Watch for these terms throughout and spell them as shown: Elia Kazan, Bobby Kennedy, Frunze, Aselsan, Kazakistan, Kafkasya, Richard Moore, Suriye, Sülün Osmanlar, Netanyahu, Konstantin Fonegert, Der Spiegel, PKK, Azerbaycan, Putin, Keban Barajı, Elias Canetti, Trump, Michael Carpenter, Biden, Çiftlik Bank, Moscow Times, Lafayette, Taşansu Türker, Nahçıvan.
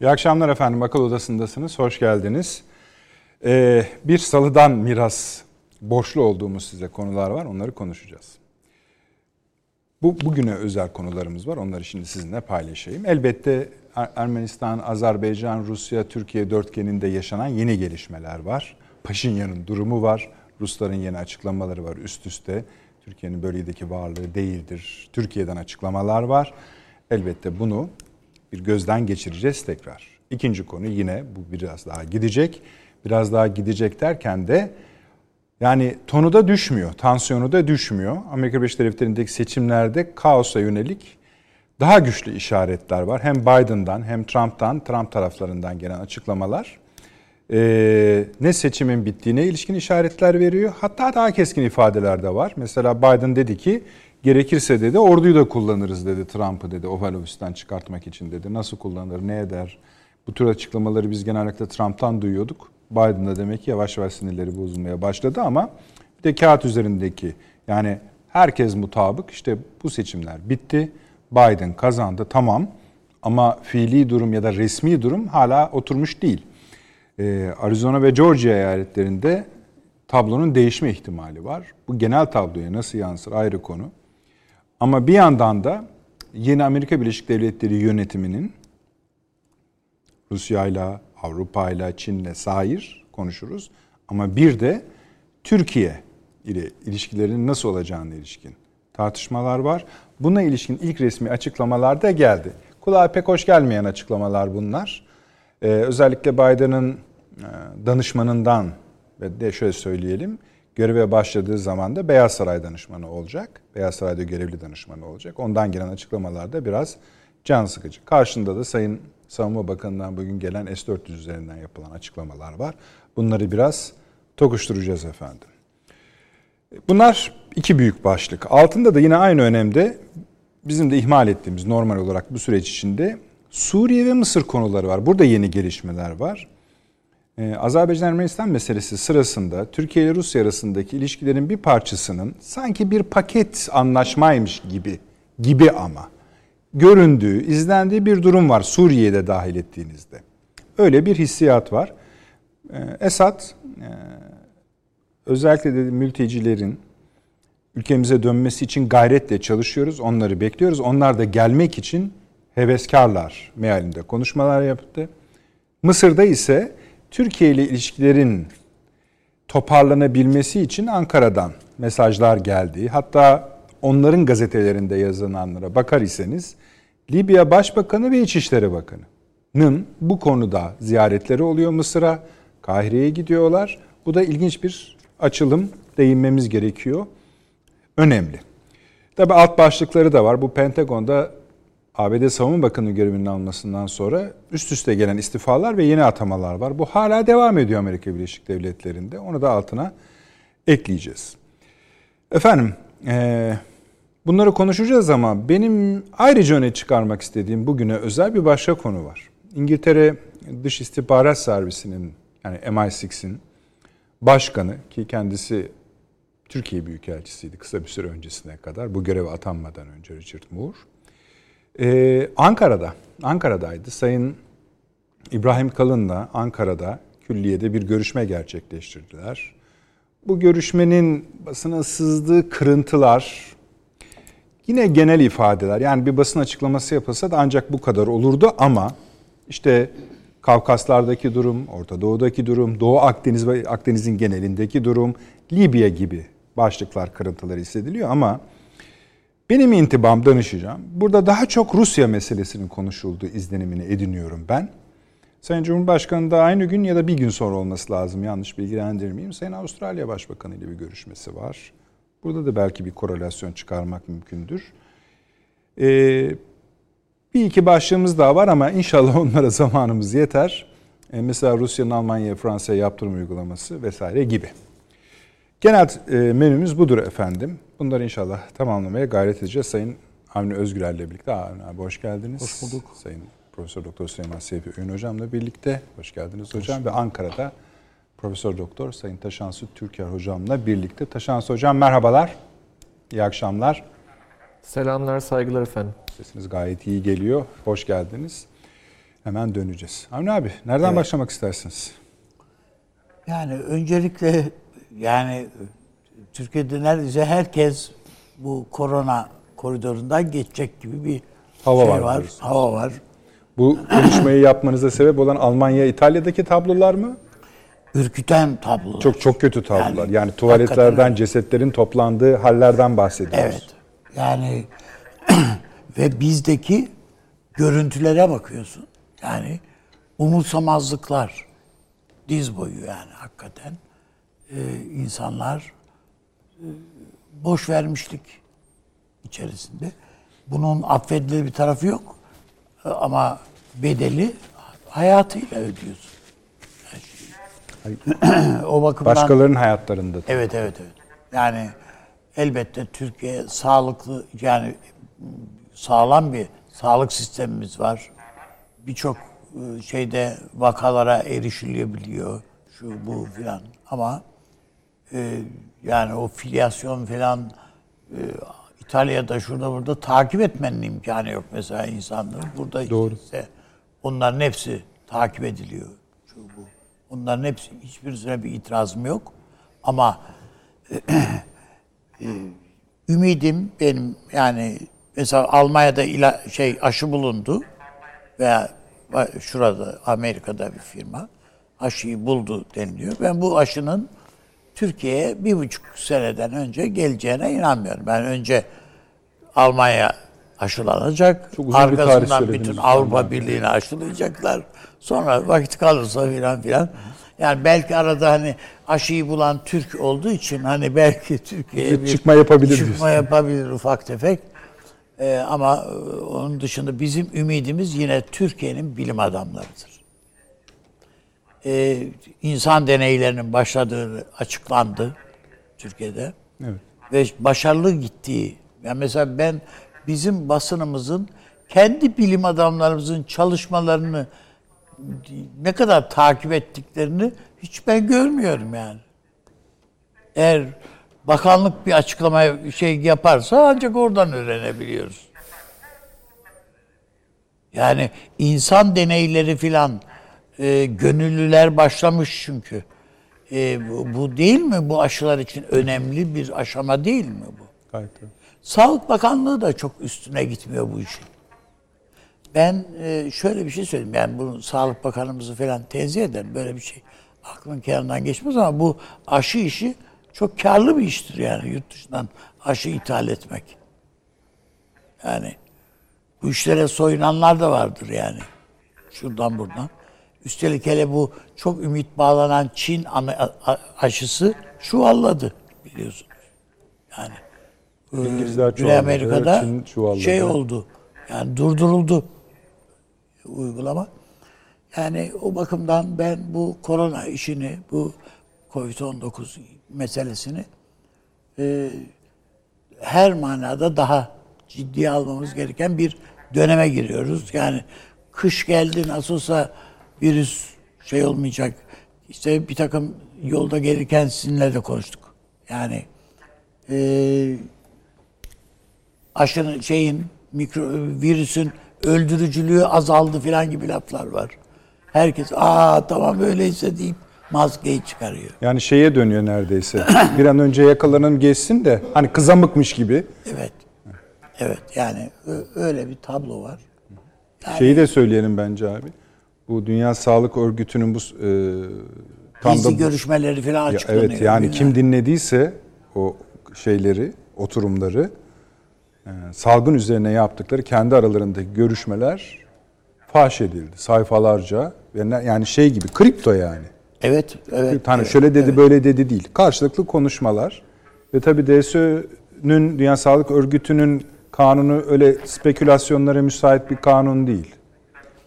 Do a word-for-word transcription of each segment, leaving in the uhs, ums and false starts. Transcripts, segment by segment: İyi akşamlar efendim, akıl odasındasınız, hoş geldiniz. Ee, bir salıdan miras borçlu olduğumuz size konular var, onları konuşacağız. Bu bugüne özel konularımız var, onları şimdi sizinle paylaşayım. Elbette Ermenistan, Azerbaycan, Rusya, Türkiye dörtgeninde yaşanan yeni gelişmeler var. Paşinyan'ın durumu var, Rusların yeni açıklamaları var üst üste. Türkiye'nin bölgedeki varlığı değildir, Türkiye'den açıklamalar var. Elbette bunu bir gözden geçireceğiz tekrar. İkinci konu, yine bu biraz daha gidecek. Biraz daha gidecek derken de yani tonu da düşmüyor, tansiyonu da düşmüyor. Amerika Birleşik Devletleri'ndeki seçimlerde kaosa yönelik daha güçlü işaretler var. Hem Biden'dan hem Trump'tan, Trump taraflarından gelen açıklamalar ee, ne seçimin bittiğine ilişkin işaretler veriyor. Hatta daha keskin ifadeler de var. Mesela Biden dedi ki, gerekirse dedi orduyu da kullanırız dedi, Trump'ı dedi Oval Ofis'ten çıkartmak için dedi. Nasıl kullanır, ne eder? Bu tür açıklamaları biz genellikle Trump'tan duyuyorduk. Biden'da demek ki yavaş yavaş sinirleri bozulmaya başladı ama bir de kağıt üzerindeki, yani herkes mutabık işte bu seçimler bitti, Biden kazandı, tamam, ama fiili durum ya da resmi durum hala oturmuş değil. Ee, Arizona ve Georgia eyaletlerinde tablonun değişme ihtimali var. Bu genel tabloya nasıl yansır ayrı konu. Ama bir yandan da yeni Amerika Birleşik Devletleri yönetiminin Rusya'yla, Avrupa'yla, Çin'le sair konuşuruz. Ama bir de Türkiye ile ilişkilerinin nasıl olacağına ilişkin tartışmalar var. Buna ilişkin ilk resmi açıklamalar da geldi. Kulağa pek hoş gelmeyen açıklamalar bunlar. Ee, özellikle Biden'ın danışmanından ve de şöyle söyleyelim, göreve başladığı zaman da Beyaz Saray danışmanı olacak. Beyaz Saray'da görevli danışmanı olacak. Ondan gelen açıklamalar da biraz can sıkıcı. Karşında da Sayın Savunma Bakanı'ndan bugün gelen S dört yüz üzerinden yapılan açıklamalar var. Bunları biraz tokuşturacağız efendim. Bunlar iki büyük başlık. Altında da yine aynı önemde bizim de ihmal ettiğimiz normal olarak bu süreç içinde Suriye ve Mısır konuları var. Burada yeni gelişmeler var. Ee, Azerbaycan-Ermenistan meselesi sırasında Türkiye ile Rusya arasındaki ilişkilerin bir parçasının sanki bir paket anlaşmaymış gibi gibi ama göründüğü, izlendiği bir durum var Suriye'de dahil ettiğinizde. Öyle bir hissiyat var. Ee, Esad e, özellikle de mültecilerin ülkemize dönmesi için gayretle çalışıyoruz, onları bekliyoruz. Onlar da gelmek için heveskarlar mealinde konuşmalar yaptı. Mısır'da ise Türkiye ile ilişkilerin toparlanabilmesi için Ankara'dan mesajlar geldi. Hatta onların gazetelerinde yazılanlara bakar iseniz Libya Başbakanı ve İçişleri Bakanı'nın bu konuda ziyaretleri oluyor Mısır'a. Kahire'ye gidiyorlar. Bu da ilginç bir açılım, değinmemiz gerekiyor. Önemli. Tabii alt başlıkları da var. Bu Pentagon'da A B D Savunma Bakanı görevinden alınmasından sonra üst üste gelen istifalar ve yeni atamalar var. Bu hala devam ediyor Amerika Birleşik Devletleri'nde. Onu da altına ekleyeceğiz. Efendim, e, bunları konuşacağız ama benim ayrıca öne çıkarmak istediğim bugüne özel bir başka konu var. İngiltere Dış İstihbarat Servisi'nin, yani M I altının başkanı, ki kendisi Türkiye Büyükelçisi'ydi kısa bir süre öncesine kadar, bu göreve atanmadan önce Richard Moore. Ee, Ankara'da, Ankara'daydı. Sayın İbrahim Kalın'la Ankara'da külliyede bir görüşme gerçekleştirdiler. Bu görüşmenin basına sızdığı kırıntılar, yine genel ifadeler, yani bir basın açıklaması yapılsa da ancak bu kadar olurdu ama işte Kafkaslardaki durum, Orta Doğu'daki durum, Doğu Akdeniz ve Akdeniz'in genelindeki durum, Libya gibi başlıklar, kırıntılar hissediliyor ama benim intibam, danışacağım. Burada daha çok Rusya meselesinin konuşulduğu izlenimini ediniyorum ben. Sayın Cumhurbaşkanı da aynı gün ya da bir gün sonra olması lazım, yanlış bilgilendirmeyeyim, Sayın Avustralya Başbakanı ile bir görüşmesi var. Burada da belki bir korelasyon çıkarmak mümkündür. Ee, bir iki başlığımız daha var ama inşallah onlara zamanımız yeter. Ee, mesela Rusya'nın Almanya'ya, Fransa'ya yaptırım uygulaması vesaire gibi. Genel menümüz budur efendim. Bunları inşallah tamamlamaya gayret edeceğiz. Sayın Avni Özgürer'le birlikte. Avni abi hoş geldiniz. Hoş bulduk. Sayın Profesör Doktor Süleyman Seyfi Öğün Hocam'la birlikte. Hoş geldiniz hocam. Hoş. Ve Ankara'da Profesör Doktor Sayın Taşansu Türker Hocam'la birlikte. Taşansu Hocam merhabalar. İyi akşamlar. Selamlar, saygılar efendim. Sesiniz gayet iyi geliyor. Hoş geldiniz. Hemen döneceğiz. Avni abi, nereden evet. başlamak istersiniz? Yani öncelikle yani Türkiye'de neredeyse herkes bu korona koridorundan geçecek gibi bir hava şey var. var hava var. Bu konuşmayı yapmanıza sebep olan Almanya, İtalya'daki tablolar mı? Ürküten tablolar. Çok çok kötü tablolar. Yani, yani tuvaletlerden cesetlerin toplandığı hallerden bahsediyoruz. Evet. Yani ve bizdeki görüntülere bakıyorsun. Yani umursamazlıklar diz boyu yani hakikaten. Ee, insanlar boş vermişlik içerisinde. Bunun affedilebilir bir tarafı yok. Ama bedeli hayatıyla ödüyorsun. O bakımdan başkalarının hayatlarında. Evet evet evet. Yani elbette Türkiye sağlıklı yani sağlam bir sağlık sistemimiz var. Birçok şeyde vakalara erişilebiliyor şu bu filan ama e, yani o filyasyon filan e, İtalya'da şurada burada takip etmenin imkanı yok mesela insanların. Burada doğru. İşte onların hepsi takip ediliyor. Şu bu. Onların hepsi, hiçbirisine bir itirazım yok. Ama ümidim benim yani mesela Almanya'da ila, şey aşı bulundu veya şurada Amerika'da bir firma aşıyı buldu deniliyor. Ben bu aşının Türkiye'ye bir buçuk seneden önce geleceğine inanmıyorum. Ben önce Almanya aşılanacak, arkasından bütün Avrupa Birliği'ne aşılayacaklar. Sonra vakit kalırsa filan filan. Yani belki arada hani aşıyı bulan Türk olduğu için hani belki Türkiye'ye bir çıkma yapabilir. Çıkma yapabilir ufak tefek. Ee, ama onun dışında bizim ümidimiz yine Türkiye'nin bilim adamlarıdır. Ee, insan deneylerinin başladığı açıklandı Türkiye'de. Evet. Ve başarılı gittiği. Yani mesela ben bizim basınımızın kendi bilim adamlarımızın çalışmalarını ne kadar takip ettiklerini hiç ben görmüyorum yani. Eğer bakanlık bir açıklama şey yaparsa ancak oradan öğrenebiliyoruz. Yani insan deneyleri filan e, gönüllüler başlamış çünkü. E, bu, bu değil mi? Bu aşılar için önemli bir aşama değil mi bu? Gayet. Sağlık Bakanlığı da çok üstüne gitmiyor bu işin. Ben şöyle bir şey söyleyeyim. Yani bunu Sağlık Bakanımızı falan tenzih ederim. Böyle bir şey aklın kenarından geçmez ama bu aşı işi çok karlı bir iştir yani yurt dışından aşı ithal etmek. Yani bu işlere soyunanlar da vardır yani. Şuradan buradan. Üstelik hele bu çok ümit bağlanan Çin aşısı çuvalladı biliyorsunuz. Yani Güney Amerika'da şey oldu. Yani durduruldu uygulama. Yani o bakımdan ben bu korona işini, bu kovid on dokuz meselesini e, her manada daha ciddiye almamız gereken bir döneme giriyoruz. Yani kış geldi nasıl olsa virüs şey olmayacak. İşte bir takım yolda gelirken sizinle de konuştuk. Yani e, aşının şeyin mikro virüsün öldürücülüğü azaldı filan gibi laflar var. Herkes aa tamam öyleyse deyip maskeyi çıkarıyor. Yani şeye dönüyor neredeyse. Bir an önce yakalanın geçsin de hani kızamıkmış gibi. Evet. Evet yani öyle bir tablo var. Yani, şeyi de söyleyelim bence abi. Bu Dünya Sağlık Örgütü'nün bu e, tam da bu, görüşmeleri filan açıklanıyor. Ya evet yani kim yani. Dinlediyse o şeyleri, oturumları salgın üzerine yaptıkları kendi aralarındaki görüşmeler faş edildi sayfalarca yani şey gibi kripto yani. Evet evet. Hani evet, şöyle dedi evet. Böyle dedi değil. Karşılıklı konuşmalar ve tabii D S Ö'nün Dünya Sağlık Örgütü'nün kanunu öyle spekülasyonlara müsait bir kanun değil.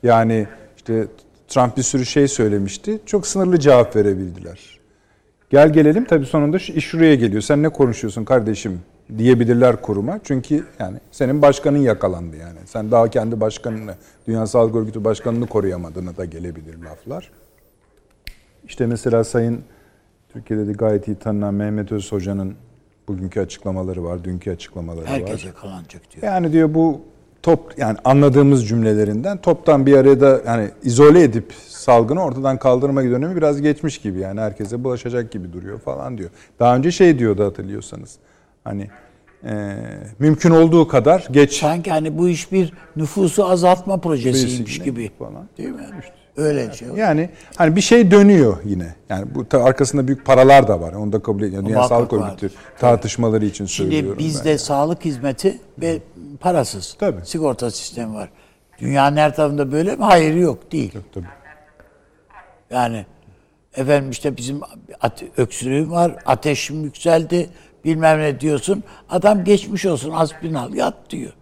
Yani işte Trump bir sürü şey söylemişti. Çok sınırlı cevap verebildiler. Gel gelelim tabii sonunda iş şuraya geliyor. Sen ne konuşuyorsun kardeşim? Diyebilirler kuruma. Çünkü yani senin başkanın yakalandı yani. Sen daha kendi başkanını, Dünya Sağlık Örgütü başkanını koruyamadığına da gelebilir laflar. İşte mesela sayın Türkiye'de de gayet iyi tanınan Mehmet Öz Hoca'nın bugünkü açıklamaları var, dünkü açıklamaları var. Herkes yakalanacak diyor. Yani diyor bu top yani anladığımız cümlelerinden toptan bir arada yani izole edip salgını ortadan kaldırma dönemi biraz geçmiş gibi, yani herkese bulaşacak gibi duruyor falan diyor. Daha önce şey diyordu hatırlıyorsanız. Hani e, mümkün olduğu kadar geç. Sanki hani bu iş bir nüfusu azaltma projesiymiş gibi falan. Değil mi? İşte. Öyle yani, şey. Var. Yani hani bir şey dönüyor yine. Yani bu arkasında büyük paralar da var. Onu da kabul ediyor. Dünya Sağlık Örgütü tartışmaları için şimdi söylüyorum. Şimdi bizde sağlık hizmeti ve parasız. Tabii. Sigorta sistemi var. Dünyanın her tarafında böyle mi? Hayır, yok değil. Yok, tabii. Yani efendim işte bizim ate- öksürüğüm var, ateşim yükseldi, bilmem ne diyorsun. Adam geçmiş olsun aspirin al yat diyor.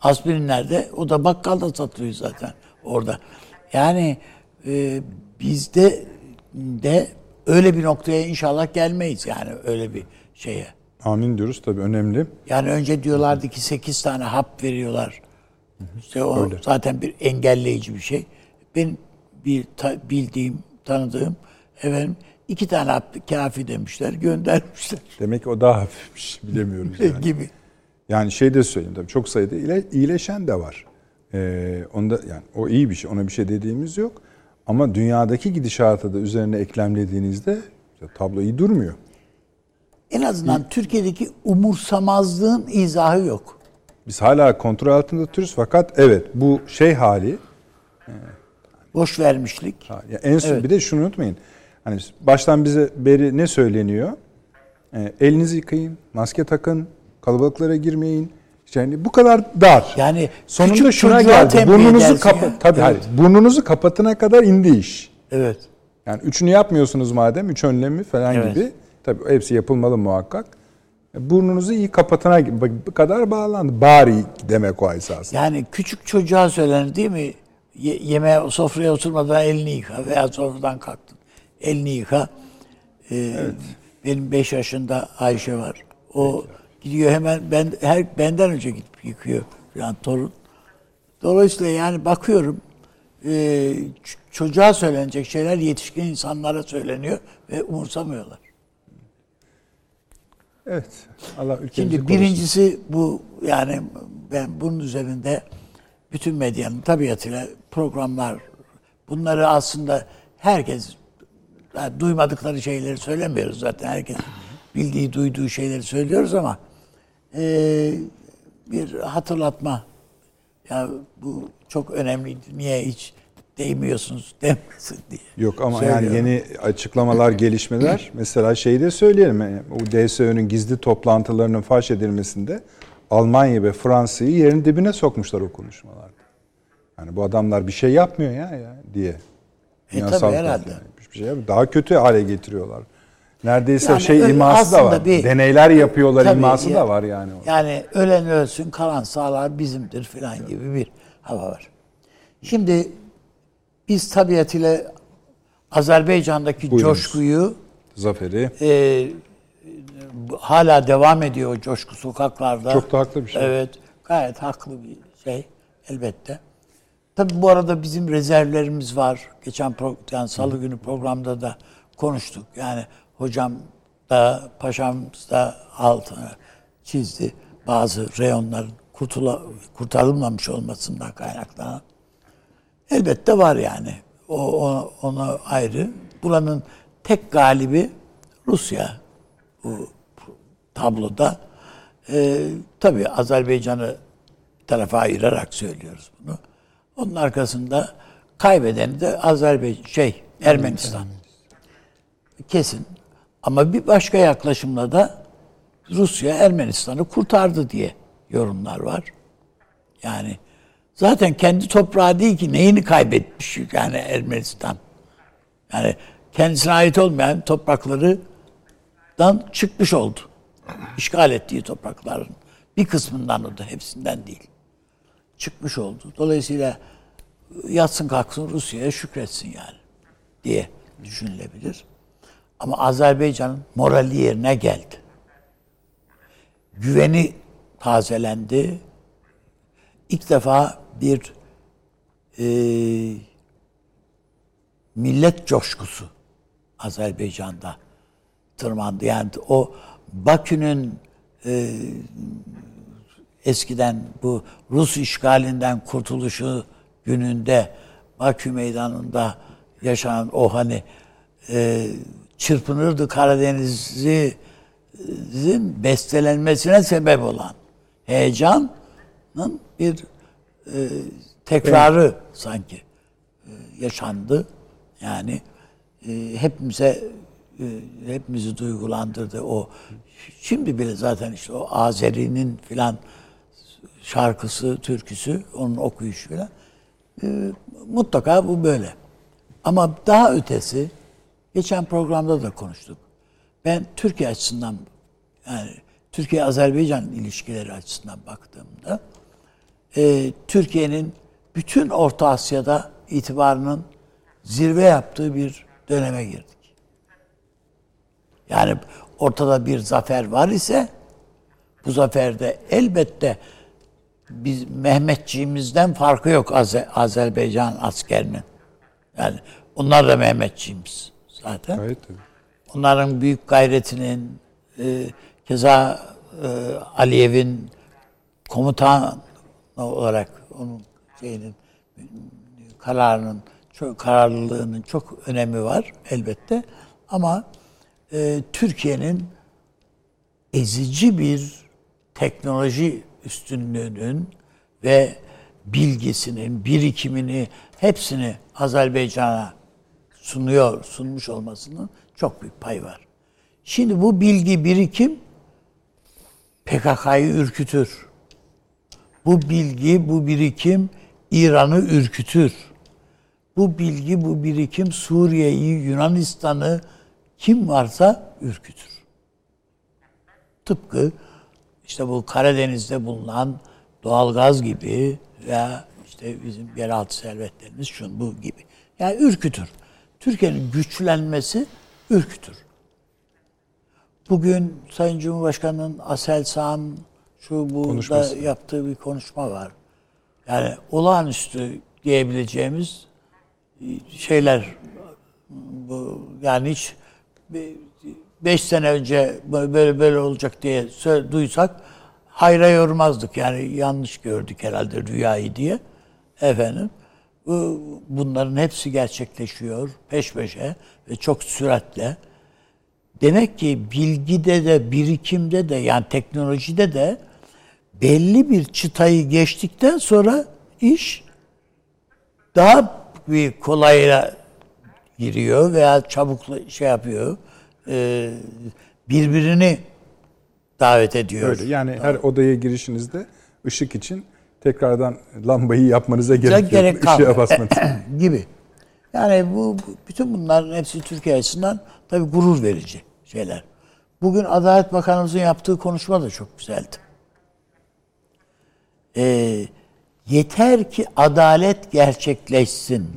Aspirin nerede? O da bakkalda satılıyor zaten orada. Yani e, bizde de öyle bir noktaya inşallah gelmeyiz yani öyle bir şeye. Amin diyoruz tabii, önemli. Yani önce diyorlardı ki sekiz tane hap veriyorlar. İşte o öyle. Zaten bir engelleyici bir şey. Ben bir ta, bildiğim, tanıdığım efendim iki tane hap kafi demişler, göndermişler. Demek o daha hafifmiş, bilemiyoruz yani. Gibi. Yani şey de söyleyeyim tabii, çok sayıda ile, iyileşen de var. Ee, onda yani o iyi bir şey, ona bir şey dediğimiz yok. Ama dünyadaki gidişata da üzerine eklemlediğinizde tablo iyi durmuyor. En azından İ- Türkiye'deki umursamazlığın izahı yok. Biz hala kontrol altında tutuyoruz fakat evet bu şey hali boş vermişlik. En son evet. Bir de şunu unutmayın. Hani baştan bize beri ne söyleniyor? E, elinizi yıkayın, maske takın, kalabalıklara girmeyin. Yani bu kadar dar. Yani sonunda şuna geldi. Burnunuzu kapat. Tabii evet. Hayır. Burnunuzu kapatana kadar indi iş. Evet. Yani üçünü yapmıyorsunuz madem, üç önlemi falan evet. Gibi. Tabii hepsi yapılmalı muhakkak. Burnunuzu iyi kapatana kadar bağlandı. Bari demek o esasında. Yani küçük çocuğa söylenir değil mi? Ye- yemeğe, sofraya oturmadan elini yıka veya sofradan kalktın. Elini yıka. Ee, evet. Benim beş yaşında Ayşe var. O evet. Gidiyor hemen ben her benden önce gidip yıkıyor falan torun. Dolayısıyla yani bakıyorum e, ç- çocuğa söylenecek şeyler yetişkin insanlara söyleniyor ve umursamıyorlar. Evet. Allah ülkemizi korusun. Şimdi birincisi bu, yani ben bunun üzerinde bütün medyanın tabiatıyla programlar, bunları aslında herkes yani duymadıkları şeyleri söylemiyoruz zaten, herkes bildiği duyduğu şeyleri söylüyoruz ama e, bir hatırlatma ya bu çok önemliydi, niye hiç değmiyorsunuz demesin diye. Yok ama söylüyorum. Yani yeni açıklamalar, gelişmeler. Mesela şeyi de söyleyelim. O D S Ö'nün gizli toplantılarının faş edilmesinde Almanya ve Fransa'yı yerin dibine sokmuşlar o konuşmalarda. Yani bu adamlar bir şey yapmıyor ya, ya diye. E tabii herhalde. Yani. Bir şey yapmıyor. Daha kötü hale getiriyorlar. Neredeyse yani şey iması da var. Bir, deneyler yapıyorlar iması ya, da var yani. Yani ölen ölsün, kalan sağlar bizimdir falan evet. Gibi bir hava var. Şimdi biz tabiatıyla Azerbaycan'daki buyurunuz. Coşkuyu, zaferi e, hala devam ediyor o coşku sokaklarda. Çok da haklı bir şey. Evet, gayet haklı bir şey elbette. Tabii bu arada bizim rezervlerimiz var. Geçen pro, yani Salı günü programda da konuştuk. Yani hocam da paşamız da altını çizdi bazı reyonların kurtula, kurtarılmamış olmasından kaynaklanan. Elbette var yani. O ona, ona ayrı. Buranın tek galibi Rusya bu tabloda. Ee, tabii Azerbaycan'ı bir tarafa ayırarak söylüyoruz bunu. Onun arkasında kaybedeni de Azerbaycan şey Ermenistan. Kesin. Ama bir başka yaklaşımla da Rusya Ermenistan'ı kurtardı diye yorumlar var. Yani zaten kendi toprağı değil ki, neyini kaybetmiş yani Ermenistan. Yani kendisine ait olmayan topraklarından çıkmış oldu. İşgal ettiği toprakların bir kısmından oldu, hepsinden değil. Çıkmış oldu. Dolayısıyla yatsın kalksın Rusya'ya şükretsin yani diye düşünülebilir. Ama Azerbaycan'ın morali yerine geldi. Güveni tazelendi. İlk defa bir e, millet coşkusu Azerbaycan'da tırmandı. Yani o Bakü'nün e, eskiden bu Rus işgalinden kurtuluşu gününde Bakü Meydanı'nda yaşanan o hani e, çırpınırdı Karadeniz'in bestelenmesine sebep olan heyecanın bir e, tekrarı evet. sanki e, yaşandı. Yani e, hepimize e, hepimizi duygulandırdı o. Şimdi bile zaten işte o Azeri'nin filan şarkısı, türküsü, onun okuyuşu filan. E, mutlaka bu böyle. Ama daha ötesi, geçen programda da konuştuk. Ben Türkiye açısından, yani Türkiye-Azerbaycan ilişkileri açısından baktığımda, e, Türkiye'nin bütün Orta Asya'da itibarının zirve yaptığı bir döneme girdik. Yani ortada bir zafer var ise, bu zaferde elbette biz Mehmetçiğimizden farkı yok Azer- Azerbaycan askerinin. Yani onlar da Mehmetçiğimiz zaten. Gayet. Onların büyük gayretinin, e, keza e, Aliyev'in komutan olarak onun şeyinin kararının çok, kararlılığının çok önemi var elbette. Ama e, Türkiye'nin ezici bir teknoloji üstünlüğünün ve bilgisinin, birikimini hepsini Azerbaycan'a sunuyor, sunmuş olmasının çok büyük payı var. Şimdi bu bilgi birikim P K K'yı ürkütür. Bu bilgi, bu birikim İran'ı ürkütür. Bu bilgi, bu birikim Suriye'yi, Yunanistan'ı, kim varsa ürkütür. Tıpkı işte bu Karadeniz'de bulunan doğalgaz gibi veya işte bizim yeraltı servetlerimiz şun bu gibi. Yani ürkütür. Türkiye'nin güçlenmesi ürkütür. Bugün Sayın Cumhurbaşkanı'nın Aselsan şu burada yaptığı bir konuşma var. Yani olağanüstü diyebileceğimiz şeyler bu, yani hiç beş sene önce böyle böyle olacak diye duysak hayra yormazdık. Yani yanlış gördük herhalde rüyayı diye. Efendim bunların hepsi gerçekleşiyor peş peşe ve çok süratle. Demek ki bilgide de, birikimde de, yani teknolojide de belli bir çıtayı geçtikten sonra iş daha bir kolayla giriyor veya çabuk şey yapıyor, birbirini davet ediyor. Öyle, yani tamam. Her odaya girişinizde ışık için tekrardan lambayı yapmanıza gerek, gerek yok. Işığa basmanız gibi. Yani bu bütün bunların hepsi Türkiye açısından tabii gurur verici şeyler. Bugün Adalet Bakanımızın yaptığı konuşma da çok güzeldi. E, yeter ki adalet gerçekleşsin.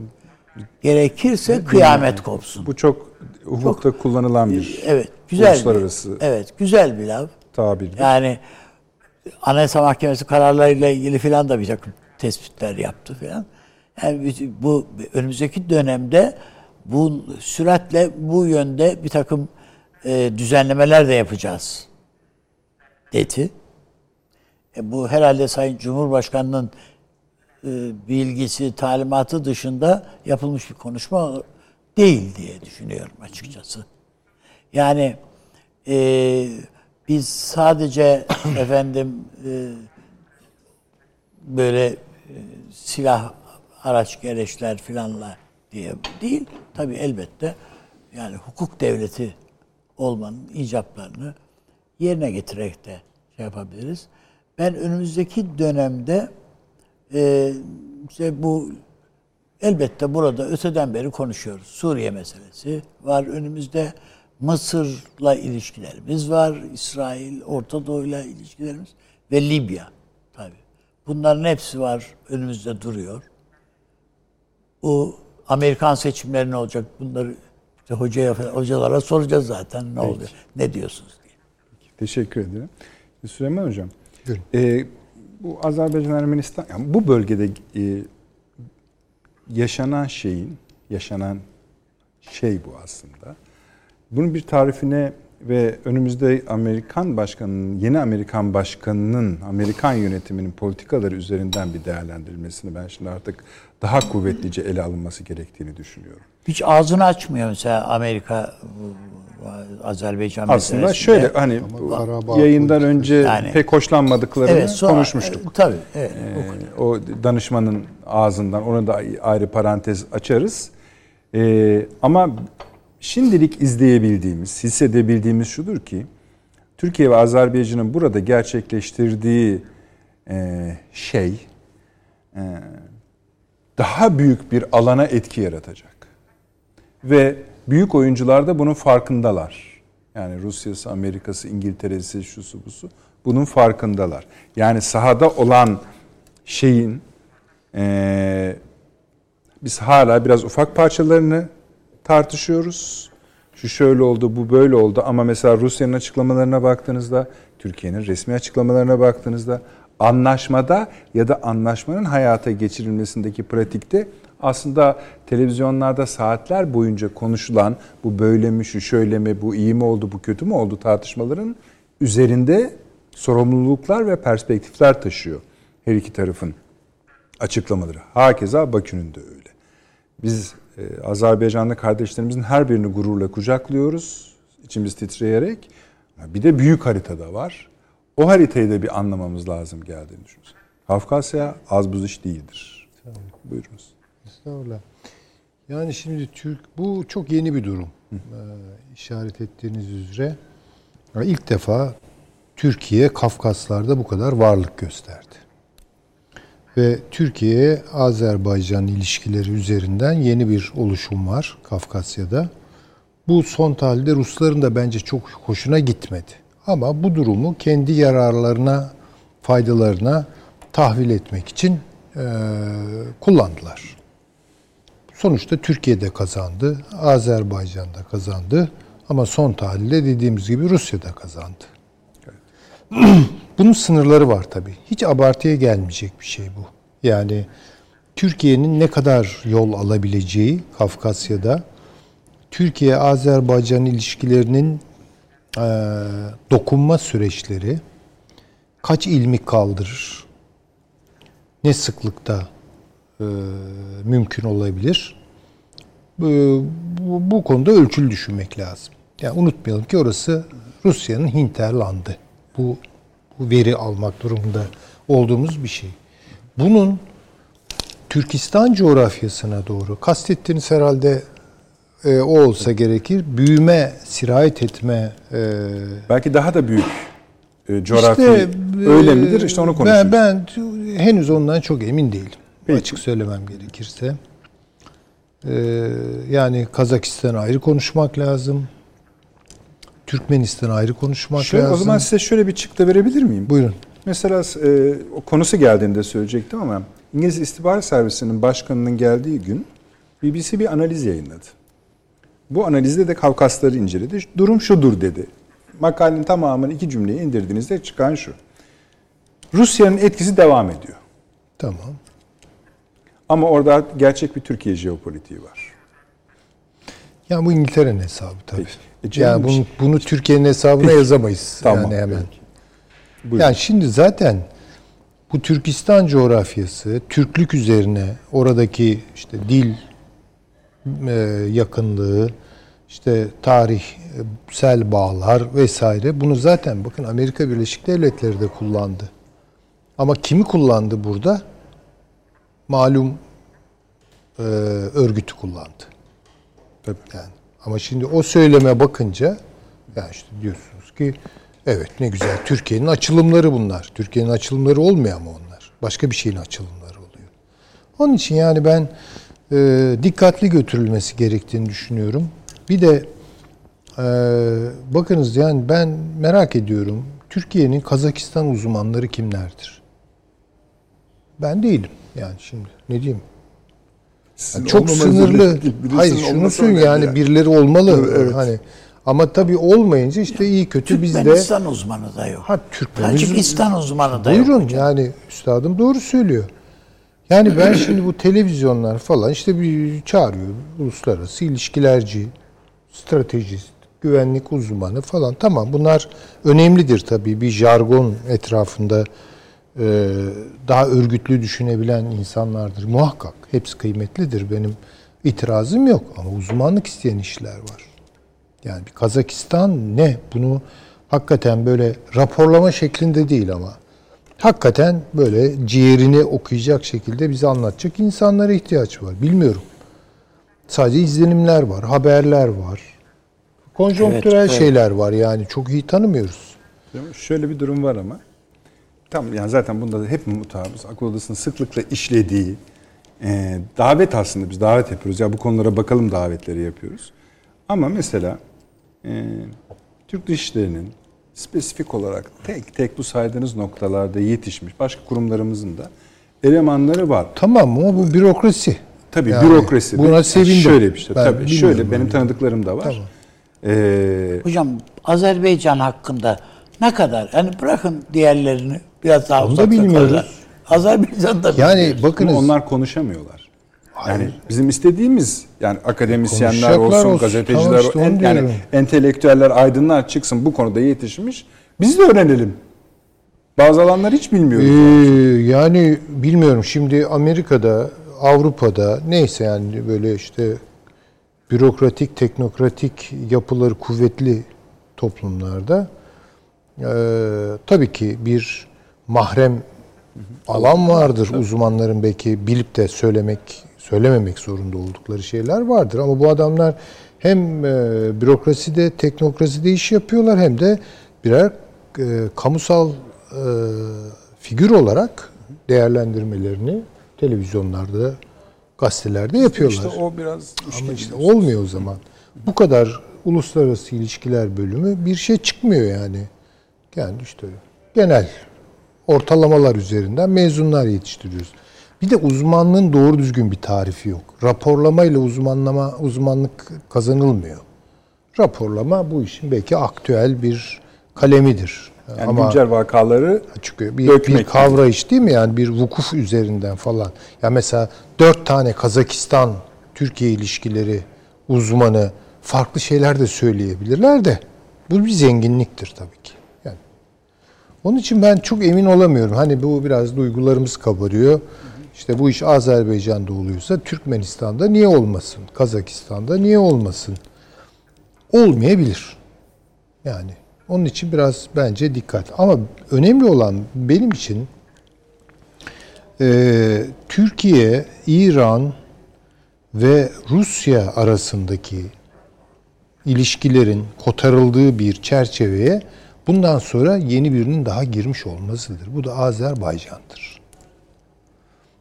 Gerekirse kıyamet kopsun. Bu çok ufukta çok, kullanılan bir evet, güzel bir, evet, güzel bir laf. Tabirdir. Yani Anayasa Mahkemesi kararlarıyla ilgili filan da bir takım tespitler yaptı filan. Yani bu önümüzdeki dönemde bu süratle bu yönde bir takım e, düzenlemeler de yapacağız dedi. E, bu herhalde Sayın Cumhurbaşkanı'nın e, bilgisi, talimatı dışında yapılmış bir konuşma değil diye düşünüyorum açıkçası. Yani e, biz sadece efendim e, böyle e, silah araç gereçler filanla diye değil. Tabii elbette yani hukuk devleti olmanın icaplarını yerine getirerek de şey yapabiliriz. Ben önümüzdeki dönemde e, işte bu elbette burada öteden beri konuşuyoruz. Suriye meselesi var önümüzde. Mısır'la ilişkilerimiz var. İsrail, Orta Doğu'yla ilişkilerimiz ve Libya tabii. Bunların hepsi var önümüzde duruyor. Bu Amerikan seçimleri ne olacak? Bunları işte hocaya, hocalara soracağız zaten ne Peki. oluyor, ne diyorsunuz diye. Teşekkür ederim. Süleyman Hocam, e, bu Azerbaycan, Ermenistan, yani bu bölgede e, yaşanan şeyin, yaşanan şey bu aslında. Bunun bir tarifine ve önümüzde Amerikan başkanının, yeni Amerikan başkanının, Amerikan yönetiminin politikaları üzerinden bir değerlendirilmesini ben şimdi artık daha kuvvetlice ele alınması gerektiğini düşünüyorum. Hiç ağzını açmıyor mesela Amerika, Azerbaycan meselesinde. Aslında şöyle hani yayından Karabağ, önce yani, pek hoşlanmadıklarını evet, sonra, konuşmuştuk. Tabii. Evet, ee, o danışmanın ağzından ona da ayrı parantez açarız. Ee, ama şimdilik izleyebildiğimiz, hissedebildiğimiz şudur ki Türkiye ve Azerbaycan'ın burada gerçekleştirdiği e, şey e, daha büyük bir alana etki yaratacak. Ve büyük oyuncular da bunun farkındalar. Yani Rusya'sı, Amerika'sı, İngiltere'si, şusu busu bunun farkındalar. Yani sahada olan şeyin e, biz hala biraz ufak parçalarını tartışıyoruz. Şu şöyle oldu, bu böyle oldu ama mesela Rusya'nın açıklamalarına baktığınızda, Türkiye'nin resmi açıklamalarına baktığınızda anlaşmada ya da anlaşmanın hayata geçirilmesindeki pratikte aslında televizyonlarda saatler boyunca konuşulan bu böyle mi, şu şöyle mi, bu iyi mi oldu, bu kötü mü oldu tartışmaların üzerinde sorumluluklar ve perspektifler taşıyor her iki tarafın açıklamaları. Hakeza Bakü'nün de öyle. Biz e, Azerbaycanlı kardeşlerimizin her birini gururla kucaklıyoruz, içimiz titreyerek. Bir de büyük haritada var. O haritayı da bir anlamamız lazım geldiğini düşünüyoruz. Kafkasya az buz iş değildir. Tamam. Buyurunuz. Estağfurullah. Yani şimdi Türk, bu çok yeni bir durum. Ee, işaret ettiğiniz üzere ilk defa Türkiye Kafkaslar'da bu kadar varlık gösterdi. Ve Türkiye-Azerbaycan ilişkileri üzerinden yeni bir oluşum var Kafkasya'da. Bu son tahlilde Rusların da bence çok hoşuna gitmedi. Ama bu durumu kendi yararlarına, faydalarına tahvil etmek için e, kullandılar. Sonuçta Türkiye de kazandı, Azerbaycan da kazandı ama son tahlilde dediğimiz gibi Rusya da kazandı. Evet. Bunun sınırları var tabii. Hiç abartıya gelmeyecek bir şey bu. Yani Türkiye'nin ne kadar yol alabileceği Kafkasya'da, Türkiye-Azerbaycan ilişkilerinin e, dokunma süreçleri kaç ilmik kaldırır, ne sıklıkta e, mümkün olabilir, e, bu, bu konuda ölçülü düşünmek lazım. Yani unutmayalım ki orası Rusya'nın hinterlandı. Bu Bu veri almak durumunda olduğumuz bir şey. Bunun Türkistan coğrafyasına doğru, kastettiğiniz herhalde e, o olsa gerekir, büyüme, sirayet etme... E, Belki daha da büyük e, coğrafya işte, öyle midir? İşte onu konuşuyoruz. Ben, ben henüz ondan çok emin değilim. Peki. Açık söylemem gerekirse. E, yani Kazakistan'a ayrı konuşmak lazım. Türkmenistan ayrı konuşmak şöyle, lazım. O zaman size şöyle bir çıktı verebilir miyim? Buyurun. Mesela e, o konusu geldiğinde söyleyecektim ama İngiliz İstihbarat Servisi'nin başkanının geldiği gün B B C bir analiz yayınladı. Bu analizde de Kafkasları inceledi. Durum şudur dedi. Makalenin tamamını iki cümleye indirdiğinizde çıkan şu. Rusya'nın etkisi devam ediyor. Tamam. Ama orada gerçek bir Türkiye jeopolitiği var. Yani bu İngiltere'nin hesabı tabii. Peki. Yani bunu, bunu Türkiye'nin hesabına yazamayız. Tamam. Yani hemen. Yani şimdi zaten bu Türkistan coğrafyası, Türklük üzerine oradaki işte dil yakınlığı, işte tarihsel bağlar vesaire, bunu zaten bakın Amerika Birleşik Devletleri de kullandı. Ama kimi kullandı burada? Malum örgütü kullandı. Tabii. Yani. Ama şimdi o söyleme bakınca yani işte diyorsunuz ki evet ne güzel Türkiye'nin açılımları bunlar. Türkiye'nin açılımları olmuyor ama onlar. Başka bir şeyin açılımları oluyor. Onun için yani ben e, dikkatli götürülmesi gerektiğini düşünüyorum. Bir de e, bakınız yani ben merak ediyorum Türkiye'nin Kazakistan uzmanları kimlerdir? Ben değilim yani şimdi ne diyeyim? Yani çok sınırlı. Hayır şunu söyleyeyim yani, yani birileri olmalı. Evet. Hani ama tabii olmayınca işte iyi kötü bizde. Türkmenistan uzmanı da yok. Ha Türkmenistan uzmanı da buyurun, yok. Buyurun yani üstadım doğru söylüyor. Yani ben şimdi bu televizyonlar falan işte bir çağırıyor uluslararası ilişkilerci, stratejist, güvenlik uzmanı falan. Tamam, bunlar önemlidir tabii. Bir jargon etrafında e, daha örgütlü düşünebilen insanlardır. Muhakkak hepsi kıymetlidir. Benim itirazım yok ama uzmanlık isteyen işler var. Yani bir Kazakistan ne? Bunu hakikaten böyle raporlama şeklinde değil ama hakikaten böyle ciğerini okuyacak şekilde bize anlatacak insanlara ihtiyaç var. Bilmiyorum. Sadece izlenimler var, haberler var. Konjonktürel evet, evet. şeyler var yani. Çok iyi tanımıyoruz. Şöyle bir durum var ama. Tam yani zaten bunda da hep mutabız. Akıl odasının sıklıkla işlediği e, davet aslında biz davet yapıyoruz. Ya bu konulara bakalım davetleri yapıyoruz. Ama mesela e, Türk Dışişleri'nin spesifik olarak tek tek bu saydığınız noktalarda yetişmiş başka kurumlarımızın da elemanları var. Tamam ama bu bürokrasi. Tabii yani, bürokrasi. Buna sevindim. Şöyle bir şey. Ben tabii şöyle benim tanıdıklarım da var. Tamam. Ee, Hocam Azerbaycan hakkında ne kadar? Yani bırakın diğerlerini biraz daha uzakta kalırlar. Azerbaycan'da yani bakınız. Onlar konuşamıyorlar. Yani hayır. Bizim istediğimiz yani akademisyenler olsun, olsun, gazeteciler olsun, tamam işte yani entelektüeller, aydınlar çıksın bu konuda yetişmiş. Biz de öğrenelim. Bazı alanlar hiç bilmiyoruz. Ee, yani bilmiyorum. Şimdi Amerika'da, Avrupa'da neyse yani böyle işte bürokratik, teknokratik yapıları kuvvetli toplumlarda e, tabii ki bir mahrem alan vardır. Tabii. Uzmanların belki bilip de söylemek, söylememek zorunda oldukları şeyler vardır. Ama bu adamlar hem e, bürokraside, teknokraside iş yapıyorlar hem de birer e, kamusal e, figür olarak değerlendirmelerini televizyonlarda, gazetelerde yapıyorlar. İşte o biraz ama işte olmuyor o zaman. Bu kadar uluslararası ilişkiler bölümü bir şey çıkmıyor yani. Yani işte genel ortalamalar üzerinden mezunlar yetiştiriyoruz. Bir de uzmanlığın doğru düzgün bir tarifi yok. Raporlamayla uzmanlama, uzmanlık kazanılmıyor. Raporlama bu işin belki aktüel bir kalemidir. Yani ama güncel vakaları çünkü bir, bir kavrayış değil mi? Yani bir vukuf üzerinden falan. Ya yani mesela dört tane Kazakistan-Türkiye ilişkileri uzmanı farklı şeyler de söyleyebilirler de bu bir zenginliktir tabii ki. Yani onun için ben çok emin olamıyorum. Hani bu biraz duygularımız kabarıyor. İşte bu iş Azerbaycan'da oluyorsa Türkmenistan'da niye olmasın? Kazakistan'da niye olmasın? Olmayabilir. Yani onun için biraz bence dikkat. Ama önemli olan benim için e, Türkiye, İran ve Rusya arasındaki ilişkilerin kotarıldığı bir çerçeveye bundan sonra yeni birinin daha girmiş olmasıdır. Bu da Azerbaycan'dır.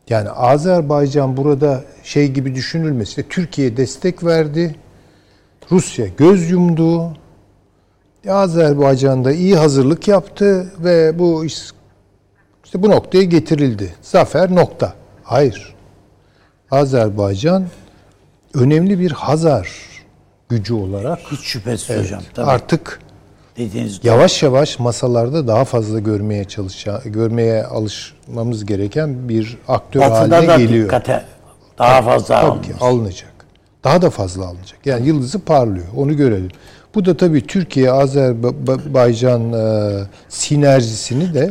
Yani Azerbaycan burada şey gibi düşünülmesi. Türkiye destek verdi. Rusya göz yumdu. Azerbaycan'da iyi hazırlık yaptı ve bu işte bu noktaya getirildi. Zafer nokta. Hayır. Azerbaycan önemli bir Hazar gücü olarak hiç şüphesiz evet, hocam. Tabii. Artık dediğiniz yavaş yavaş masalarda daha fazla görmeye çalışa, görmeye alışmamız gereken bir aktör Batı'da haline da geliyor. Dikkate daha fazla tabii, tabii ki, alınacak. Daha da fazla alınacak. Yani yıldızı parlıyor. Onu görelim. Bu da tabii Türkiye-Azerbaycan sinerjisini de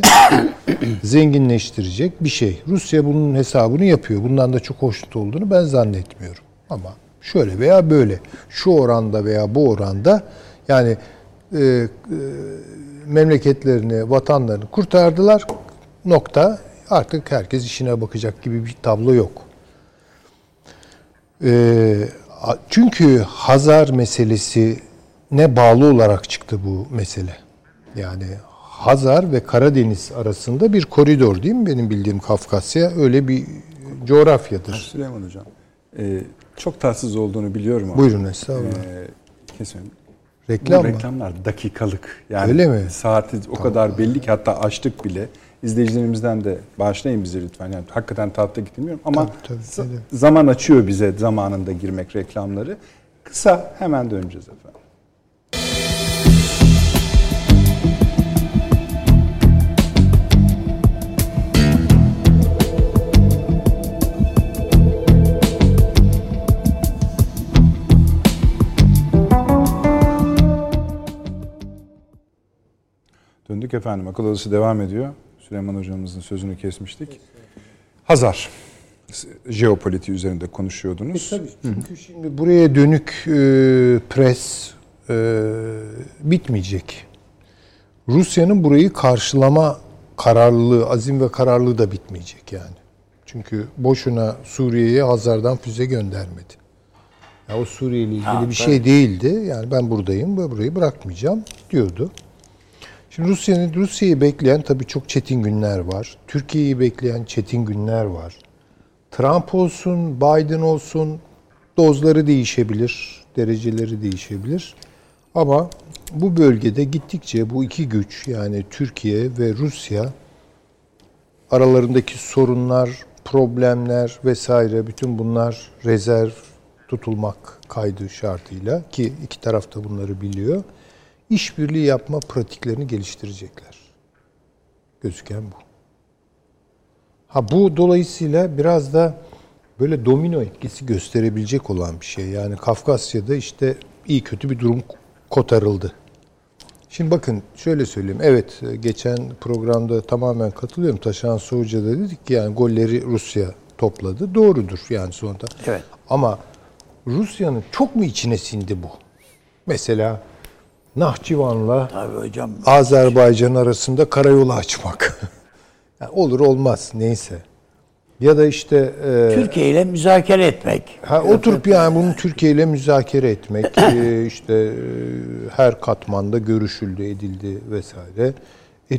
zenginleştirecek bir şey. Rusya bunun hesabını yapıyor. Bundan da çok hoşnut olduğunu ben zannetmiyorum. Ama şöyle veya böyle, şu oranda veya bu oranda yani e, e, memleketlerini, vatanlarını kurtardılar. Nokta. Artık herkes işine bakacak gibi bir tablo yok. E, çünkü Hazar meselesi ne bağlı olarak çıktı bu mesele. Yani Hazar ve Karadeniz arasında bir koridor değil mi? Benim bildiğim Kafkasya öyle bir coğrafyadır. Süleyman Hocam, e, çok tatsız olduğunu biliyorum ama. Buyurun estağfurullah. E, kesin. Reklam reklamlar dakikalık. Yani öyle mi? Saati o tamam. kadar belli ki hatta açtık bile. İzleyicilerimizden de bağışlayın bizi lütfen. Yani hakikaten tatlı gitmiyorum ama tabii, tabii, tabii. zaman açıyor bize zamanında girmek reklamları. Kısa hemen döneceğiz efendim. konuştuk efendim. Akıl odası devam ediyor. Süleyman hocamızın sözünü kesmiştik. Hazar jeopolitiği üzerinde konuşuyordunuz. E, tabii. Çünkü şimdi buraya dönük e, pres e, bitmeyecek. Rusya'nın burayı karşılama kararlılığı, azim ve kararlılığı da bitmeyecek yani. Çünkü boşuna Suriye'ye Hazar'dan füze göndermedi. Ya o Suriye ile ilgili ha, bir ben... şey değildi. Yani ben buradayım ve burayı bırakmayacağım diyordu. Şimdi Rusya'nın Rusya'yı bekleyen tabii çok çetin günler var. Türkiye'yi bekleyen çetin günler var. Trump olsun, Biden olsun, dozları değişebilir, dereceleri değişebilir. Ama bu bölgede gittikçe bu iki güç, yani Türkiye ve Rusya, aralarındaki sorunlar, problemler vesaire, bütün bunlar rezerv tutulmak kaydı şartıyla, ki iki taraf da bunları biliyor, işbirliği yapma pratiklerini geliştirecekler. Gözüken bu. Ha bu dolayısıyla biraz da böyle domino etkisi gösterebilecek olan bir şey. Yani Kafkasya'da işte iyi kötü bir durum kotarıldı. Şimdi bakın şöyle söyleyeyim. Evet, geçen programda tamamen katılıyorum. Taşan Soğuca da dedik ki yani golleri Rusya topladı. Doğrudur yani sonunda. Evet. Ama Rusya'nın çok mu içine sindi bu? Mesela Nahçıvan'la Azerbaycan arasında karayolu açmak. Yani olur olmaz neyse. Ya da işte... E, Türkiye ile müzakere etmek. Ha, oturup yani bunu Türkiye ile müzakere etmek. e, işte e, her katmanda görüşüldü, edildi vesaire. E,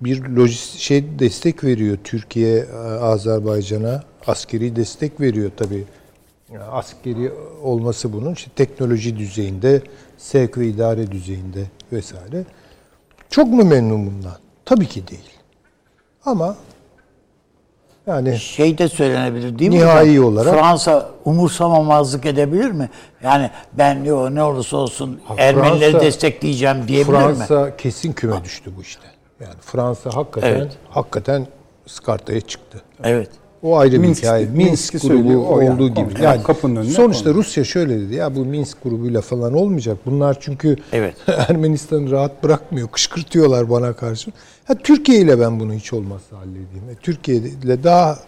bir lojistik şey destek veriyor Türkiye Azerbaycan'a. Askeri destek veriyor tabii. Yani askeri olması bunun işte teknoloji düzeyinde, sevk ve idare düzeyinde vesaire. Çok mu memnun bundan? Tabii ki değil. Ama yani şey de söylenebilir değil mi? Nihai olarak Fransa umursamamazlık edebilir mi? Yani ben ne o ne olursa olsun ha, Ermenileri Fransa, destekleyeceğim diyebilir Fransa mi? Fransa kesin küme düştü bu işte. Yani Fransa hakikaten evet. hakikaten iskartaya çıktı. Evet. O ayrı Minsk, bir hikaye. Minsk, Minsk grubu olduğu yani, gibi. Yani kapının önüne sonuçta konuyor. Rusya şöyle dedi ya bu Minsk grubuyla falan olmayacak. Bunlar çünkü evet. Ermenistan'ı rahat bırakmıyor. Kışkırtıyorlar bana karşı. Ha, Türkiye ile ben bunu hiç olmazsa halledeyim. Türkiye ile daha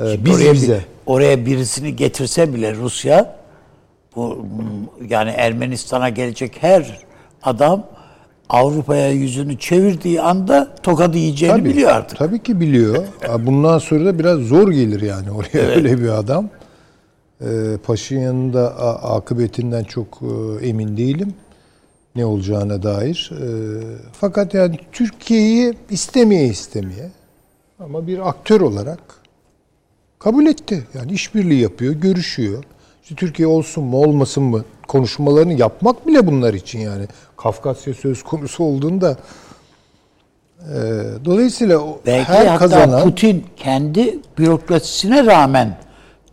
e, biz oraya, bize. Oraya birisini getirse bile Rusya bu, yani Ermenistan'a gelecek her adam Avrupa'ya yüzünü çevirdiği anda tokadı yiyeceğini tabii, biliyor artık. Tabii ki biliyor. Bundan sonra da biraz zor gelir yani oraya evet. öyle bir adam. Ee, Paşinyan'ın da akıbetinden çok e, emin değilim. Ne olacağına dair. E, fakat yani Türkiye'yi istemeye istemeye ama bir aktör olarak kabul etti. Yani işbirliği yapıyor, görüşüyor. İşte Türkiye olsun mu olmasın mı konuşmalarını yapmak bile bunlar için yani. Kafkasya söz konusu olduğunda e, dolayısıyla belki her kazanan... Belki Putin kendi bürokrasisine rağmen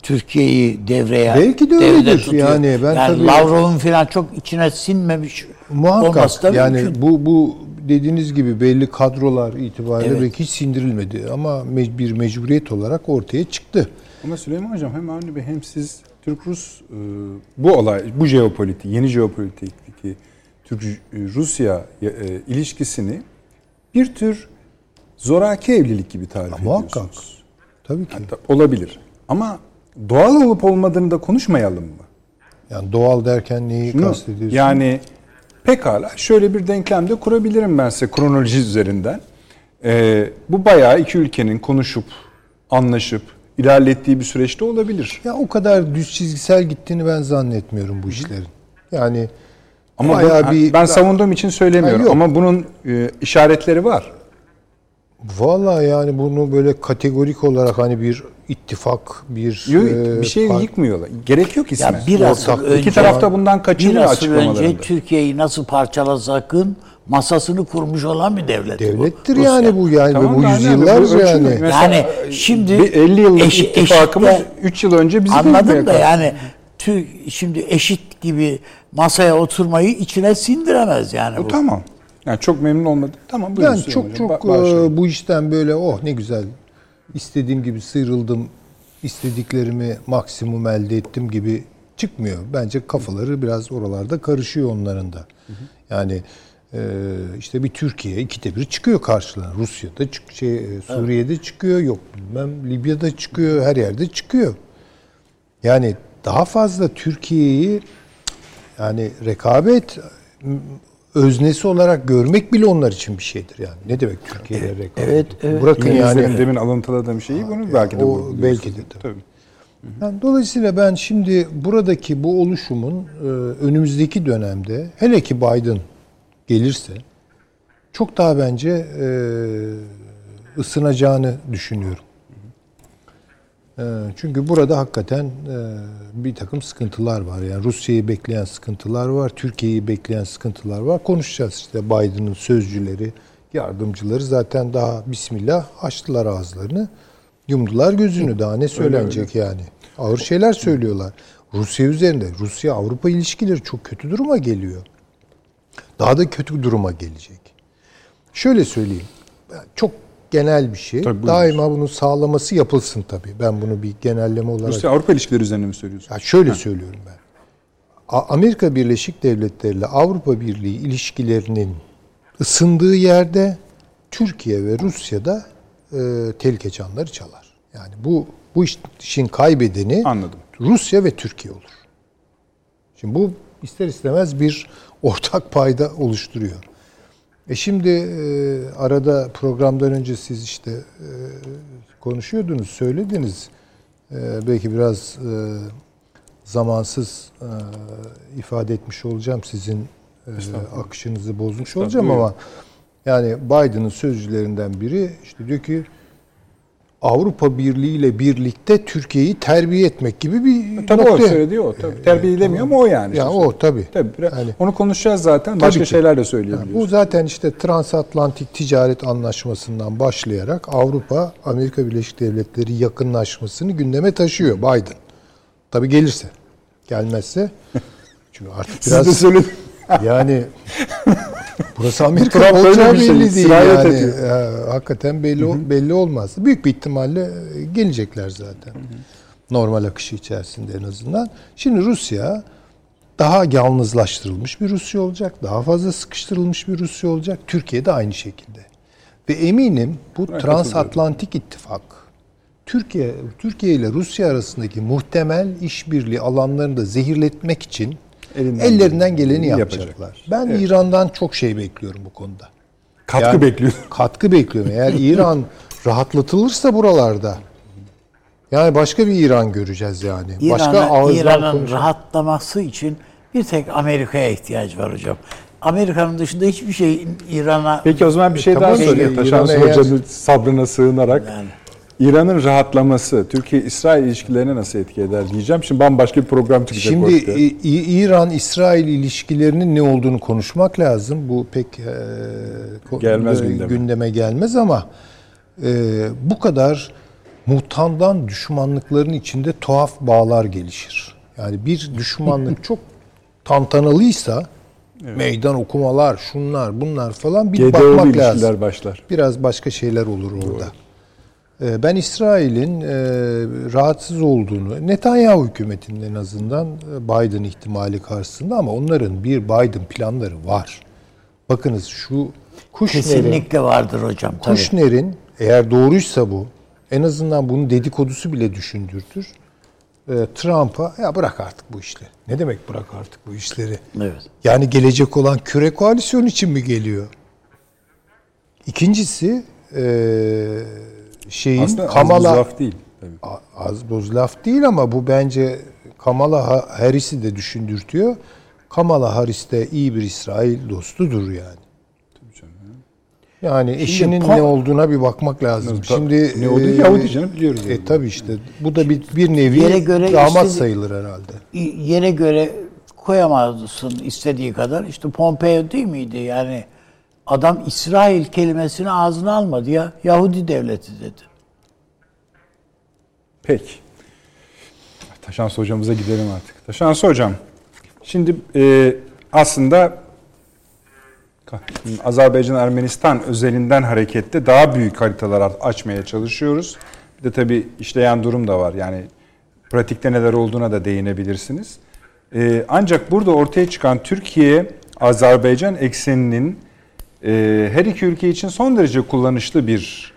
Türkiye'yi devreye belki de öyledir yani. Ben yani tabii, Lavrov'un falan çok içine sinmemiş muhakkak, olması da yani mümkün. Bu, bu dediğiniz gibi belli kadrolar itibariyle evet. belki hiç sindirilmedi ama bir mecburiyet olarak ortaya çıktı. Ama Süleyman Hocam hem Avni Bey hem siz Türk-Rus bu olay, bu jeopolitik, yeni jeopolitikteki Türk-Rusya ilişkisini bir tür zoraki evlilik gibi tarif ama ediyorsunuz. Muhakkak. Tabii ki. Hatta olabilir. Ama doğal olup olmadığını da konuşmayalım mı? Yani doğal derken neyi şunu, kastediyorsun? Yani pekala şöyle bir denklem de kurabilirim ben size kronoloji üzerinden. Ee, bu bayağı iki ülkenin konuşup, anlaşıp, ilerlettiği bir süreçte olabilir. Ya o kadar düz çizgisel gittiğini ben zannetmiyorum bu işlerin. Yani ama bayağı bu, bir ben savunduğum için söylemiyorum yani ama bunun e, işaretleri var. Vallahi yani bunu böyle kategorik olarak hani bir ittifak bir yok, e, bir şey par- yıkmıyorlar. Gerek yok ismi. Ya biraz önce iki tarafta bundan kaçınıyor açıklamalarında. Biraz önce Türkiye'yi nasıl parçalasakın masasını kurmuş olan bir devlet. Devlettir bu, yani bu yani tamam, bu yüzyıllarca yani. Yani, yani şimdi elli yıllık eş, ittifakımız üç yıl önce bizi anladım da yani tü, şimdi eşit gibi masaya oturmayı içine sindiremez yani bu. bu. Tamam. Yani çok memnun olmadım. Tamam buyurun. Yani çok hocam. çok ba- bu işten böyle oh ne güzel istediğim gibi sıyrıldım. İstediklerimi maksimum elde ettim gibi çıkmıyor. Bence kafaları biraz oralarda karışıyor onların da. Yani işte bir Türkiye ikide bir çıkıyor karşılarına. Rusya'da çık, şey, Suriye'de evet. çıkıyor, yok bilmem Libya'da çıkıyor, her yerde çıkıyor. Yani daha fazla Türkiye'yi yani rekabet öznesi olarak görmek bile onlar için bir şeydir yani. Ne demek Türkiye'ye rekabet? Evet, evet. Bırakın yani, yani evet. demin alıntıladığım şeyi bunu yani, belki de bu belki de tabii. Yani dolayısıyla ben şimdi buradaki bu oluşumun önümüzdeki dönemde hele ki Biden gelirse çok daha bence ısınacağını düşünüyorum. Çünkü burada hakikaten bir takım sıkıntılar var. Yani Rusya'yı bekleyen sıkıntılar var, Türkiye'yi bekleyen sıkıntılar var. Konuşacağız işte Biden'ın sözcüleri, yardımcıları zaten daha bismillah açtılar ağızlarını. Yumdular gözünü, daha ne söylenecek öyle, öyle. Yani. Ağır şeyler söylüyorlar. Rusya üzerinde, Rusya-Avrupa ilişkileri çok kötü duruma geliyor. Daha da kötü duruma gelecek. Şöyle söyleyeyim, çok genel bir şey. Tabii, daima bunun sağlaması yapılsın tabii. Ben bunu bir genelleme olarak... Rusya-Avrupa ilişkileri üzerine mi söylüyorsun? Ya şöyle ha. söylüyorum ben. Amerika Birleşik Devletleri ile Avrupa Birliği ilişkilerinin ısındığı yerde Türkiye ve Rusya'da E, tehlike çanları çalar. Yani bu bu işin kaybedeni Anladım. Rusya ve Türkiye olur. Şimdi bu ister istemez bir ortak payda oluşturuyor. E şimdi e, arada programdan önce siz işte e, konuşuyordunuz, söylediniz. E, belki biraz e, zamansız e, ifade etmiş olacağım, sizin e, akışınızı bozmuş olacağım ama yani Biden'ın sözcülerinden biri işte diyor ki Avrupa Birliği ile birlikte Türkiye'yi terbiye etmek gibi bir tabii nokta. O söylediği o. Tabii. Terbiye edemiyor ama o yani. Ya o tabii. tabii. Yani, onu konuşacağız zaten. Başka ki. şeyler de söyleyebiliriz. Yani bu zaten işte Transatlantik Ticaret Anlaşması'ndan başlayarak Avrupa, Amerika Birleşik Devletleri yakınlaşmasını gündeme taşıyor Biden. Tabii gelirse. Gelmezse çünkü artık biraz... Siz de söylediniz. Yani... Burası Amerika olacağı belli şey, değil yani. Ya, hakikaten belli, hı hı. belli olmaz. Büyük bir ihtimalle gelecekler zaten. Hı hı. Normal akışı içerisinde en azından. Şimdi Rusya daha yalnızlaştırılmış bir Rusya olacak. Daha fazla sıkıştırılmış bir Rusya olacak. Türkiye de aynı şekilde. Ve eminim bu ben transatlantik ittifak Türkiye Türkiye ile Rusya arasındaki muhtemel işbirliği alanlarını da zehirletmek için Elinden ellerinden geleni yapacaklar. yapacaklar. Ben evet. İran'dan çok şey bekliyorum bu konuda. Katkı yani, bekliyorum. Katkı bekliyorum. Eğer İran rahatlatılırsa buralarda, yani başka bir İran göreceğiz yani. İran'a, başka İran'ın rahatlaması için bir tek Amerika'ya ihtiyaç var hocam. Amerika'nın dışında hiçbir şey İran'a... Peki o zaman bir şey e, daha söyleyeyim. Taşan Hoca'nın sabrına sığınarak... Yani. İran'ın rahatlaması Türkiye-İsrail ilişkilerine nasıl etki eder diyeceğim. Şimdi bambaşka bir program çıkacak. Şimdi İran-İsrail ilişkilerinin ne olduğunu konuşmak lazım. Bu pek e, gelmez gündeme. gündeme gelmez ama e, bu kadar mutandan düşmanlıkların içinde tuhaf bağlar gelişir. Yani bir düşmanlık çok tantanalıysa evet. meydan okumalar, şunlar, bunlar falan bir G D O'lu bakmak lazım. Başlar. Biraz başka şeyler olur orada. Doğru. Ben İsrail'in rahatsız olduğunu, Netanyahu hükümetinin en azından Biden ihtimali karşısında ama onların bir Biden planları var. Bakınız şu Kushner'in... Kesinlikle vardır hocam. Kushner'in eğer doğruysa bu, en azından bunun dedikodusu bile düşündürtür. Trump'a ya bırak artık bu işleri. Ne demek bırak artık bu işleri? Evet. Yani gelecek olan küre koalisyon için mi geliyor? İkincisi... Ee, Şeyin, aslında Kamala, az buz laf değil. Tabii. Az buz laf değil ama bu bence Kamala Harris'i de düşündürtüyor. Kamala Harris de iyi bir İsrail dostudur yani. Tabii canım. Yani şimdi eşinin pa- ne olduğuna bir bakmak lazım. Tabii, şimdi ne oldu e, Yahudi canım biliyoruz. E, e tabii işte bu da bir, bir nevi damat istedi- sayılır herhalde. Yere göre koyamazsın istediği kadar. İşte Pompeo değil miydi yani? Adam İsrail kelimesini ağzına almadı ya. Yahudi devleti dedi. Peki. Taşansı hocamıza gidelim artık. Taşansı hocam. Şimdi e, aslında Azerbaycan-Ermenistan özelinden hareketle daha büyük haritalar açmaya çalışıyoruz. Bir de tabii işleyen durum da var. Yani pratikte neler olduğuna da değinebilirsiniz. E, ancak burada ortaya çıkan Türkiye Azerbaycan ekseninin e, her iki ülke için son derece kullanışlı bir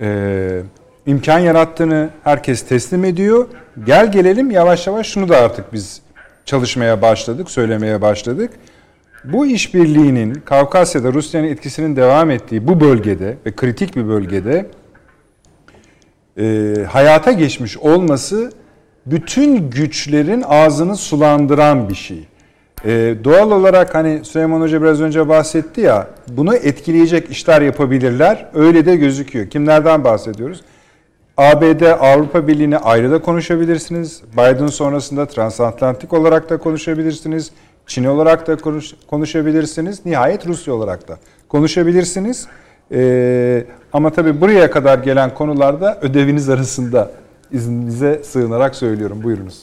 e, imkan yarattığını herkes teslim ediyor. Gel gelelim yavaş yavaş şunu da artık biz çalışmaya başladık, söylemeye başladık. Bu işbirliğinin Kafkasya'da Rusya'nın etkisinin devam ettiği bu bölgede ve kritik bir bölgede e, hayata geçmiş olması bütün güçlerin ağzını sulandıran bir şey. E, doğal olarak hani Süleyman Hoca biraz önce bahsetti ya, bunu etkileyecek işler yapabilirler. Öyle de gözüküyor. Kimlerden bahsediyoruz? A B D, Avrupa Birliği'ni ayrı da konuşabilirsiniz. Biden sonrasında transatlantik olarak da konuşabilirsiniz. Çin olarak da konuş, konuşabilirsiniz. Nihayet Rusya olarak da konuşabilirsiniz. Ee, ama tabii buraya kadar gelen konularda ödeviniz arasında, izninize sığınarak söylüyorum. Buyurunuz.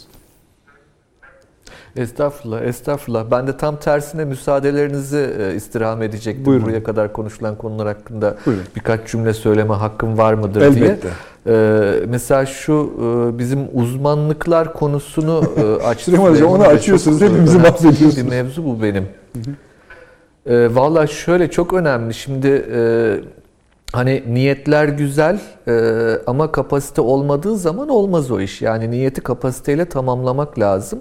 Estağfurullah, estağfurullah. Ben de tam tersine müsaadelerinizi istirham edecektim. Buyurun. Buraya kadar konuşulan konular hakkında Buyurun. Birkaç cümle söyleme hakkım var mıdır Elbette. diye. Ee, mesela şu bizim uzmanlıklar konusunu açtık. Hocam onu açıyorsunuz, hepimizi mahvediyorsunuz. Bir mevzu bu benim. Ee, Valla şöyle çok önemli. Şimdi e, hani niyetler güzel e, ama kapasite olmadığı zaman olmaz o iş. Yani niyeti kapasiteyle tamamlamak lazım.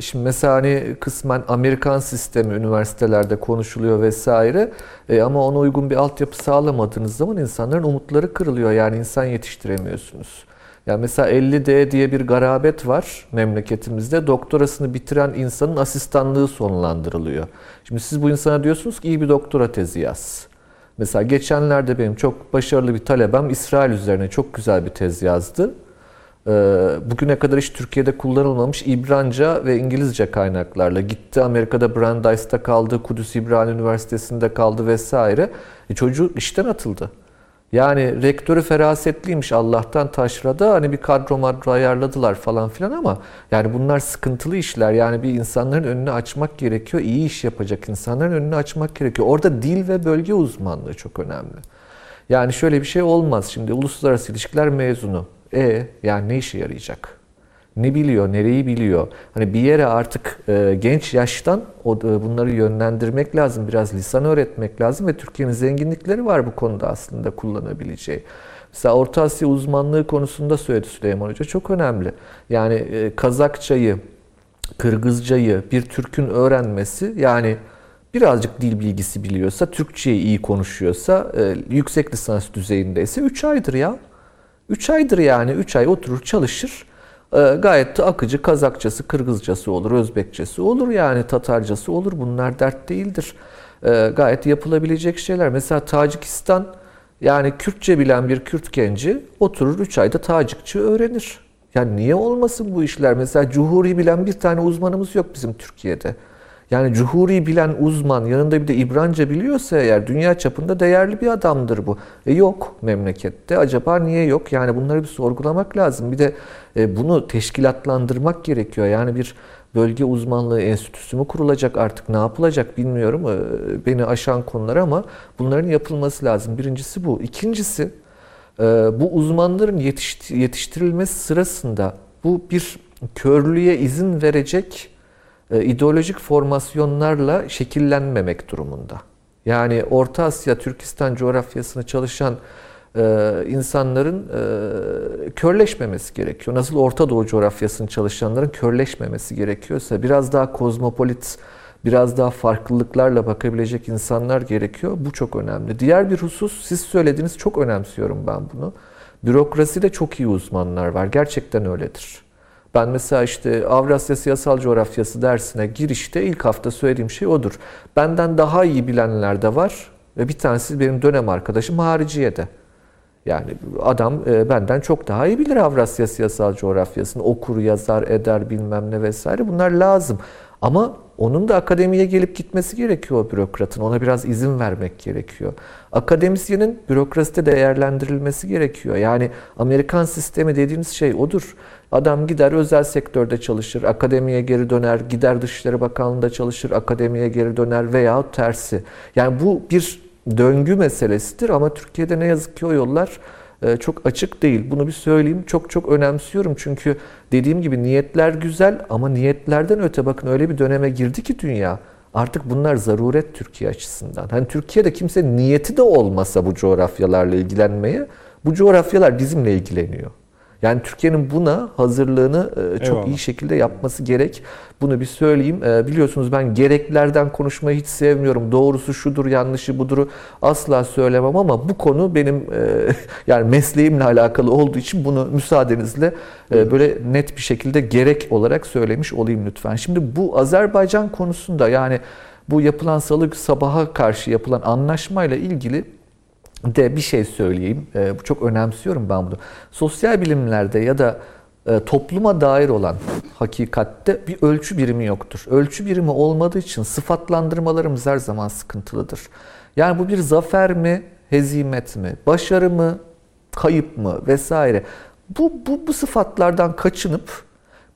Şimdi mesela hani kısmen Amerikan sistemi üniversitelerde konuşuluyor vesaire e ama ona uygun bir altyapı sağlamadığınız zaman insanların umutları kırılıyor. Yani insan yetiştiremiyorsunuz. Yani mesela elli D diye bir garabet var memleketimizde. Doktorasını bitiren insanın asistanlığı sonlandırılıyor. Şimdi siz bu insana diyorsunuz ki iyi bir doktora tezi yaz. Mesela geçenlerde benim çok başarılı bir talebem İsrail üzerine çok güzel bir tez yazdı. Bugüne kadar hiç Türkiye'de kullanılmamış İbranca ve İngilizce kaynaklarla gitti. Amerika'da Brandeis'te kaldı, Kudüs İbrahim Üniversitesi'nde kaldı vesaire. E çocuğu işten atıldı. Yani rektörü ferasetliymiş Allah'tan taşrada. Hani bir kadro madro ayarladılar falan filan ama yani bunlar sıkıntılı işler. Yani bir insanların önünü açmak gerekiyor. İyi iş yapacak insanların önünü açmak gerekiyor. Orada dil ve bölge uzmanlığı çok önemli. Yani şöyle bir şey olmaz. Şimdi uluslararası ilişkiler mezunu. E yani ne işe yarayacak? Ne biliyor, nereyi biliyor? Hani bir yere artık e, genç yaştan o, e, bunları yönlendirmek lazım. Biraz lisan öğretmek lazım ve Türkiye'nin zenginlikleri var bu konuda aslında kullanabileceği. Mesela Orta Asya uzmanlığı konusunda söyledi Süleyman Hoca. Çok önemli. Yani e, Kazakçayı, Kırgızcayı bir Türk'ün öğrenmesi yani birazcık dil bilgisi biliyorsa, Türkçeyi iyi konuşuyorsa, e, yüksek lisans düzeyindeyse üç aydır ya. üç aydır yani üç ay oturur çalışır. Ee, gayet de akıcı Kazakçası, Kırgızcası olur, Özbekçesi olur yani Tatarcası olur. Bunlar dert değildir. Ee, gayet yapılabilecek şeyler. Mesela Tacikistan yani Kürtçe bilen bir Kürt genci oturur üç ayda Tacikçe öğrenir. Yani niye olmasın bu işler? Mesela Cuhuri bilen bir tane uzmanımız yok bizim Türkiye'de. Yani Cuhuri bilen uzman yanında bir de İbranca biliyorsa eğer dünya çapında değerli bir adamdır bu. E yok memlekette. Acaba niye yok? Yani bunları bir sorgulamak lazım. Bir de e, bunu teşkilatlandırmak gerekiyor. Yani bir bölge uzmanlığı enstitüsü mü kurulacak artık? Ne yapılacak bilmiyorum. E, beni aşan konular ama bunların yapılması lazım. Birincisi bu. İkincisi e, bu uzmanların yetiştir- yetiştirilmesi sırasında bu bir körlüğe izin verecek ideolojik formasyonlarla şekillenmemek durumunda. Yani Orta Asya, Türkistan coğrafyasını çalışan e, insanların e, körleşmemesi gerekiyor. Nasıl Orta Doğu coğrafyasını çalışanların körleşmemesi gerekiyorsa biraz daha kozmopolit, biraz daha farklılıklarla bakabilecek insanlar gerekiyor. Bu çok önemli. Diğer bir husus, siz söylediğiniz çok önemsiyorum ben bunu. Bürokraside çok iyi uzmanlar var. Gerçekten öyledir. Ben mesela işte Avrasya Siyasal Coğrafyası dersine girişte ilk hafta söylediğim şey odur. Benden daha iyi bilenler de var. Bir tanesi benim dönem arkadaşım hariciyede. Yani adam benden çok daha iyi bilir Avrasya Siyasal Coğrafyası'nı. Okur, yazar, eder bilmem ne vesaire. Bunlar lazım. Ama onun da akademiye gelip gitmesi gerekiyor bürokratın. Ona biraz izin vermek gerekiyor. Akademisyenin bürokraside değerlendirilmesi gerekiyor. Yani Amerikan sistemi dediğimiz şey odur. Adam gider özel sektörde çalışır, akademiye geri döner, gider Dışişleri Bakanlığı'nda çalışır, akademiye geri döner veya tersi. Yani bu bir döngü meselesidir ama Türkiye'de ne yazık ki o yollar çok açık değil. Bunu bir söyleyeyim. Çok çok önemsiyorum. Çünkü dediğim gibi niyetler güzel ama niyetlerden öte bakın öyle bir döneme girdi ki dünya. Artık bunlar zaruret Türkiye açısından. Hani Türkiye'de kimsenin niyeti de olmasa bu coğrafyalarla ilgilenmeye, bu coğrafyalar bizimle ilgileniyor. Yani Türkiye'nin buna hazırlığını çok Eyvallah. iyi şekilde yapması gerek. Bunu bir söyleyeyim. Biliyorsunuz ben gereklerden konuşmayı hiç sevmiyorum. Doğrusu şudur, yanlışı budur asla söylemem ama bu konu benim yani mesleğimle alakalı olduğu için bunu müsaadenizle böyle net bir şekilde gerek olarak söylemiş olayım lütfen. Şimdi bu Azerbaycan konusunda yani bu yapılan salı sabaha karşı yapılan anlaşmayla ilgili de bir şey söyleyeyim. Bu çok önemsiyorum ben bunu. Sosyal bilimlerde ya da topluma dair olan hakikatte bir ölçü birimi yoktur. Ölçü birimi olmadığı için sıfatlandırmalarımız her zaman sıkıntılıdır. Yani bu bir zafer mi, hezimet mi, başarı mı, kayıp mı vesaire. Bu bu bu sıfatlardan kaçınıp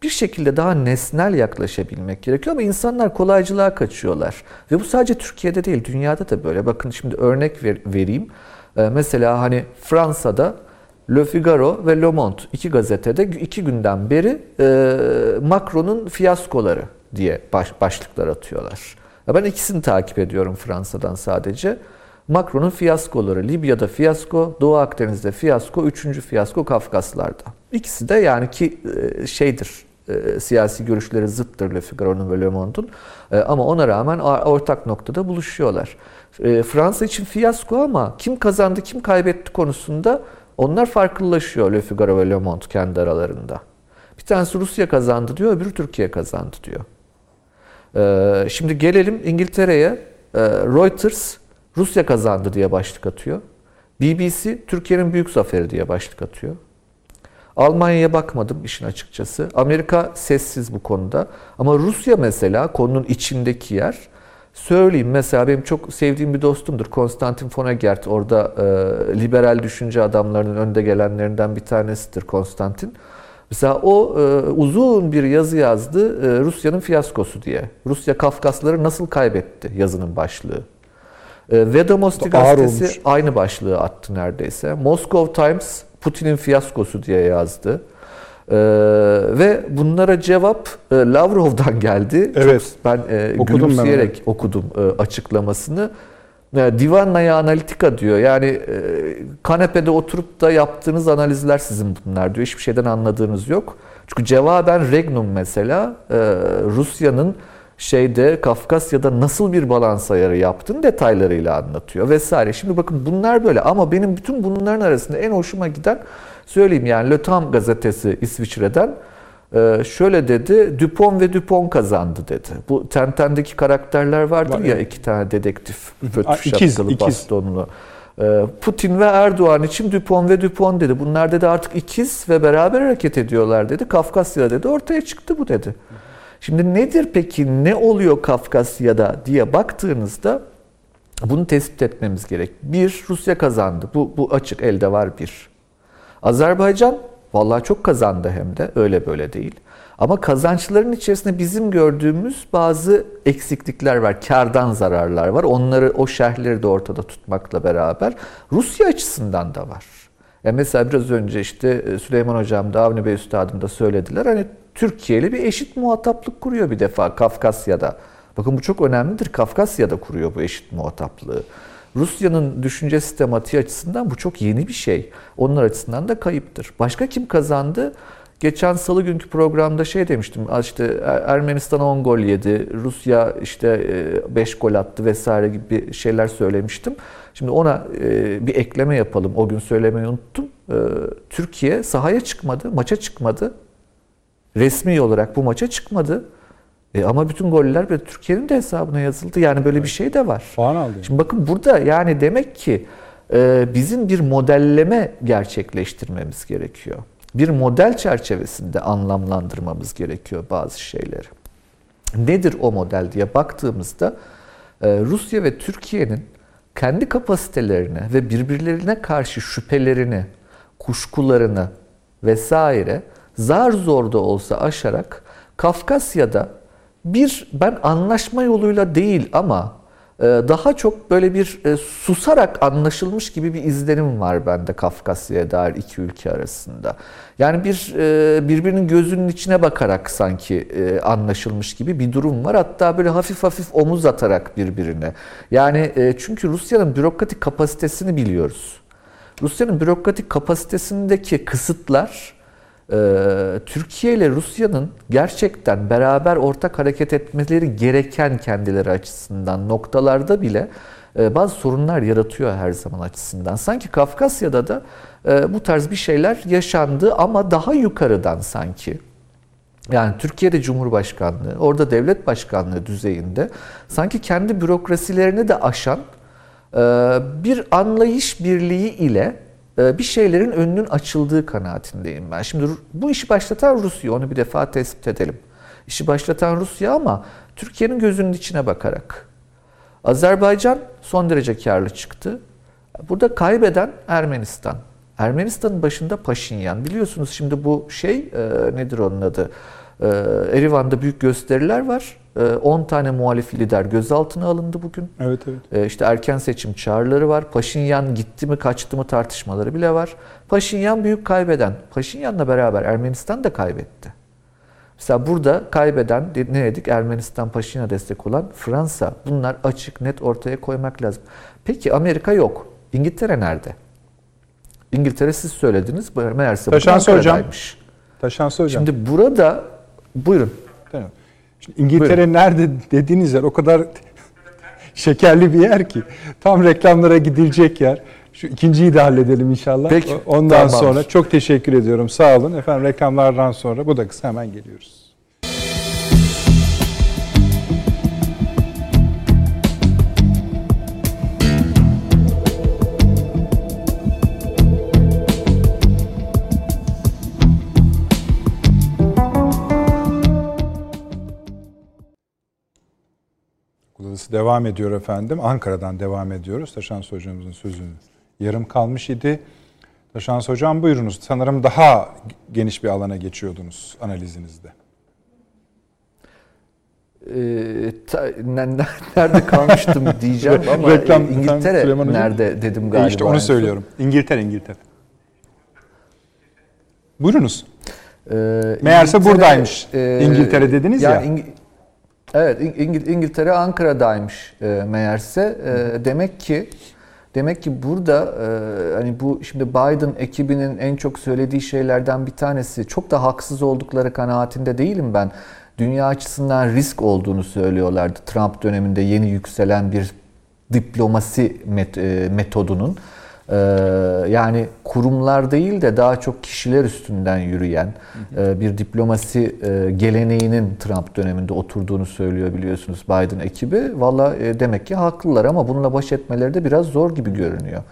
bir şekilde daha nesnel yaklaşabilmek gerekiyor ama insanlar kolaycılığa kaçıyorlar. Ve bu sadece Türkiye'de değil, dünyada da böyle. Bakın şimdi örnek ver, vereyim. Ee, mesela hani Fransa'da Le Figaro ve Le Monde iki gazetede iki günden beri e, Macron'un fiyaskoları diye baş, başlıklar atıyorlar. Ben ikisini takip ediyorum Fransa'dan sadece. Macron'un fiyaskoları, Libya'da fiyasko, Doğu Akdeniz'de fiyasko, üçüncü fiyasko Kafkaslar'da. İkisi de yani ki şeydir, siyasi görüşleri zıttır Le Figaro'nun ve Le Monde'un ama ona rağmen ortak noktada buluşuyorlar. Fransa için fiyasko ama kim kazandı kim kaybetti konusunda onlar farklılaşıyor Le Figaro ve Le Monde kendi aralarında. Bir tanesi Rusya kazandı diyor, öbürü Türkiye kazandı diyor. Şimdi gelelim İngiltere'ye. Reuters Rusya kazandı diye başlık atıyor. B B C Türkiye'nin büyük zaferi diye başlık atıyor. Almanya'ya bakmadım işin açıkçası. Amerika sessiz bu konuda. Ama Rusya mesela konunun içindeki yer. Söyleyeyim mesela benim çok sevdiğim bir dostumdur. Konstantin Fonegert orada e, liberal düşünce adamlarının önde gelenlerinden bir tanesidir Konstantin. Mesela o e, uzun bir yazı yazdı e, Rusya'nın fiyaskosu diye. Rusya Kafkasları nasıl kaybetti yazının başlığı. E, Vedomosti gazetesi aynı başlığı attı neredeyse. Moscow Times Putin'in fiyaskosu diye yazdı. Ee, ve bunlara cevap e, Lavrov'dan geldi. Evet. Çok, ben e, okudum gülümseyerek ben okudum e, açıklamasını. E, Divanaya analitika diyor. Yani e, kanepede oturup da yaptığınız analizler sizin bunlar diyor. Hiçbir şeyden anladığınız yok. Çünkü cevaben Regnum mesela e, Rusya'nın şeyde Kafkasya'da nasıl bir balans ayarı yaptığını detaylarıyla anlatıyor vesaire. Şimdi bakın bunlar böyle ama benim bütün bunların arasında en hoşuma giden söyleyeyim yani Le Temps gazetesi İsviçre'den şöyle dedi, Dupont ve Dupont kazandı dedi. Bu Tenten'deki karakterler vardır var, ya evet. iki tane dedektif, fötr şapkalı bastonlu. Putin ve Erdoğan için Dupont ve Dupont dedi. Bunlar dedi artık ikiz ve beraber hareket ediyorlar dedi. Kafkasya dedi ortaya çıktı bu dedi. Şimdi nedir peki, ne oluyor Kafkasya'da diye baktığınızda bunu tespit etmemiz gerek. Bir, Rusya kazandı. Bu, bu açık, elde var bir. Azerbaycan, vallahi çok kazandı hem de, öyle böyle değil. Ama kazançların içerisinde bizim gördüğümüz bazı eksiklikler var, kârdan zararlar var. Onları, o şerhleri de ortada tutmakla beraber Rusya açısından da var. E mesela biraz önce işte Süleyman Hocam da, Avni Bey Üstadım da söylediler. Hani Türkiye'yle bir eşit muhataplık kuruyor bir defa Kafkasya'da. Bakın bu çok önemlidir. Kafkasya'da kuruyor bu eşit muhataplığı. Rusya'nın düşünce sistematiği açısından bu çok yeni bir şey. Onlar açısından da kayıptır. Başka kim kazandı? Geçen salı günkü programda şey demiştim. İşte Ermenistan on gol yedi, Rusya işte beş gol attı vesaire gibi şeyler söylemiştim. Şimdi ona bir ekleme yapalım. O gün söylemeyi unuttum. Türkiye sahaya çıkmadı, maça çıkmadı. Resmi olarak bu maça çıkmadı. E ama bütün goller böyle Türkiye'nin de hesabına yazıldı. Yani böyle bir şey de var. Puan aldı. Şimdi bakın burada yani demek ki bizim bir modelleme gerçekleştirmemiz gerekiyor. Bir model çerçevesinde anlamlandırmamız gerekiyor bazı şeyleri. Nedir o model diye baktığımızda Rusya ve Türkiye'nin kendi kapasitelerini ve birbirlerine karşı şüphelerini, kuşkularını vesaire zar zor da olsa aşarak Kafkasya'da bir ben anlaşma yoluyla değil ama daha çok böyle bir susarak anlaşılmış gibi bir izlenim var bende Kafkasya'ya dair iki ülke arasında. Yani bir birbirinin gözünün içine bakarak sanki anlaşılmış gibi bir durum var. Hatta böyle hafif hafif omuz atarak birbirine. Yani çünkü Rusya'nın bürokratik kapasitesini biliyoruz. Rusya'nın bürokratik kapasitesindeki kısıtlar Türkiye ile Rusya'nın gerçekten beraber ortak hareket etmeleri gereken kendileri açısından noktalarda bile bazı sorunlar yaratıyor her zaman açısından. Sanki Kafkasya'da da bu tarz bir şeyler yaşandı ama daha yukarıdan sanki. Yani Türkiye'de Cumhurbaşkanlığı, orada devlet başkanlığı düzeyinde sanki kendi bürokrasilerini de aşan bir anlayış birliği ile bir şeylerin önünün açıldığı kanaatindeyim ben. Şimdi bu işi başlatan Rusya, onu bir defa tespit edelim. İşi başlatan Rusya ama Türkiye'nin gözünün içine bakarak. Azerbaycan son derece karlı çıktı. Burada kaybeden Ermenistan. Ermenistan'ın başında Paşinyan. Biliyorsunuz şimdi bu şey nedir onun adı? Erivan'da büyük gösteriler var. on tane muhalif lider gözaltına alındı bugün. Evet, evet. İşte erken seçim çağrıları var. Paşinyan gitti mi kaçtı mı tartışmaları bile var. Paşinyan büyük kaybeden. Paşinyan'la beraber Ermenistan da kaybetti. Mesela burada kaybeden ne dedik? Ermenistan, Paşinyan'a destek olan Fransa. Bunlar açık, net ortaya koymak lazım. Peki Amerika yok. İngiltere nerede? İngiltere siz söylediniz. Meğerse Taşansı hocam. Taşansı hocam. Şimdi burada buyurun. Tamam. Şimdi İngiltere buyurun. Nerede dediğiniz yer o kadar şekerli bir yer ki tam reklamlara gidilecek yer. Şu ikinciyi de halledelim inşallah. Peki, ondan tamam. Sonra çok teşekkür ediyorum. Sağ olun. Efendim reklamlardan sonra bu da kısa hemen geliyoruz. Devam ediyor efendim. Ankara'dan devam ediyoruz. Taşansı hocamızın sözünü yarım kalmış idi. Taşansı hocam buyurunuz. Sanırım daha geniş bir alana geçiyordunuz analizinizde. Ee, ta, nerede kalmıştım diyeceğim ama Reklam, İngiltere Süleyman nerede hocam? Dedim galiba. E işte onu söylüyorum. İngiltere, İngiltere. Buyurunuz. Ee, Meğerse İngiltere, buradaymış. E, İngiltere dediniz yani, ya. İng- Evet, İngil- İngiltere Ankara'daymış e, meğerse. E, demek ki demek ki burada e, hani bu şimdi Biden ekibinin en çok söylediği şeylerden bir tanesi, çok da haksız oldukları kanaatinde değilim ben. Dünya açısından risk olduğunu söylüyorlardı Trump döneminde yeni yükselen bir diplomasi met- metodunun. Yani kurumlar değil de daha çok kişiler üstünden yürüyen bir diplomasi geleneğinin Trump döneminde oturduğunu söylüyor biliyorsunuz Biden ekibi. Vallahi demek ki haklılar ama bununla baş etmeleri de biraz zor gibi görünüyor.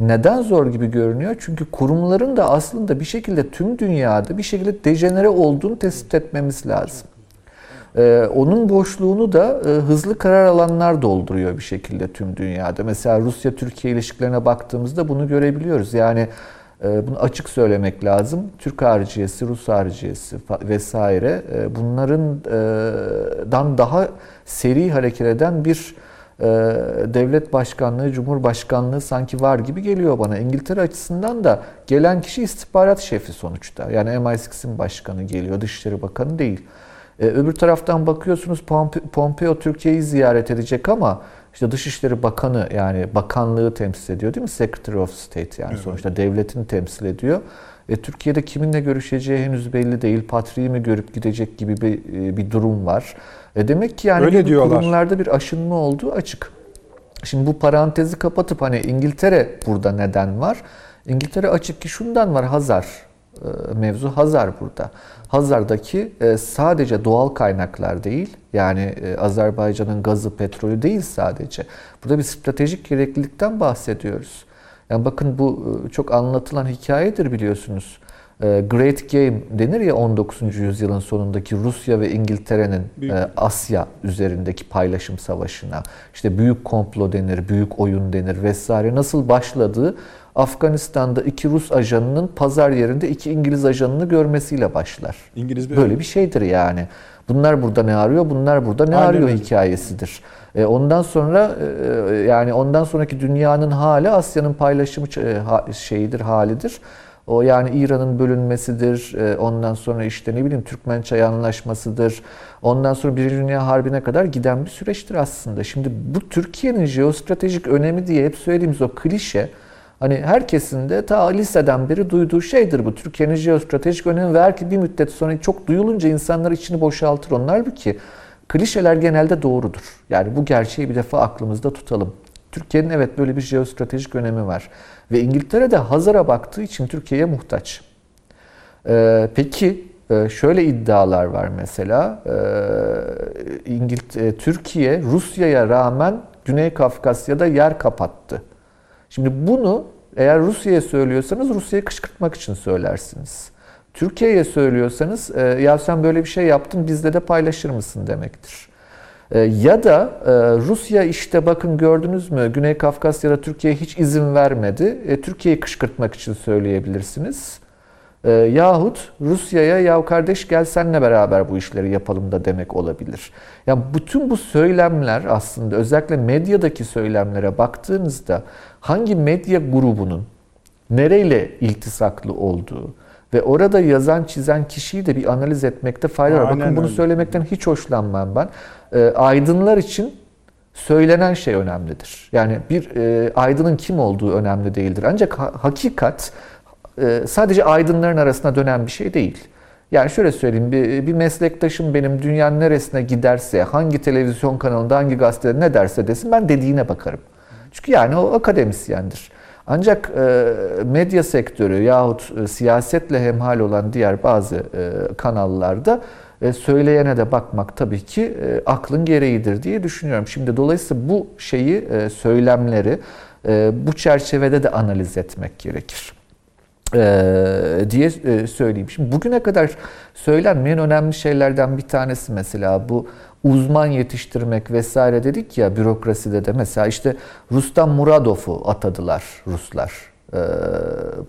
Neden zor gibi görünüyor? Çünkü kurumların da aslında bir şekilde tüm dünyada bir şekilde dejenere olduğunu tespit etmemiz lazım. Ee, onun boşluğunu da e, hızlı karar alanlar dolduruyor bir şekilde tüm dünyada. Mesela Rusya-Türkiye ilişkilerine baktığımızda bunu görebiliyoruz. Yani e, bunu açık söylemek lazım. Türk harciyesi, Rus harciyesi vesaire e, bunlardan e, daha seri hareket eden bir e, devlet başkanlığı, cumhurbaşkanlığı sanki var gibi geliyor bana. İngiltere açısından da gelen kişi istihbarat şefi sonuçta. Yani M I altının başkanı geliyor, Dışişleri Bakanı değil. Öbür taraftan bakıyorsunuz Pompeo Türkiye'yi ziyaret edecek ama işte Dışişleri Bakanı yani bakanlığı temsil ediyor değil mi? Secretary of State yani evet. Sonuçta devletini temsil ediyor. E, Türkiye'de kiminle görüşeceği henüz belli değil. Patriği mi görüp gidecek gibi bir, bir durum var. E, demek ki yani bu kurumlarda bir aşınma olduğu açık. Şimdi bu parantezi kapatıp hani İngiltere burada neden var? İngiltere açık ki şundan var Hazar. Mevzu Hazar burada. Hazar'daki sadece doğal kaynaklar değil, yani Azerbaycan'ın gazı, petrolü değil sadece. Burada bir stratejik gereklilikten bahsediyoruz. Yani bakın bu çok anlatılan hikayedir biliyorsunuz. Great Game denir ya on dokuzuncu yüzyılın sonundaki Rusya ve İngiltere'nin büyük. Asya üzerindeki paylaşım savaşına, işte büyük komplo denir, büyük oyun denir vesaire nasıl başladığı Afganistan'da iki Rus ajanının pazar yerinde iki İngiliz ajanını görmesiyle başlar. İngiliz bir böyle bir şeydir yani. Bunlar burada ne arıyor, bunlar burada ne Aynen arıyor öyle. hikayesidir. E ondan sonra e, yani ondan sonraki dünyanın hali Asya'nın paylaşımı e, şeyidir, halidir. O yani İran'ın bölünmesidir, ondan sonra işte ne bileyim Türkmen-Çay Antlaşması'dır, ondan sonra Birinci Dünya Harbi'ne kadar giden bir süreçtir aslında. Şimdi bu Türkiye'nin jeostratejik önemi diye hep söylediğimiz o klişe, hani herkesin de ta liseden beri duyduğu şeydir bu. Türkiye'nin jeostratejik önemi ve belki bir müddet sonra çok duyulunca insanlar içini boşaltır. Onlar ki klişeler genelde doğrudur. Yani bu gerçeği bir defa aklımızda tutalım. Türkiye'nin evet böyle bir jeostratejik önemi var. Ve İngiltere de Hazar'a baktığı için Türkiye'ye muhtaç. Ee, peki şöyle iddialar var mesela. Ee, İngiltere, Türkiye Rusya'ya rağmen Güney Kafkasya'da yer kapattı. Şimdi bunu eğer Rusya'ya söylüyorsanız Rusya'yı kışkırtmak için söylersiniz. Türkiye'ye söylüyorsanız ya sen böyle bir şey yaptın bizle de paylaşır mısın demektir. Ya da Rusya işte bakın gördünüz mü Güney Kafkasya'da Türkiye'ye hiç izin vermedi. Türkiye'yi kışkırtmak için söyleyebilirsiniz. Yahut Rusya'ya ya kardeş gel seninle beraber bu işleri yapalım da demek olabilir. Yani bütün bu söylemler aslında özellikle medyadaki söylemlere baktığınızda hangi medya grubunun nereyle iltisaklı olduğu ve orada yazan çizen kişiyi de bir analiz etmekte fayda var. Aynen Bakın bunu öyle. söylemekten hiç hoşlanmam ben. E, aydınlar için söylenen şey önemlidir. Yani bir e, aydının kim olduğu önemli değildir. Ancak ha- hakikat e, sadece aydınların arasına dönen bir şey değil. Yani şöyle söyleyeyim, bir, bir meslektaşım benim dünyanın neresine giderse, hangi televizyon kanalında, hangi gazetede ne derse desin ben dediğine bakarım. Çünkü yani o akademisyendir. Ancak medya sektörü yahut siyasetle hemhal olan diğer bazı kanallarda söyleyene de bakmak tabii ki aklın gereğidir diye düşünüyorum. Şimdi dolayısıyla bu şeyi, söylemleri bu çerçevede de analiz etmek gerekir diye söyleyeyim. Şimdi bugüne kadar söylenmeyen önemli şeylerden bir tanesi mesela bu uzman yetiştirmek vesaire dedik ya bürokraside de mesela işte Rustam Muradov'u atadılar Ruslar. Ee,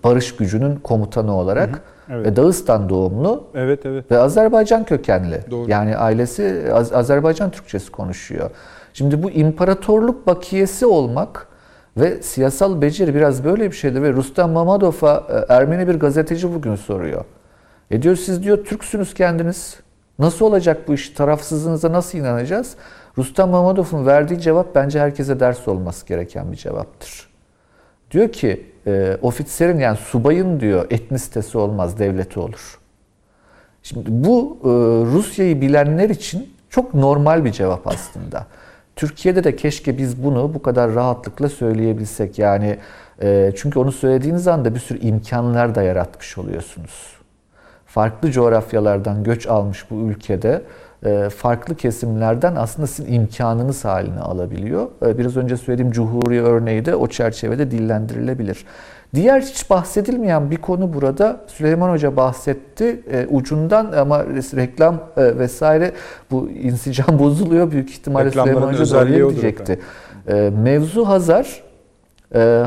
barış gücünün komutanı olarak. Hı hı. Evet. Dağıstan doğumlu evet, evet. ve Azerbaycan kökenli. Doğru. Yani ailesi Az- Azerbaycan Türkçesi konuşuyor. Şimdi bu imparatorluk bakiyesi olmak ve siyasal beceri biraz böyle bir şeydir ve Rustam Mamadov'a Ermeni bir gazeteci bugün soruyor. E diyor siz diyor Türksünüz kendiniz. Nasıl olacak bu iş? Tarafsızlığınıza nasıl inanacağız? Rustam Mamadov'un verdiği cevap bence herkese ders olması gereken bir cevaptır. Diyor ki e, ofitserin yani subayın diyor etnisitesi olmaz devleti olur. Şimdi bu e, Rusya'yı bilenler için çok normal bir cevap aslında. Türkiye'de de keşke biz bunu bu kadar rahatlıkla söyleyebilsek yani e, çünkü onu söylediğiniz anda bir sürü imkanlar da yaratmış oluyorsunuz. Farklı coğrafyalardan göç almış bu ülkede farklı kesimlerden aslında sizin imkanınız haline alabiliyor. Biraz önce söylediğim Cumhuriyet örneği de o çerçevede dillendirilebilir. Diğer hiç bahsedilmeyen bir konu burada Süleyman Hoca bahsetti ucundan ama reklam vesaire bu insicam bozuluyor büyük ihtimalle Süleyman Hoca öyle diyecekti. Mevzu Hazar,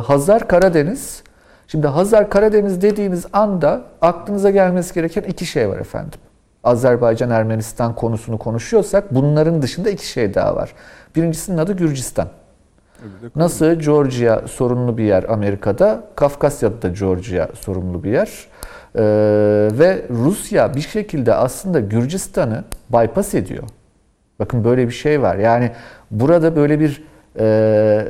Hazar Karadeniz. Şimdi Hazar Karadeniz dediğiniz anda aklınıza gelmesi gereken iki şey var efendim. Azerbaycan, Ermenistan konusunu konuşuyorsak bunların dışında iki şey daha var. Birincisinin adı Gürcistan. Nasıl Georgia sorunlu bir yer Amerika'da, Kafkasya'da da Georgia sorunlu bir yer. Ee, ve Rusya bir şekilde aslında Gürcistan'ı bypass ediyor. Bakın böyle bir şey var. Yani burada böyle bir... E,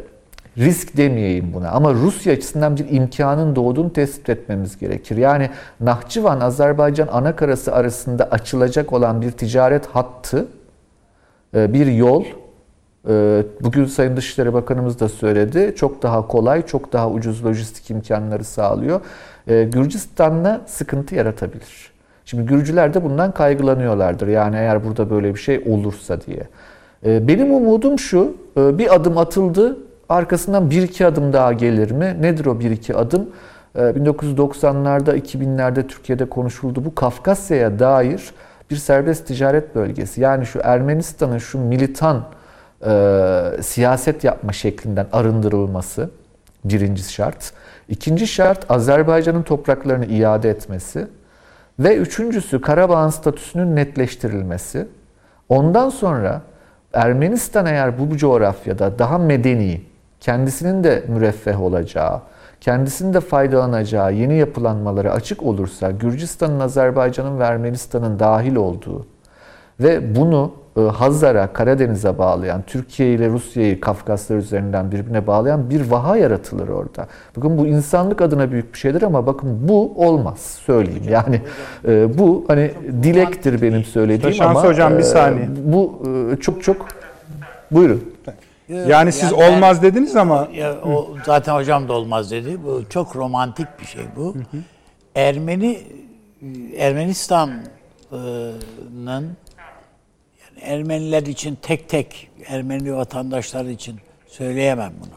risk demeyeyim buna ama Rusya açısından bir imkanın doğduğunu tespit etmemiz gerekir. Yani Nahçıvan, Azerbaycan anakarası arasında açılacak olan bir ticaret hattı, bir yol. Bugün Sayın Dışişleri Bakanımız da söyledi. Çok daha kolay, çok daha ucuz lojistik imkanları sağlıyor. Gürcistan'la sıkıntı yaratabilir. Şimdi Gürcüler de bundan kaygılanıyorlardır. Yani eğer burada böyle bir şey olursa diye. Benim umudum şu, bir adım atıldı. Arkasından bir iki adım daha gelir mi? Nedir o bir iki adım? bin dokuz yüz doksanlarda, iki binlerde Türkiye'de konuşuldu. Bu Kafkasya'ya dair bir serbest ticaret bölgesi. Yani şu Ermenistan'ın şu militan e, siyaset yapma şeklinden arındırılması birinci şart. İkinci şart Azerbaycan'ın topraklarını iade etmesi. Ve üçüncüsü Karabağ'ın statüsünün netleştirilmesi. Ondan sonra Ermenistan eğer bu coğrafyada daha medeni, kendisinin de müreffeh olacağı, kendisinin de faydalanacağı yeni yapılanmalara açık olursa, Gürcistan'ın, Azerbaycan'ın ve Ermenistan'ın dahil olduğu ve bunu Hazar'a, Karadeniz'e bağlayan, Türkiye ile Rusya'yı Kafkaslar üzerinden birbirine bağlayan bir vaha yaratılır orada. Bakın bu insanlık adına büyük bir şeydir ama bakın bu olmaz söyleyeyim. Yani bu hani dilektir benim söylediğim ama hocam, bir saniye. Bu çok çok buyurun. Yani, yani siz yani olmaz ben, dediniz ama... Ya, o, zaten hocam da olmaz dedi. Bu çok romantik bir şey bu. Hı hı. Ermeni, Ermenistan'ın yani Ermeniler için tek tek, Ermeni vatandaşlar için söyleyemem bunu.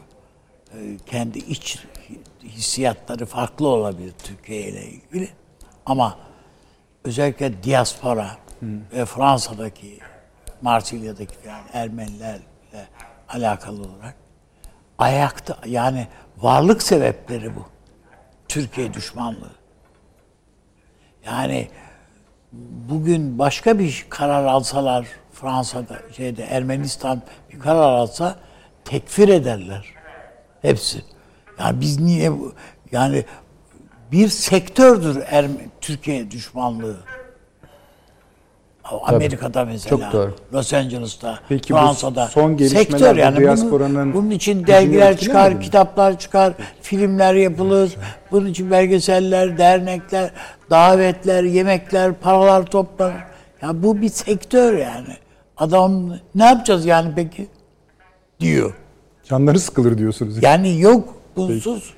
Kendi iç hissiyatları farklı olabilir Türkiye ile ilgili. Ama özellikle diaspora hı. ve Fransa'daki, Marsilya'daki yani Ermeniler alakalı olarak ayakta, yani varlık sebepleri bu. Türkiye düşmanlığı. Yani bugün başka bir karar alsalar Fransa'da, şeyde Ermenistan bir karar alsa tekfir ederler. Hepsi. Yani biz niye yani bir sektördür Ermen, Türkiye düşmanlığı. Amerika'da tabii, mesela, Los Angeles'ta, peki, Fransa'da son sektör yani bunun, bunun için dergiler çıkar, kitaplar çıkar, filmler yapılır, bunun için belgeseller, dernekler, davetler, yemekler, paralar toplanır. Ya bu bir sektör yani. Adam ne yapacağız yani peki? Diyor. Canları sıkılır diyorsunuz. Yani yok bunsuz.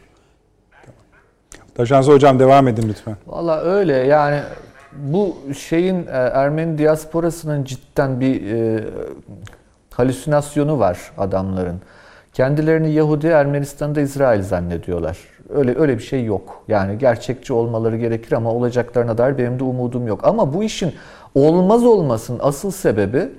Taşansı hocam devam edin lütfen. Vallahi öyle yani. Bu şeyin Ermeni diasporasının cidden bir e, halüsinasyonu var adamların. Kendilerini Yahudi, Ermenistan'da İsrail zannediyorlar. Öyle öyle bir şey yok. Yani gerçekçi olmaları gerekir ama olacaklarına dair benim de umudum yok. Ama bu işin olmaz olmasının asıl sebebi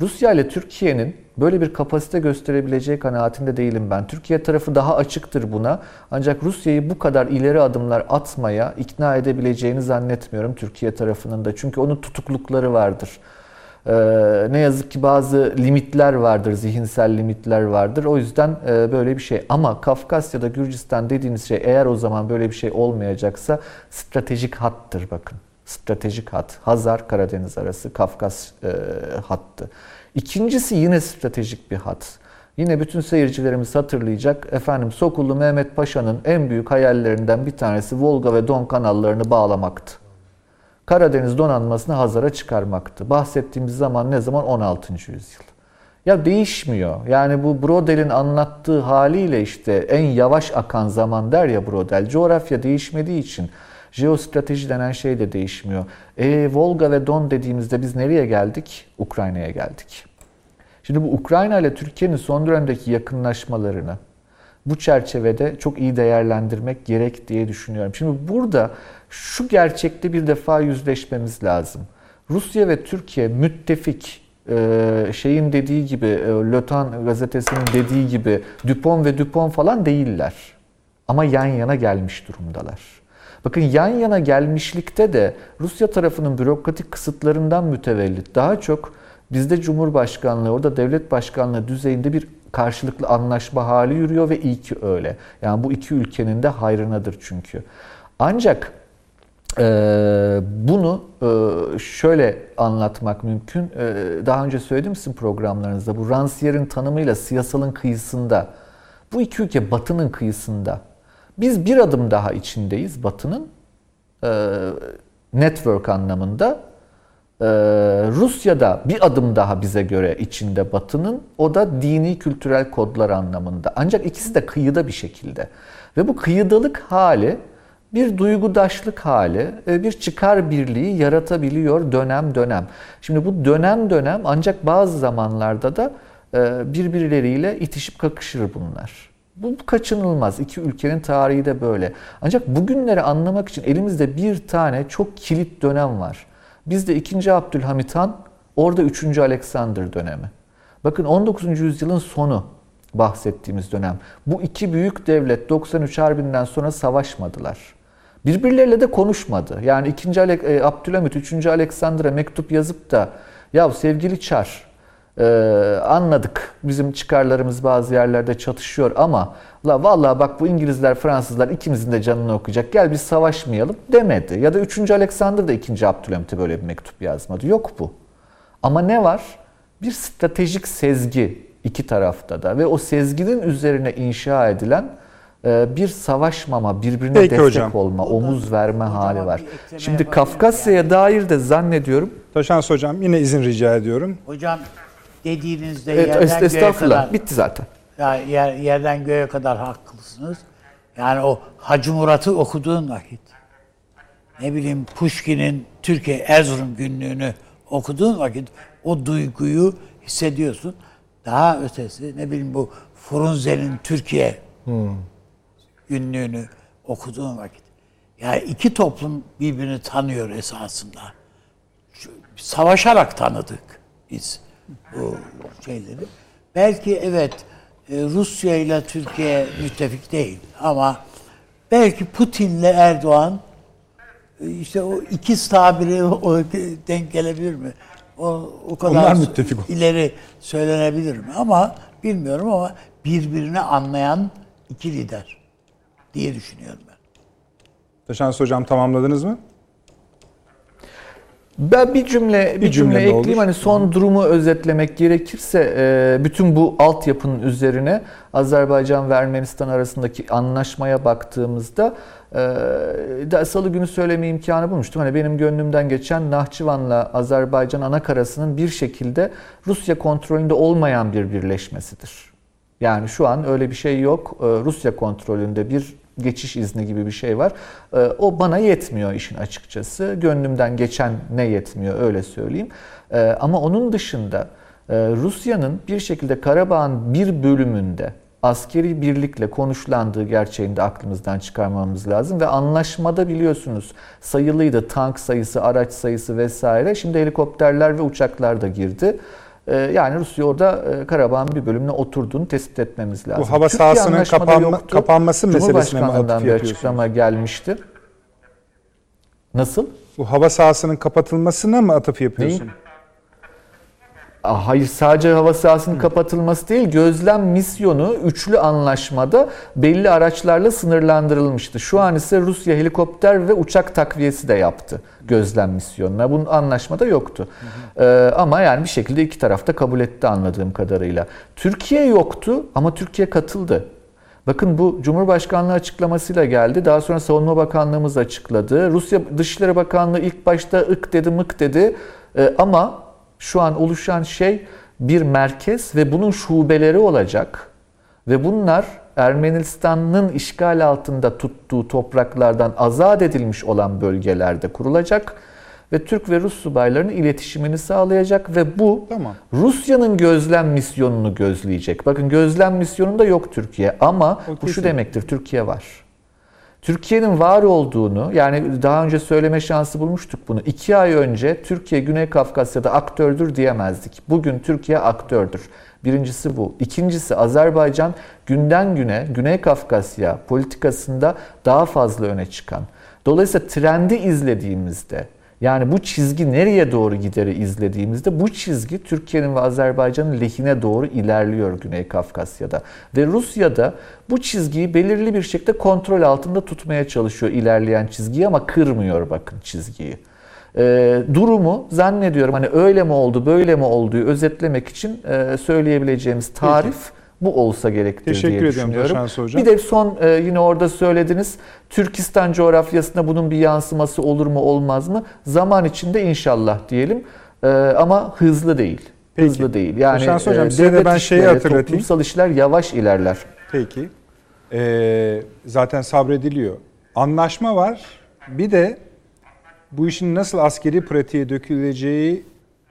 Rusya ile Türkiye'nin böyle bir kapasite gösterebileceği kanaatinde değilim ben. Türkiye tarafı daha açıktır buna. Ancak Rusya'yı bu kadar ileri adımlar atmaya ikna edebileceğini zannetmiyorum Türkiye tarafının da. Çünkü onun tutuklukları vardır. Ee, ne yazık ki bazı limitler vardır, zihinsel limitler vardır. O yüzden e, böyle bir şey. Ama Kafkasya'da Gürcistan dediğiniz şey eğer o zaman böyle bir şey olmayacaksa stratejik hattır bakın. Stratejik hat. Hazar, Karadeniz arası, Kafkas e, hattı. İkincisi yine stratejik bir hat. Yine bütün seyircilerimiz hatırlayacak. Efendim Sokullu Mehmet Paşa'nın en büyük hayallerinden bir tanesi Volga ve Don kanallarını bağlamaktı. Karadeniz donanmasını Hazar'a çıkarmaktı. Bahsettiğimiz zaman ne zaman? on altıncı yüzyıl. Ya değişmiyor. Yani bu Brodel'in anlattığı haliyle işte en yavaş akan zaman der ya Brodel. Coğrafya değişmediği için jeostrateji denen şey de değişmiyor. E, Volga ve Don dediğimizde biz nereye geldik? Ukrayna'ya geldik. Şimdi bu Ukrayna ile Türkiye'nin son dönemdeki yakınlaşmalarını bu çerçevede çok iyi değerlendirmek gerek diye düşünüyorum. Şimdi burada şu gerçekte bir defa yüzleşmemiz lazım. Rusya ve Türkiye müttefik, şeyin dediği gibi, Lötan gazetesinin dediği gibi Dupont ve Dupont falan değiller. Ama yan yana gelmiş durumdalar. Bakın yan yana gelmişlikte de Rusya tarafının bürokratik kısıtlarından mütevellit daha çok bizde Cumhurbaşkanlığı, orada devlet başkanlığı düzeyinde bir karşılıklı anlaşma hali yürüyor ve iyi ki öyle. Yani bu iki ülkenin de hayrınadır çünkü. Ancak e, bunu e, şöyle anlatmak mümkün. E, daha önce söyledim sizin programlarınızda bu Rancière'in tanımıyla siyasalın kıyısında. Bu iki ülke Batı'nın kıyısında. Biz bir adım daha içindeyiz Batı'nın e, network anlamında. E, Rusya'da bir adım daha bize göre içinde Batı'nın. O da dini kültürel kodlar anlamında. Ancak ikisi de kıyıda bir şekilde. Ve bu kıyıdalık hali bir duygudaşlık hali, bir çıkar birliği yaratabiliyor dönem dönem. Şimdi bu dönem dönem ancak bazı zamanlarda da birbirleriyle itişip kakışır bunlar. Bu kaçınılmaz. İki ülkenin tarihi de böyle. Ancak bugünleri anlamak için elimizde bir tane çok kilit dönem var. Bizde ikinci Abdülhamit Han, orada üçüncü Alexander dönemi. Bakın on dokuzuncu yüzyılın sonu bahsettiğimiz dönem. Bu iki büyük devlet doksan üç Harbi'nden sonra savaşmadılar. Birbirleriyle de konuşmadı. Yani ikinci Abdülhamit, üçüncü Alexander'a mektup yazıp da ya sevgili Çar, Ee, anladık bizim çıkarlarımız bazı yerlerde çatışıyor ama la vallahi bak bu İngilizler, Fransızlar ikimizin de canını okuyacak, gel biz savaşmayalım demedi. Ya da üçüncü Alexander da ikinci Abdülhamit'e böyle bir mektup yazmadı. Yok bu. Ama ne var? Bir stratejik sezgi iki tarafta da ve o sezginin üzerine inşa edilen bir savaşmama, birbirine Peki destek hocam. olma, omuz verme hali var. Şimdi Kafkasya'ya dair de zannediyorum. Taşans hocam yine izin rica ediyorum. Hocam dediğinizde evet, yerden göğe estağfurullah. kadar... Bitti zaten. Yer, yerden göğe kadar haklısınız. Yani o Hacı Murat'ı okuduğun vakit, ne bileyim Puşkin'in Türkiye Erzurum günlüğünü okuduğun vakit o duyguyu hissediyorsun. Daha ötesi ne bileyim bu Frunze'nin Türkiye hmm. günlüğünü okuduğun vakit. Yani iki toplum birbirini tanıyor esasında. Savaşarak tanıdık biz. Bu şeyleri. Belki evet Rusya ile Türkiye müttefik değil ama belki Putin'le Erdoğan işte o ikiz tabiri o denk gelebilir mi? O, o kadar ileri söylenebilir mi? Ama bilmiyorum ama birbirini anlayan iki lider diye düşünüyorum ben. Taşans hocam tamamladınız mı? Ben bir cümle bir, bir cümle, cümle ekleyeyim. Hani son durumu özetlemek gerekirse bütün bu altyapının üzerine Azerbaycan ve Ermenistan arasındaki anlaşmaya baktığımızda Salı günü söyleme imkanı bulmuştum. Hani benim gönlümden geçen Nahçıvan'la Azerbaycan anakarasının bir şekilde Rusya kontrolünde olmayan bir birleşmesidir. Yani şu an öyle bir şey yok. Rusya kontrolünde bir geçiş izni gibi bir şey var. O bana yetmiyor işin açıkçası. Gönlümden geçen ne yetmiyor öyle söyleyeyim. Ama onun dışında Rusya'nın bir şekilde Karabağ'ın bir bölümünde askeri birlikle konuşlandığı gerçeğini de aklımızdan çıkarmamız lazım. Ve anlaşmada biliyorsunuz sayılıydı tank sayısı, araç sayısı vesaire. Şimdi helikopterler ve uçaklar da girdi. Yani Rusya orada Karabağ'ın bir bölümüne oturduğunu tespit etmemiz lazım. Bu hava sahasının kapanma, kapanması meselesine mi atıf yapıyorsunuz? Bir açıklama gelmişti. Nasıl? Bu hava sahasının kapatılmasına mı atıf yapıyorsun? Değil. Hayır, sadece hava sahasının kapatılması değil, gözlem misyonu üçlü anlaşmada belli araçlarla sınırlandırılmıştı. Şu an ise Rusya helikopter ve uçak takviyesi de yaptı gözlem misyonuna. Bunun anlaşmada yoktu. Hı hı. Ee, ama yani bir şekilde iki taraf da kabul etti anladığım kadarıyla. Türkiye yoktu ama Türkiye katıldı. Bakın bu Cumhurbaşkanlığı açıklamasıyla geldi. Daha sonra Savunma Bakanlığımız açıkladı. Rusya Dışişleri Bakanlığı ilk başta ık dedi mık dedi ee, ama... Şu an oluşan şey bir merkez ve bunun şubeleri olacak. Ve bunlar Ermenistan'ın işgal altında tuttuğu topraklardan azat edilmiş olan bölgelerde kurulacak. Ve Türk ve Rus subaylarının iletişimini sağlayacak ve bu tamam. Rusya'nın gözlem misyonunu gözleyecek. Bakın gözlem misyonunda yok Türkiye ama bu şu demektir, Türkiye var. Türkiye'nin var olduğunu, yani daha önce söyleme şansı bulmuştuk bunu. İki ay önce Türkiye Güney Kafkasya'da aktördür diyemezdik. Bugün Türkiye aktördür. Birincisi bu. İkincisi Azerbaycan günden güne Güney Kafkasya politikasında daha fazla öne çıkan. Dolayısıyla trendi izlediğimizde, yani bu çizgi nereye doğru gideri izlediğimizde bu çizgi Türkiye'nin ve Azerbaycan'ın lehine doğru ilerliyor Güney Kafkasya'da. Ve Rusya'da bu çizgiyi belirli bir şekilde kontrol altında tutmaya çalışıyor ilerleyen çizgiyi ama kırmıyor bakın çizgiyi. Ee, durumu zannediyorum hani öyle mi oldu böyle mi olduğu özetlemek için e, söyleyebileceğimiz tarif... Peki. Bu olsa gerektir Teşekkür diye düşünüyorum. Bir de son e, yine orada söylediniz. Türkistan coğrafyasına bunun bir yansıması olur mu olmaz mı? Zaman içinde inşallah diyelim. E, ama hızlı değil. Peki. Hızlı değil. Yani e, devlet de ben şeyi işleri, toplumsal işler yavaş ilerler. Peki. E, zaten sabrediliyor. Anlaşma var. Bir de bu işin nasıl askeri pratiğe döküleceği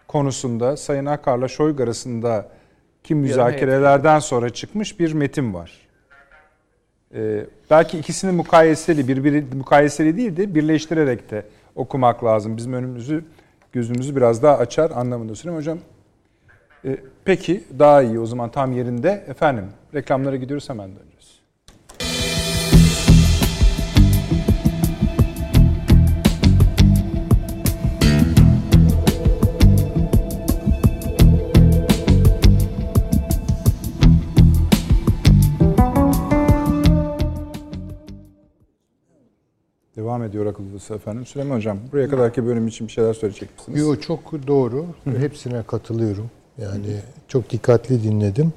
konusunda Sayın Akar'la Şoygu arasında ki müzakerelerden sonra çıkmış bir metin var. Ee, belki ikisini mukayeseli, birbiri mukayeseli değil de birleştirerek de okumak lazım. Bizim önümüzü, gözümüzü biraz daha açar anlamında söylüyorum hocam. Ee, peki daha iyi o zaman, tam yerinde. Efendim reklamlara gidiyoruz, hemen döneceğiz. Devam ediyor akıllısı efendim. Süleyman Hocam, buraya kadarki bölüm için bir şeyler söyleyecek misiniz? Yok, çok doğru. Hı. Hepsine katılıyorum. Yani Hı. çok dikkatli dinledim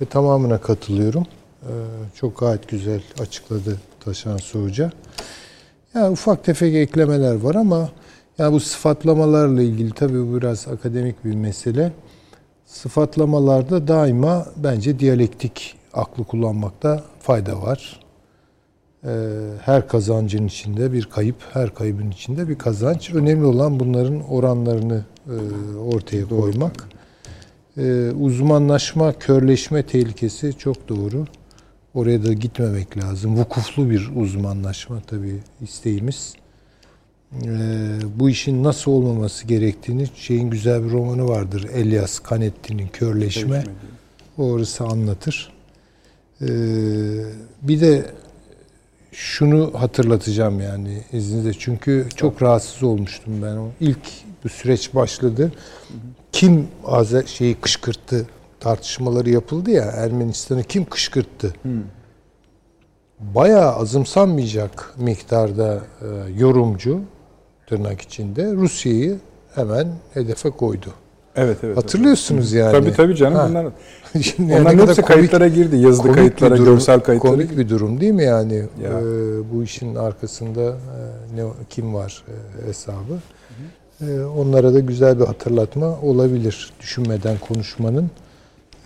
ve tamamına katılıyorum. Ee, çok gayet güzel açıkladı Taşansı Hoca. Yani ufak tefek eklemeler var ama yani bu sıfatlamalarla ilgili tabii biraz akademik bir mesele. Sıfatlamalarda daima bence diyalektik aklı kullanmakta fayda var. Her kazancın içinde bir kayıp, her kaybın içinde bir kazanç. Önemli olan bunların oranlarını ortaya koymak. Uzmanlaşma, körleşme tehlikesi çok doğru. Oraya da gitmemek lazım. Vukuflu bir uzmanlaşma tabii isteğimiz. Bu işin nasıl olmaması gerektiğini, şeyin güzel bir romanı vardır. Elias Canetti'nin Körleşme. Orası anlatır. Bir de şunu hatırlatacağım yani izninizle, çünkü çok rahatsız olmuştum ben. O ilk bu süreç başladı. Kim Azer şeyi kışkırttı tartışmaları yapıldı ya, Ermenistan'ı kim kışkırttı? Hmm. Bayağı azımsanmayacak miktarda e, yorumcu tırnak içinde Rusya'yı hemen hedefe koydu. Evet evet. Hatırlıyorsunuz evet. Yani. Tabii tabii canım ha. Bunlar. Şimdi onlar yani hepsi komik, kayıtlara girdi. Yazılı kayıtlara, durum, görsel kayıtlara. Komik bir durum değil mi yani? Ya. Ee, bu işin arkasında e, ne kim var e, hesabı. E, onlara da güzel bir hatırlatma olabilir. Düşünmeden konuşmanın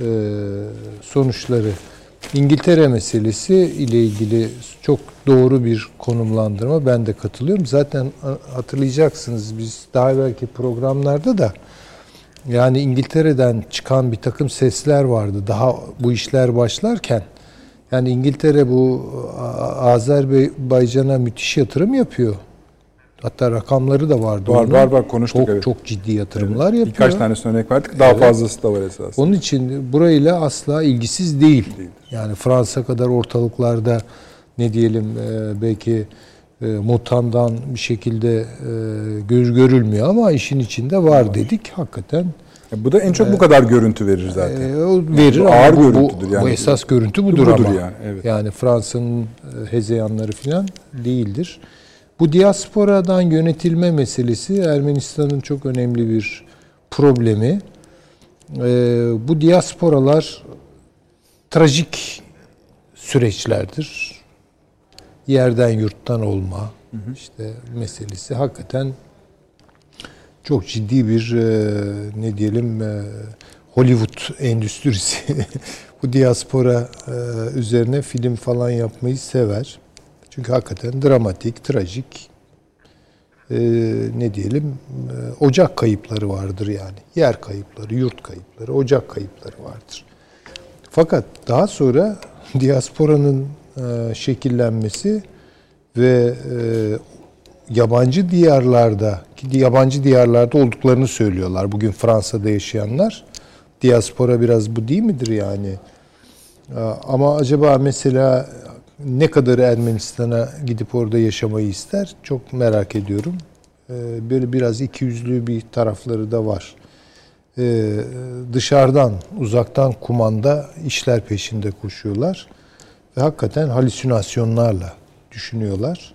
e, sonuçları. İngiltere meselesi ile ilgili çok doğru bir konumlandırma. Ben de katılıyorum. Zaten hatırlayacaksınız biz daha belki programlarda da yani İngiltere'den çıkan bir takım sesler vardı daha bu işler başlarken. Yani İngiltere bu Azerbaycan'a müthiş yatırım yapıyor. Hatta rakamları da vardı. Var var var konuştuk. Çok, evet. Çok ciddi yatırımlar evet. yapıyor. Birkaç tanesine örnek verdik. Daha evet. fazlası da var esasında. Onun için burayla asla ilgisiz değil. Değildir. Yani Fransa kadar ortalıklarda ne diyelim belki mutandan bir şekilde göz görülmüyor ama işin içinde var dedik hakikaten. Ya bu da en çok bu kadar görüntü verir zaten. E, verir yani ağır bu, görüntüdür yani. Bu esas görüntü budur, budur ama. Yani, evet. Yani Fransa'nın hezeyanları falan değildir. Bu diasporadan yönetilme meselesi Ermenistan'ın çok önemli bir problemi. E, bu diasporalar trajik süreçlerdir. Yerden yurttan olma hı hı. işte meselesi hakikaten çok ciddi bir ne diyelim Hollywood endüstrisi. Bu diaspora üzerine film falan yapmayı sever. Çünkü hakikaten dramatik, trajik ne diyelim ocak kayıpları vardır yani. Yer kayıpları, yurt kayıpları, ocak kayıpları vardır. Fakat daha sonra diasporanın şekillenmesi ve yabancı diyarlarda ki yabancı diyarlarda olduklarını söylüyorlar. Bugün Fransa'da yaşayanlar diaspora biraz bu değil midir yani? Ama acaba mesela ne kadarı Ermenistan'a gidip orada yaşamayı ister? Çok merak ediyorum. Böyle biraz ikiyüzlü bir tarafları da var. Dışarıdan, uzaktan kumanda işler peşinde koşuyorlar. Ve hakikaten halüsinasyonlarla düşünüyorlar.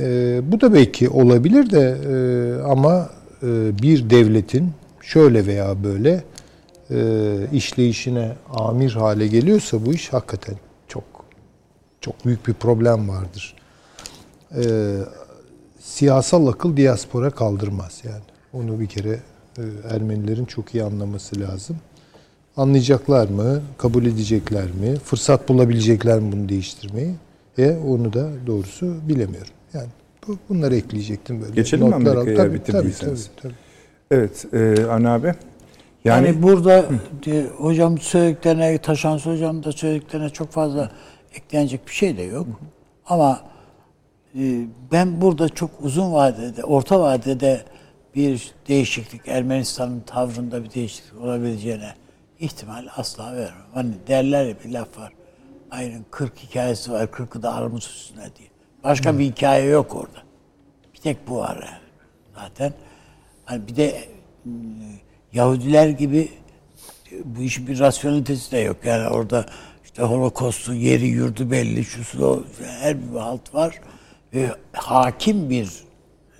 Ee, bu da belki olabilir de e, ama e, bir devletin şöyle veya böyle e, işleyişine amir hale geliyorsa bu iş hakikaten çok çok büyük bir problem vardır. E, siyasal akıl diaspora kaldırmaz yani. Onu bir kere e, Ermenilerin çok iyi anlaması lazım. Anlayacaklar mı? Kabul edecekler mi? Fırsat bulabilecekler mi bunu değiştirmeyi? E onu da doğrusu bilemiyorum. Yani bu, bunları ekleyecektim böyle. Geçelim mi Amerika'ya bitirdiyseniz? Evet e, Avni abi. Yani, yani burada hı. hocam söylediklerine, Taşansı hocam da söylediklerine çok fazla eklenecek bir şey de yok. Hı hı. Ama e, ben burada çok uzun vadede, orta vadede bir değişiklik, Ermenistan'ın tavrında bir değişiklik olabileceğine ihtimal asla vermem. Hani derler ya, bir laf var. Aynen kırk hikayesi var, kırkı da armut üstüne diye. Başka hı. bir hikaye yok orada. Bir tek bu var yani. Zaten. Hani bir de Yahudiler gibi bu işin bir rasyonelitesi de yok. Yani orada işte Holocaust'un yeri yurdu belli, şusu, her bir halt var. Ve hakim bir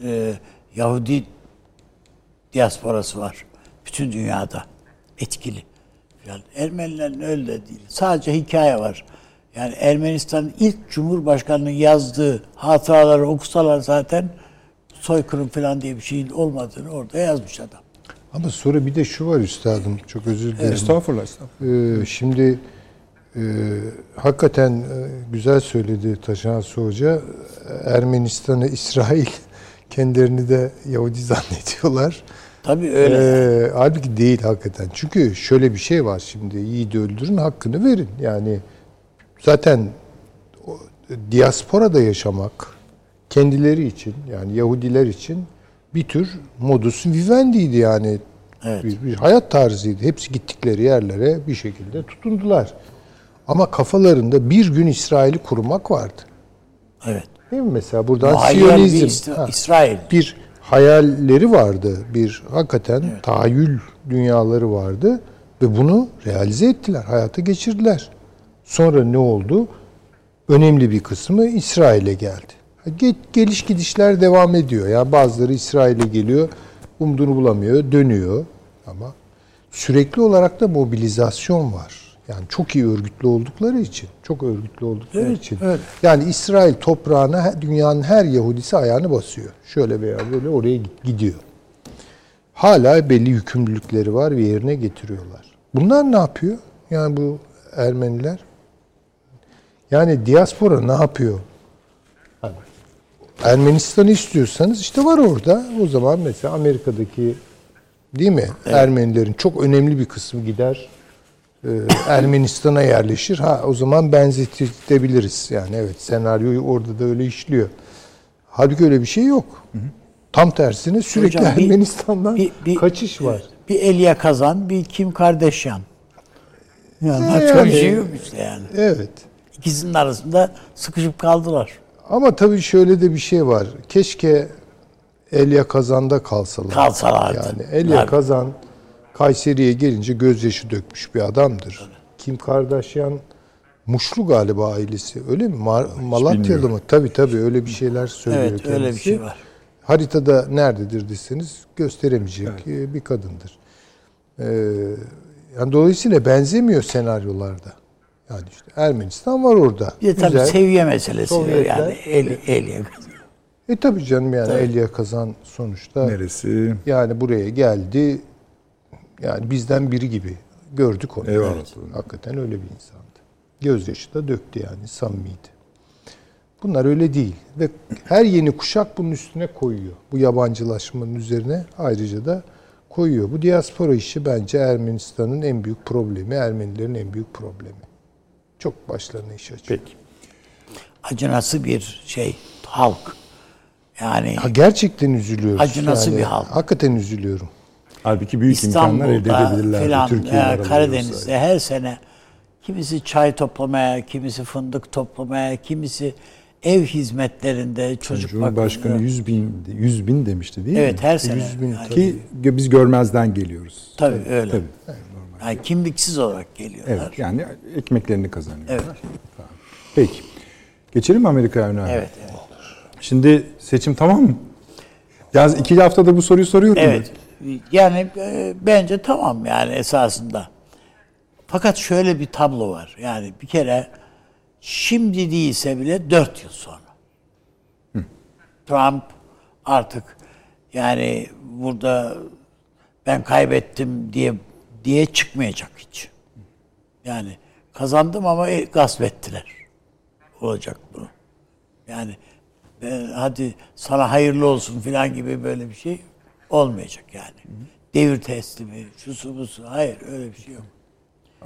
e, Yahudi diasporası var. Bütün dünyada etkili. Yani Ermenilerin öyle de değil. Sadece hikaye var. Yani Ermenistan'ın ilk Cumhurbaşkanı'nın yazdığı hatıraları okusalar zaten soykırım falan diye bir şeyin olmadığını orada yazmış adam. Ama sonra bir de şu var üstadım, çok özür dilerim. Estağfurullah, estağfurullah. Ee, şimdi e, hakikaten güzel söyledi Taşan Hoca. Ermenistan'ı İsrail, kendilerini de Yahudi zannediyorlar. Tabii öyle. Ee, halbuki değil hakikaten. Çünkü şöyle bir şey var şimdi, yiğidi öldürün hakkını verin. Yani zaten o, diasporada yaşamak kendileri için, yani Yahudiler için bir tür modus vivendi'ydi yani. Evet. Bir, bir hayat tarzıydı. Hepsi gittikleri yerlere bir şekilde tutundular. Ama kafalarında bir gün İsrail'i kurmak vardı. Evet. Değil mi mesela buradan Siyonizm. İsra- İsrail. Bir hayalleri vardı. Bir hakikaten evet. tahayyül dünyaları vardı. Ve bunu realize ettiler. Hayata geçirdiler. Sonra ne oldu? Önemli bir kısmı İsrail'e geldi. Geliş gidişler devam ediyor. Yani bazıları İsrail'e geliyor, umduğunu bulamıyor, dönüyor. Ama sürekli olarak da mobilizasyon var. Yani çok iyi örgütlü oldukları için, çok örgütlü oldukları evet, için. Evet. Yani İsrail toprağına dünyanın her Yahudisi ayağını basıyor. Şöyle veya böyle oraya gidiyor. Hala belli yükümlülükleri var ve yerine getiriyorlar. Bunlar ne yapıyor? Yani bu Ermeniler. Yani diaspora ne yapıyor? Ermenistan'ı istiyorsanız işte var orada. O zaman mesela Amerika'daki değil mi? Evet. Ermenilerin çok önemli bir kısmı gider. Ee, Ermenistan'a yerleşir. Ha, o zaman benzetebiliriz. Yani evet, senaryoyu orada da öyle işliyor. Halbuki öyle bir şey yok. Hı hı. Tam tersine sürekli hocam, Ermenistan'dan bir, bir, kaçış var. Bir Elia Kazan, bir Kim Kardashian. Yani e, başka yani, bir şey yok işte yani. Evet. İkisinin arasında sıkışıp kaldılar. Ama tabii şöyle de bir şey var. Keşke Elia Kazan'da kalsalardı. Kalsalardı. Yani Elia yani. Kazan Kayseri'ye gelince gözyaşı dökmüş bir adamdır. Evet. Kim Kardashian Muşlu galiba ailesi. Öyle mi? Ma- Malatyalı mı? Tabii tabii öyle bir şeyler söylüyor evet, kendisi. Evet öyle bir şey var. Haritada nerededir deseniz gösteremeyecek evet. bir kadındır. Ee, yani dolayısıyla benzemiyor senaryolarda. Yani işte Ermenistan var orada. Bir de tabii seviye meselesi Sovyetler, yani el, Elia Kazan. E tabii canım yani tabii. Elia Kazan sonuçta. Neresi? Yani buraya geldi. Yani bizden biri gibi gördük onu. Eyvallah. Evet. Hakikaten öyle bir insandı. Gözyaşı da döktü yani, samimiydi. Bunlar öyle değil. Ve her yeni kuşak bunun üstüne koyuyor. Bu yabancılaşmanın üzerine ayrıca da koyuyor. Bu diaspora işi bence Ermenistan'ın en büyük problemi, Ermenilerin en büyük problemi. Çok başlarına iş açıyor. Peki. Acınası bir şey, halk. Yani ha, gerçekten üzülüyoruz. Acınası yani, bir halk. Hakikaten üzülüyorum. Halbuki büyük imkanlar elde edebilirler. Türkiye'de, Karadeniz'de her sene kimisi çay toplamaya, kimisi fındık toplamaya, kimisi ev hizmetlerinde çocuk bakımına. Cumhurbaşkanı yüz bin demişti değil evet, mi? Evet her sene. yüz bin yani. Ki biz görmezden geliyoruz. Tabii, tabii öyle. Tabii. Evet. Yani kimliksiz olarak geliyorlar. Evet, yani ekmeklerini kazanıyorlar. Evet. Tamam. Peki. Geçelim mi Amerika'ya önemli? Evet, evet. Şimdi seçim tamam mı? Yalnız iki haftada bu soruyu soruyorum. Evet. Ben. Yani e, bence tamam yani esasında. Fakat şöyle bir tablo var. Yani bir kere şimdi değilse bile dört yıl sonra. Hı. Trump artık yani burada ben kaybettim diye diye çıkmayacak hiç. Yani kazandım ama gasp ettiler. Olacak bunu. Yani ben, hadi sana hayırlı olsun filan gibi böyle bir şey olmayacak yani. Devir teslimi, şusu busu, hayır öyle bir şey yok.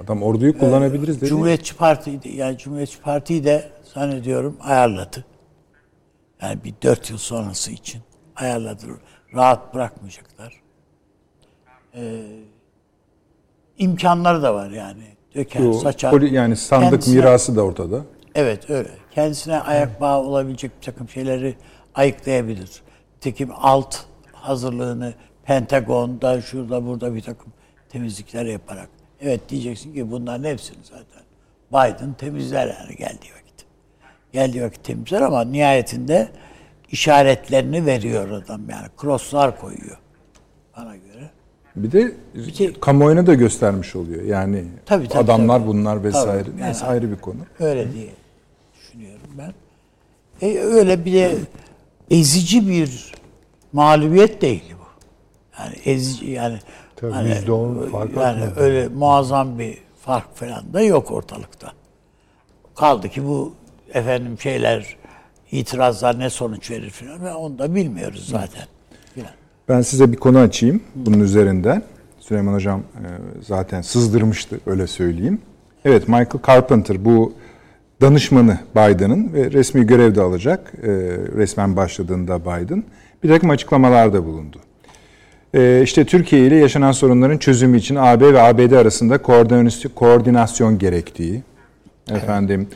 Adam orduyu kullanabiliriz dedi. Cumhuriyetçi Parti'ydi. Yani Cumhuriyetçi Parti'yi de zannediyorum ayarladı. Yani bir dört yıl sonrası için ayarladı. Rahat bırakmayacaklar. Ee, imkanları da var yani. Döker, Yo, saçar. Poli, yani sandık kendisine, mirası da ortada. Evet öyle. Kendisine ayak bağı olabilecek bir takım şeyleri ayıklayabilir. Tekim alt hazırlığını Pentagon'da, şurada, burada bir takım temizlikler yaparak. Evet diyeceksin ki bunların hepsini zaten Biden temizler yani geldiği vakit. Geldiği vakit temizler ama nihayetinde işaretlerini veriyor adam yani. Crosslar koyuyor bana göre. Bir de Peki, kamuoyuna da göstermiş oluyor. Yani tabii, tabii, adamlar tabii. bunlar vesaire. Tabii, yani neyse ayrı bir konu. Öyle Hı. diye düşünüyorum ben. E, öyle bir de ezici bir mağlubiyet değil bu. Yani ezici yani Tabii hani, yüzde on fark yani atmadı. Öyle muazzam bir fark falan da yok ortalıkta. Kaldı ki bu efendim şeyler, itirazlar ne sonuç verir falan onu da bilmiyoruz zaten. Falan. Ben size bir konu açayım bunun üzerinden. Süleyman Hocam zaten sızdırmıştı öyle söyleyeyim. Evet, Michael Carpenter bu danışmanı Biden'ın ve resmi görevde alacak. Resmen başladığında Biden bir takım açıklamalarda bulundu. İşte Türkiye ile yaşanan sorunların çözümü için A B ve A B D arasında koordinasyon gerektiği, efendim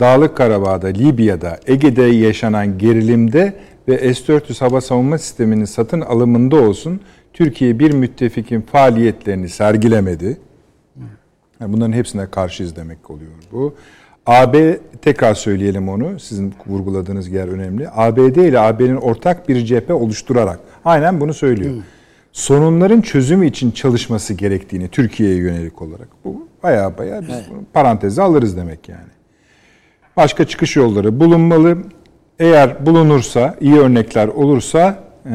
Dağlık Karabağ'da, Libya'da, Ege'de yaşanan gerilimde ve S dört yüz hava savunma sisteminin satın alımında olsun Türkiye bir müttefikin faaliyetlerini sergilemedi. Yani bunların hepsine karşıyız demek oluyor bu. A B, tekrar söyleyelim onu, sizin vurguladığınız yer önemli. A B D ile A B'nin ortak bir cephe oluşturarak, aynen bunu söylüyor. Hı. Sorunların çözümü için çalışması gerektiğini Türkiye'ye yönelik olarak. Bu baya baya biz evet. bunu paranteze alırız demek yani. Başka çıkış yolları bulunmalı. Eğer bulunursa, iyi örnekler olursa e,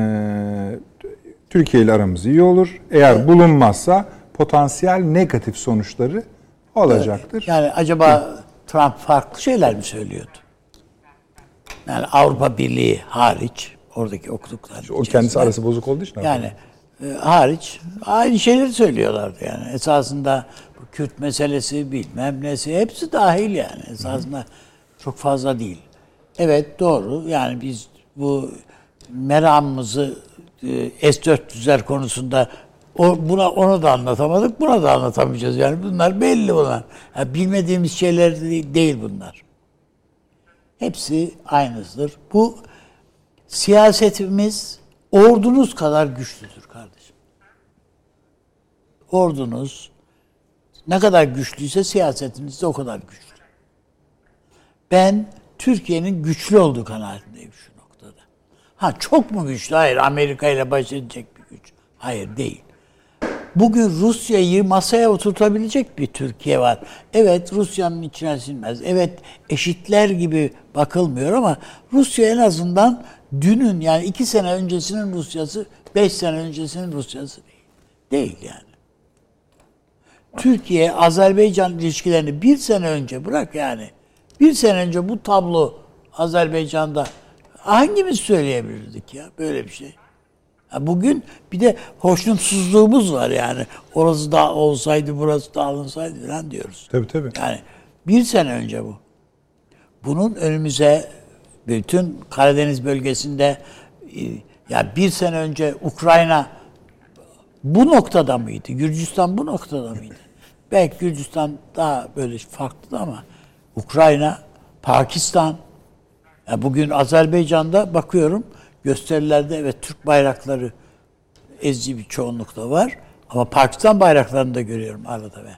Türkiye ile aramız iyi olur. Eğer evet. bulunmazsa potansiyel negatif sonuçları olacaktır. Evet. Yani acaba evet. Trump farklı şeyler mi söylüyordu? Yani Avrupa Birliği hariç oradaki okuduklar. O kendisi arası bozuk olduğu için. Yani abi. Hariç aynı şeyleri söylüyorlardı yani. Esasında bu Kürt meselesi bilmem nesi hepsi dahil yani. Esasında Hı. çok fazla değil. Evet doğru yani biz bu meramımızı S dört yüzler konusunda o, buna onu da anlatamadık, buna da anlatamayacağız. Yani bunlar belli olan. Yani bilmediğimiz şeyler değil bunlar. Hepsi aynısıdır. Bu siyasetimiz ordunuz kadar güçlüdür kardeşim. Ordunuz ne kadar güçlüyse siyasetiniz de o kadar güçlü. Ben Türkiye'nin güçlü olduğu kanaatindeyim şu noktada. Ha çok mu güçlü? Hayır, Amerika ile baş edecek bir güç. Hayır değil. Bugün Rusya'yı masaya oturtabilecek bir Türkiye var. Evet Rusya'nın içine sinmez. Evet eşitler gibi bakılmıyor ama Rusya en azından dünün yani iki sene öncesinin Rusyası, beş sene öncesinin Rusyası değil. Değil yani. Türkiye, Azerbaycan ilişkilerini bir sene önce bırak yani. Bir sene önce bu tablo Azerbaycan'da hangimiz söyleyebilirdik ya böyle bir şey? Ya bugün bir de hoşnutsuzluğumuz var yani. Orası da olsaydı, burası da alınsaydı falan diyoruz. Tabii tabii. Yani bir sene önce bu. Bunun önümüze... Bütün Karadeniz bölgesinde ya bir sene önce Ukrayna bu noktada mıydı? Gürcistan bu noktada mıydı? Belki Gürcistan daha böyle farklı ama Ukrayna, Pakistan, ya bugün Azerbaycan'da bakıyorum gösterilerde evet Türk bayrakları ezici bir çoğunlukla var ama Pakistan bayraklarını da görüyorum arada ben.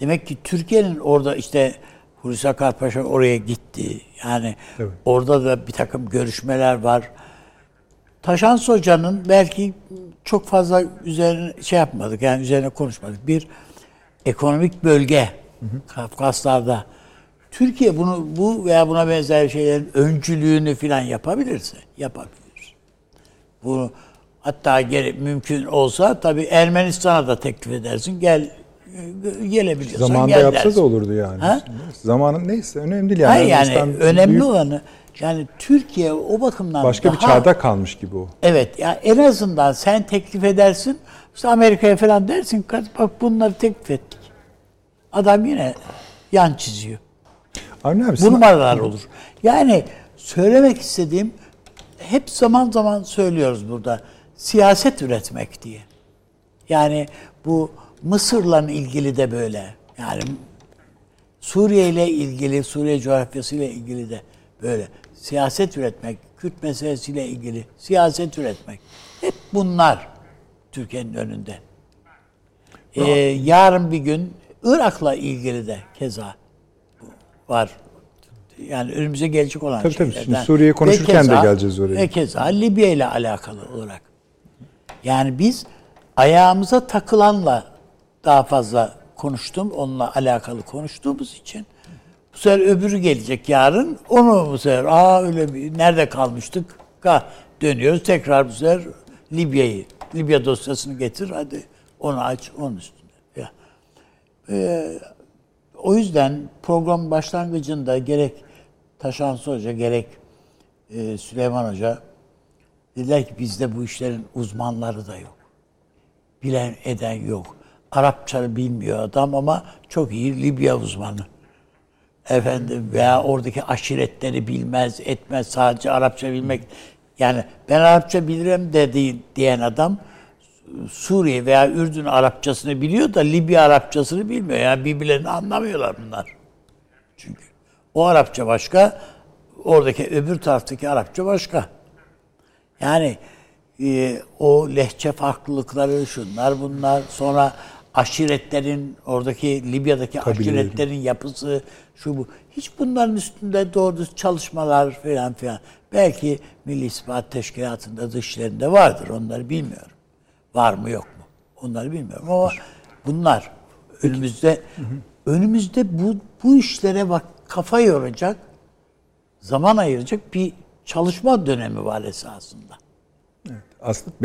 Demek ki Türkiye'nin orada işte Hulusi Akar Paşa oraya gitti. Yani evet. orada da bir takım görüşmeler var. Taşans Hoca'nın belki çok fazla üzerine şey yapmadık, yani üzerine konuşmadık. Bir ekonomik bölge hı hı. Kafkaslar'da. Türkiye bunu bu veya buna benzer şeylerin öncülüğünü falan yapabilirse yapabilir. Bunu hatta geri, mümkün olsa tabii Ermenistan'a da teklif edersin. Gel gelebiliyorsan gel dersin. Zamanında yapsa da olurdu yani. Ha? Zamanın neyse önemli değil yani. Hayır yani önemli olanı Yani Türkiye o bakımdan başka daha... Başka bir çağda kalmış gibi o. Evet. Yani en azından sen teklif edersin, işte Amerika'ya falan dersin, bak bunları teklif ettik. Adam yine yan çiziyor. Avni abi, bulmalar sana... olur. Yani söylemek istediğim, hep zaman zaman söylüyoruz burada, siyaset üretmek diye. Yani bu Mısır'la ilgili de böyle. Yani Suriye ile ilgili, Suriye coğrafyası ile ilgili de böyle. Siyaset üretmek, Kürt meselesiyle ilgili siyaset üretmek. Hep bunlar Türkiye'nin önünde. Ee, yarın bir gün Irak'la ilgili de keza var. Yani önümüze gelecek olan tabii, şeylerden. Tabii tabii. Suriye konuşurken keza, de geleceğiz oraya. Ve keza Libya ile alakalı olarak. Yani biz ayağımıza takılanla daha fazla konuştum. Onunla alakalı konuştuğumuz için bu sefer öbürü gelecek yarın. Onu bu sefer aa öyle bir nerede kalmıştık? Ka dönüyoruz tekrar bu sefer Libya'yı. Libya dosyasını getir hadi onu aç onun üstüne. Ya. Ee, o yüzden program başlangıcında gerek Taşansı Hoca gerek e, Süleyman Hoca dediler ki bizde bu işlerin uzmanları da yok. Bilen eden yok. Arapça bilmiyor adam ama çok iyi Libya uzmanı. Efendim veya oradaki aşiretleri bilmez, etmez. Sadece Arapça bilmek. Yani ben Arapça bilirim dedi, diyen adam Suriye veya Ürdün Arapçasını biliyor da Libya Arapçasını bilmiyor. Yani birbirlerini anlamıyorlar bunlar. Çünkü o Arapça başka, oradaki öbür taraftaki Arapça başka. Yani Ee, o lehçe farklılıkları, şunlar bunlar, sonra aşiretlerin, oradaki Libya'daki Kabilirim. aşiretlerin yapısı, şu bu. Hiç bunların üstünde doğru çalışmalar falan filan. Belki Milli İstihbarat Teşkilatı'nda, dışlarında vardır. Onları bilmiyorum. Var mı yok mu? Onları bilmiyorum ama bunlar önümüzde hı hı. önümüzde bu bu işlere bak kafa yoracak, zaman ayıracak bir çalışma dönemi var esasında. Aslında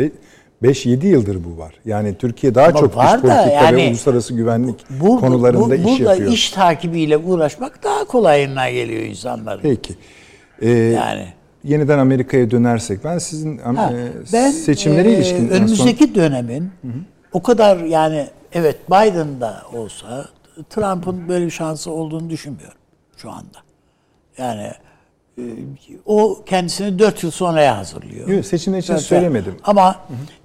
beş yedi yıldır bu var. Yani Türkiye daha ama çok iş politika yani, ve uluslararası güvenlik bu, konularında bu, bu, iş burada yapıyor. Burada iş takibiyle uğraşmak daha kolayına geliyor insanların. Peki. Ee, yani yeniden Amerika'ya dönersek ben sizin ha, ben, seçimlere e, ilişkin önümüzdeki son... dönemin hı hı. o kadar yani evet Biden'da olsa Trump'ın böyle bir şansı olduğunu düşünmüyorum şu anda. Yani o kendisini dört yıl sonraya hazırlıyor. Yok, seçimler için zaten söylemedim. Ama hı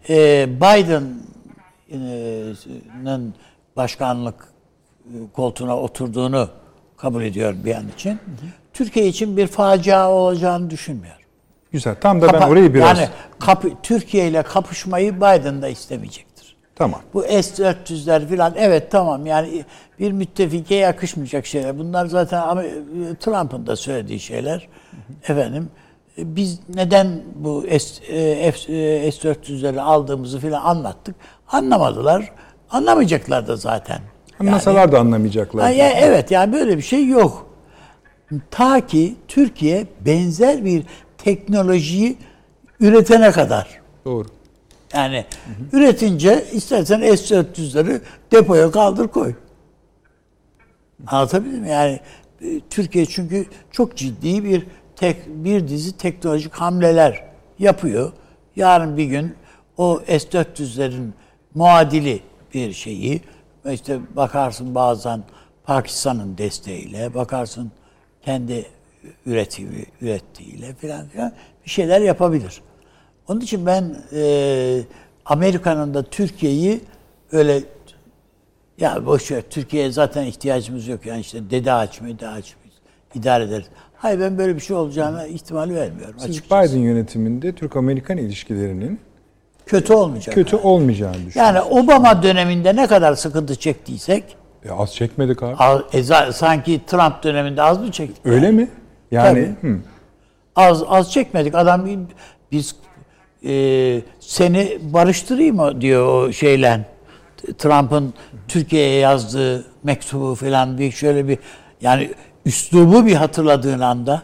hı. E, Biden'ın başkanlık koltuğuna oturduğunu kabul ediyorum bir an için. Hı hı. Türkiye için bir facia olacağını düşünmüyorum. Güzel. Tam da Kapa- ben orayı biraz... Yani kap- Türkiye ile kapışmayı Biden da istemeyecektir. Tamam. Bu S dört yüzler filan evet tamam yani bir müttefike yakışmayacak şeyler. Bunlar zaten Trump'ın da söylediği şeyler. Efendim biz neden bu S dört yüzleri aldığımızı filan anlattık. Anlamadılar. Anlamayacaklar da zaten. Anlasalar yani, da anlamayacaklar. Yani, yani. Evet yani böyle bir şey yok. Ta ki Türkiye benzer bir teknolojiyi üretene kadar. Doğru. Yani hı hı. üretince istersen S dört yüzleri depoya kaldır koy. Anlatabilir miyim? Yani Türkiye çünkü çok ciddi bir tek bir dizi teknolojik hamleler yapıyor. Yarın bir gün o S dört yüzlerin muadili bir şeyi işte bakarsın bazen Pakistan'ın desteğiyle, bakarsın kendi üretimi ürettiğiyle filan filan bir şeyler yapabilir. Onun için ben e, Amerika'nın da Türkiye'yi öyle ya boşver Türkiye'ye zaten ihtiyacımız yok yani işte dede aç mı dede aç mı idare ederiz. Hayır ben böyle bir şey olacağına ihtimali vermiyorum. Siz açıkçası. Biden yönetiminde Türk-Amerikan ilişkilerinin kötü olmayacağını kötü yani. olmayacağını düşünüyorum. Yani Obama döneminde ne kadar sıkıntı çektiysek e, az çekmedik abi. Az, e, sanki Trump döneminde az mı çektik? Öyle yani? mi? Yani hı. az az çekmedik. Adam biz Ee, seni barıştırayım mı diyor o şeyle. Trump'ın Türkiye'ye yazdığı mektubu falan bir şöyle bir yani üslubu bir hatırladığın anda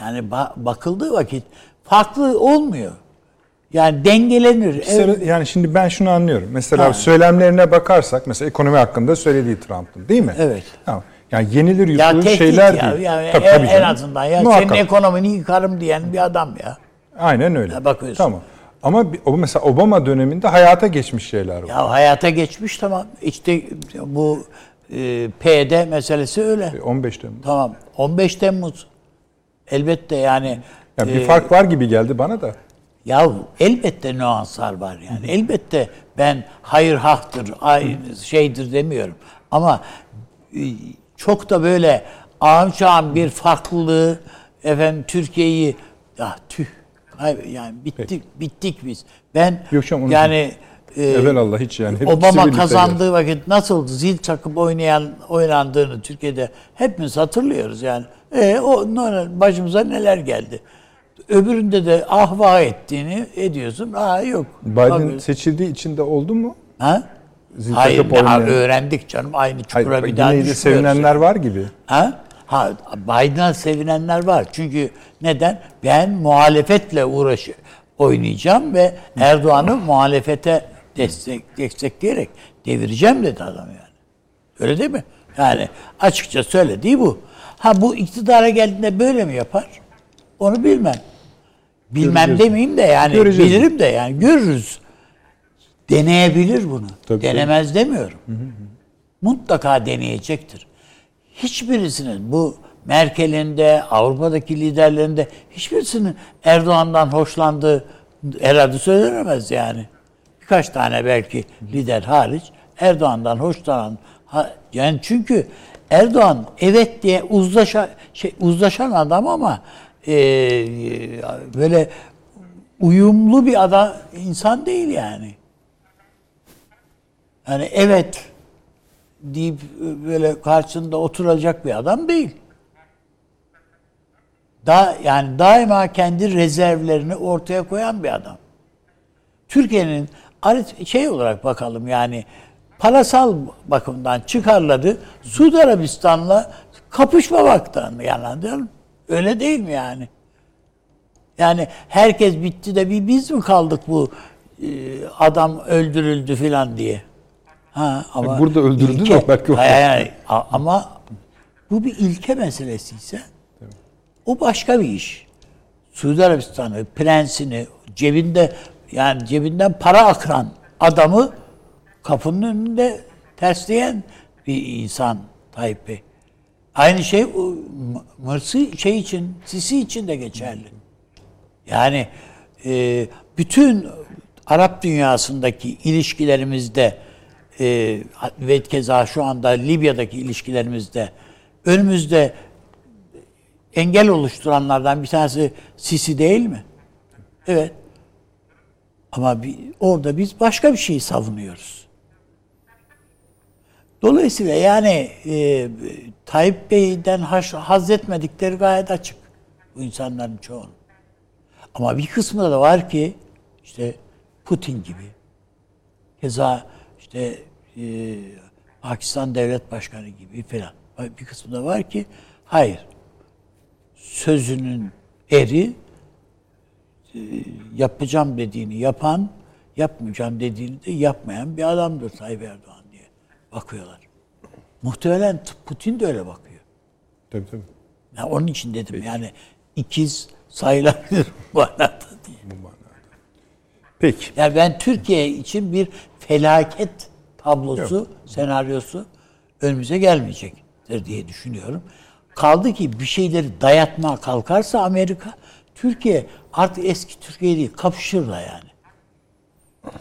yani ba- bakıldığı vakit farklı olmuyor. Yani dengelenir. Mesela, yani şimdi ben şunu anlıyorum. Mesela ha. söylemlerine bakarsak mesela ekonomi hakkında söylediği Trump'ın değil mi? Evet. Tamam. Yani yenilir yutulur ya, şeyler ya, değil. Yani tabii, tabii en azından ya muhakkak. Senin ekonomini yıkarım diyen bir adam ya. Aynen öyle. Ya bakıyorsun. Tamam. Ama mesela Obama döneminde hayata geçmiş şeyler var. Ya hayata geçmiş tamam. İşte bu e, P D meselesi öyle. on beş Temmuz Tamam. on beş Temmuz Elbette yani. Ya bir e, fark var gibi geldi bana da. Ya elbette nüanslar var yani. Elbette ben hayır haktır, şeydir demiyorum. Ama çok da böyle ağam çağım bir farklılığı efendim Türkiye'yi ya tüh yani bittik Peki. bittik biz. Ben Yok canım, yani e, evelallah hiç yani. Obama kazandığı vakit nasıl zil çakıp oynayan oynandığını Türkiye'de hepimiz hatırlıyoruz yani. E o başımıza neler geldi. Öbüründe de ah vah ettiğini ediyorsun. Aa yok. Biden seçildiği için de oldu mu? Ha? Zil Hayır. Ya, öğrendik canım. Aynı çukura Hayır, bir daha düşmüyoruz. Yine sevinenler var gibi. Ha? Ha, Biden'a sevinenler var. Çünkü neden? Ben muhalefetle uğraş oynayacağım ve Erdoğan'ı muhalefete destek, destekleyerek devireceğim dedi adam yani. Öyle değil mi? Yani açıkça söylediği bu. Ha bu iktidara geldiğinde böyle mi yapar? Onu bilmem. Bilmem demeyeyim de yani Göreceğiz. bilirim de yani görürüz. Deneyebilir bunu. Tabii Denemez tabii. demiyorum. Hı hı. Mutlaka deneyecektir. Hiçbirisinin bu Merkel'in de Avrupa'daki liderlerin de hiçbirisinin Erdoğan'dan hoşlandığı herhalde söylenemez yani. Birkaç tane belki lider hariç Erdoğan'dan hoşlanan yani çünkü Erdoğan evet diye uzlaşa, şey, uzlaşan adam ama Ee, böyle uyumlu bir adam insan değil yani. Yani evet deyip böyle karşısında oturacak bir adam değil. Da yani daima kendi rezervlerini ortaya koyan bir adam. Türkiye'nin şey olarak bakalım yani parasal bakımdan çıkarladı. Suudi Arabistan'la kapışma baktan yanlandı. Öyle değil mi yani? Yani herkes bitti de bir biz mi kaldık bu adam öldürüldü filan diye. Ha ama burada öldürüldü de belki o. Yani, ama bu bir ilke meselesi ise o başka bir iş. Suudi Arabistan'ı, prensini, cebinde yani cebinden para akıran adamı kapının önünde tersleyen bir insan Tayyip Bey. Aynı şey Mırsi şey için, Sisi için de geçerli. Yani e, bütün Arap dünyasındaki ilişkilerimizde e, ve keza şu anda Libya'daki ilişkilerimizde önümüzde engel oluşturanlardan bir tanesi Sisi değil mi? Evet. Ama bir, orada biz başka bir şeyi savunuyoruz. Dolayısıyla yani e, Tayyip Bey'den haş, haz etmedikleri gayet açık bu insanların çoğunun. Ama bir kısmı da var ki işte Putin gibi, keza işte e, Pakistan Devlet Başkanı gibi falan bir kısmı da var ki hayır sözünün eri e, yapacağım dediğini yapan, yapmayacağım dediğini de yapmayan bir adamdır Tayyip Erdoğan. Bakıyorlar. Muhtemelen Putin de öyle bakıyor. Tabii tabii. Ya onun için dedim Peki. yani ikiz sayılabilir bu manada diye. Bu manada. Peki. Yani ben Türkiye için bir felaket tablosu, Yok. senaryosu önümüze gelmeyecektir diye düşünüyorum. Kaldı ki bir şeyleri dayatmaya kalkarsa Amerika, Türkiye artık eski Türkiye değil, kapışır da yani.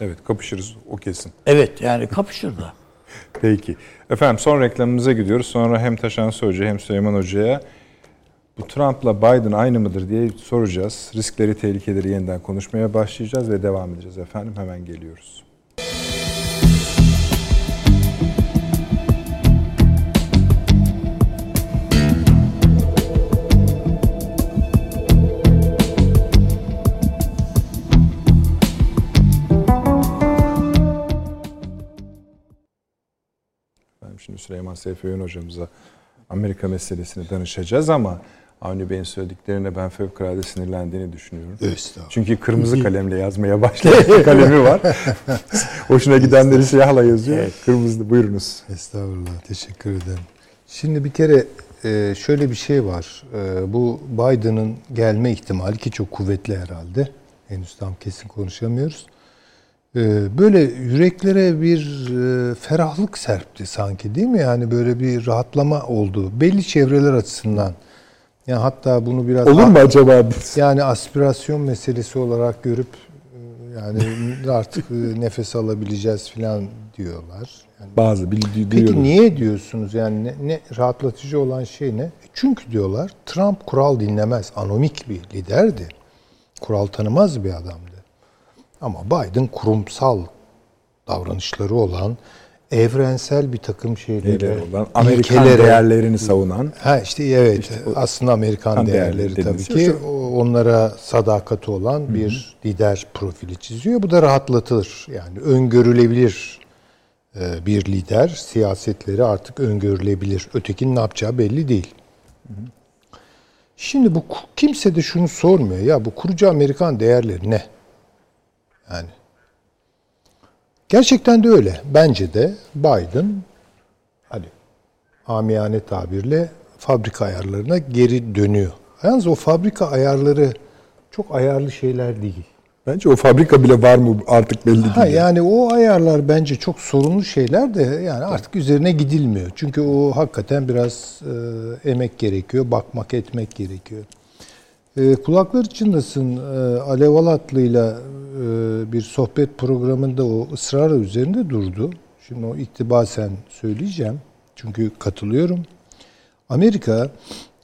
Evet, kapışırız o kesin. Evet yani kapışır da. Peki. Efendim son reklamımıza gidiyoruz. Sonra hem Taşansı Hoca hem Süleyman Hoca'ya bu Trump'la Biden aynı mıdır diye soracağız. Riskleri, tehlikeleri yeniden konuşmaya başlayacağız ve devam edeceğiz efendim. Hemen geliyoruz. Şimdi Süleyman Seyfi Öğün hocamıza Amerika meselesini danışacağız ama Avni Bey'in söylediklerine ben fevkalade sinirlendiğini düşünüyorum. Çünkü kırmızı kalemle yazmaya başladı. Kalemi var. Hoşuna gidenleri siyahla yazıyor. Evet. Kırmızı. Buyurunuz. Estağfurullah. Teşekkür ederim. Şimdi bir kere şöyle bir şey var. Bu Biden'ın gelme ihtimali ki çok kuvvetli herhalde. Henüz tam kesin konuşamıyoruz. Böyle yüreklere bir ferahlık serpti sanki, değil mi? Yani böyle bir rahatlama oldu. Belli çevreler açısından. Yani hatta bunu biraz... Olur mu acaba? Yani aspirasyon meselesi olarak görüp yani artık nefes alabileceğiz falan diyorlar. Yani bazı bilgi duyuyoruz. Peki niye diyorsunuz? Yani ne, ne rahatlatıcı olan şey ne? Çünkü diyorlar Trump kural dinlemez. Anomik bir liderdi. Kural tanımaz bir adamdı. Ama Biden kurumsal davranışları olan, evrensel bir takım şeyleri olan, Amerikan değerlerini savunan. Ha işte evet. İşte o, aslında Amerikan değerleri, değerleri tabii ki onlara sadakati olan Hı-hı. bir lider profili çiziyor. Bu da rahatlatır. Yani öngörülebilir bir lider. Siyasetleri artık öngörülebilir. Ötekinin ne yapacağı belli değil. Hı-hı. Şimdi bu kimse de şunu sormuyor. Ya bu kurucu Amerikan değerleri ne? Yani gerçekten de öyle. Bence de Biden hani amiyane tabirle fabrika ayarlarına geri dönüyor. Yalnız o fabrika ayarları çok ayarlı şeyler değil. Bence o fabrika bile var mı artık belli ha, değil. Yani o ayarlar bence çok sorunlu şeyler de yani artık üzerine gidilmiyor. Çünkü o hakikaten biraz e, emek gerekiyor, bakmak etmek gerekiyor. E, kulaklar çınlasın e, Alev Alatlı'yla e, bir sohbet programında o ısrarı üzerinde durdu. Şimdi o iktibasen söyleyeceğim. Çünkü katılıyorum. Amerika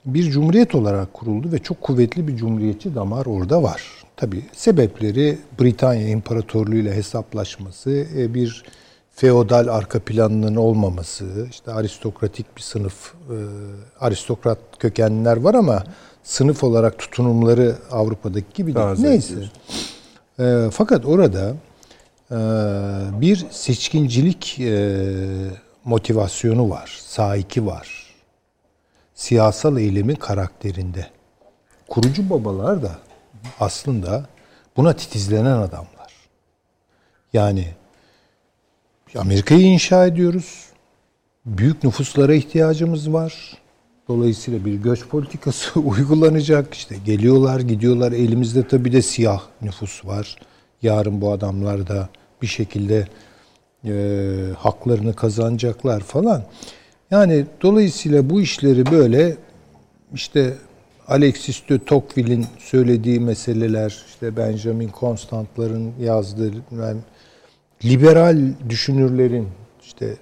bir cumhuriyet olarak kuruldu ve çok kuvvetli bir cumhuriyetçi damar orada var. Tabii sebepleri Britanya İmparatorluğu ile hesaplaşması, bir feodal arka planının olmaması, işte aristokratik bir sınıf, aristokrat kökenliler var ama sınıf olarak tutunumları Avrupa'daki gibi değil. Neyse. Fakat orada bir seçkincilik motivasyonu var, saiki var. Siyasal eylemin karakterinde. Kurucu babalar da aslında buna titizlenen adamlar. Yani Amerika'yı inşa ediyoruz. Büyük nüfuslara ihtiyacımız var. Dolayısıyla bir göç politikası uygulanacak. İşte geliyorlar, gidiyorlar. Elimizde tabii de siyah nüfus var. Yarın bu adamlar da bir şekilde e, haklarını kazanacaklar falan. Yani dolayısıyla bu işleri böyle işte Alexis de Tocqueville'in söylediği meseleler, işte Benjamin Constant'ların yazdığı, yani liberal düşünürlerin işte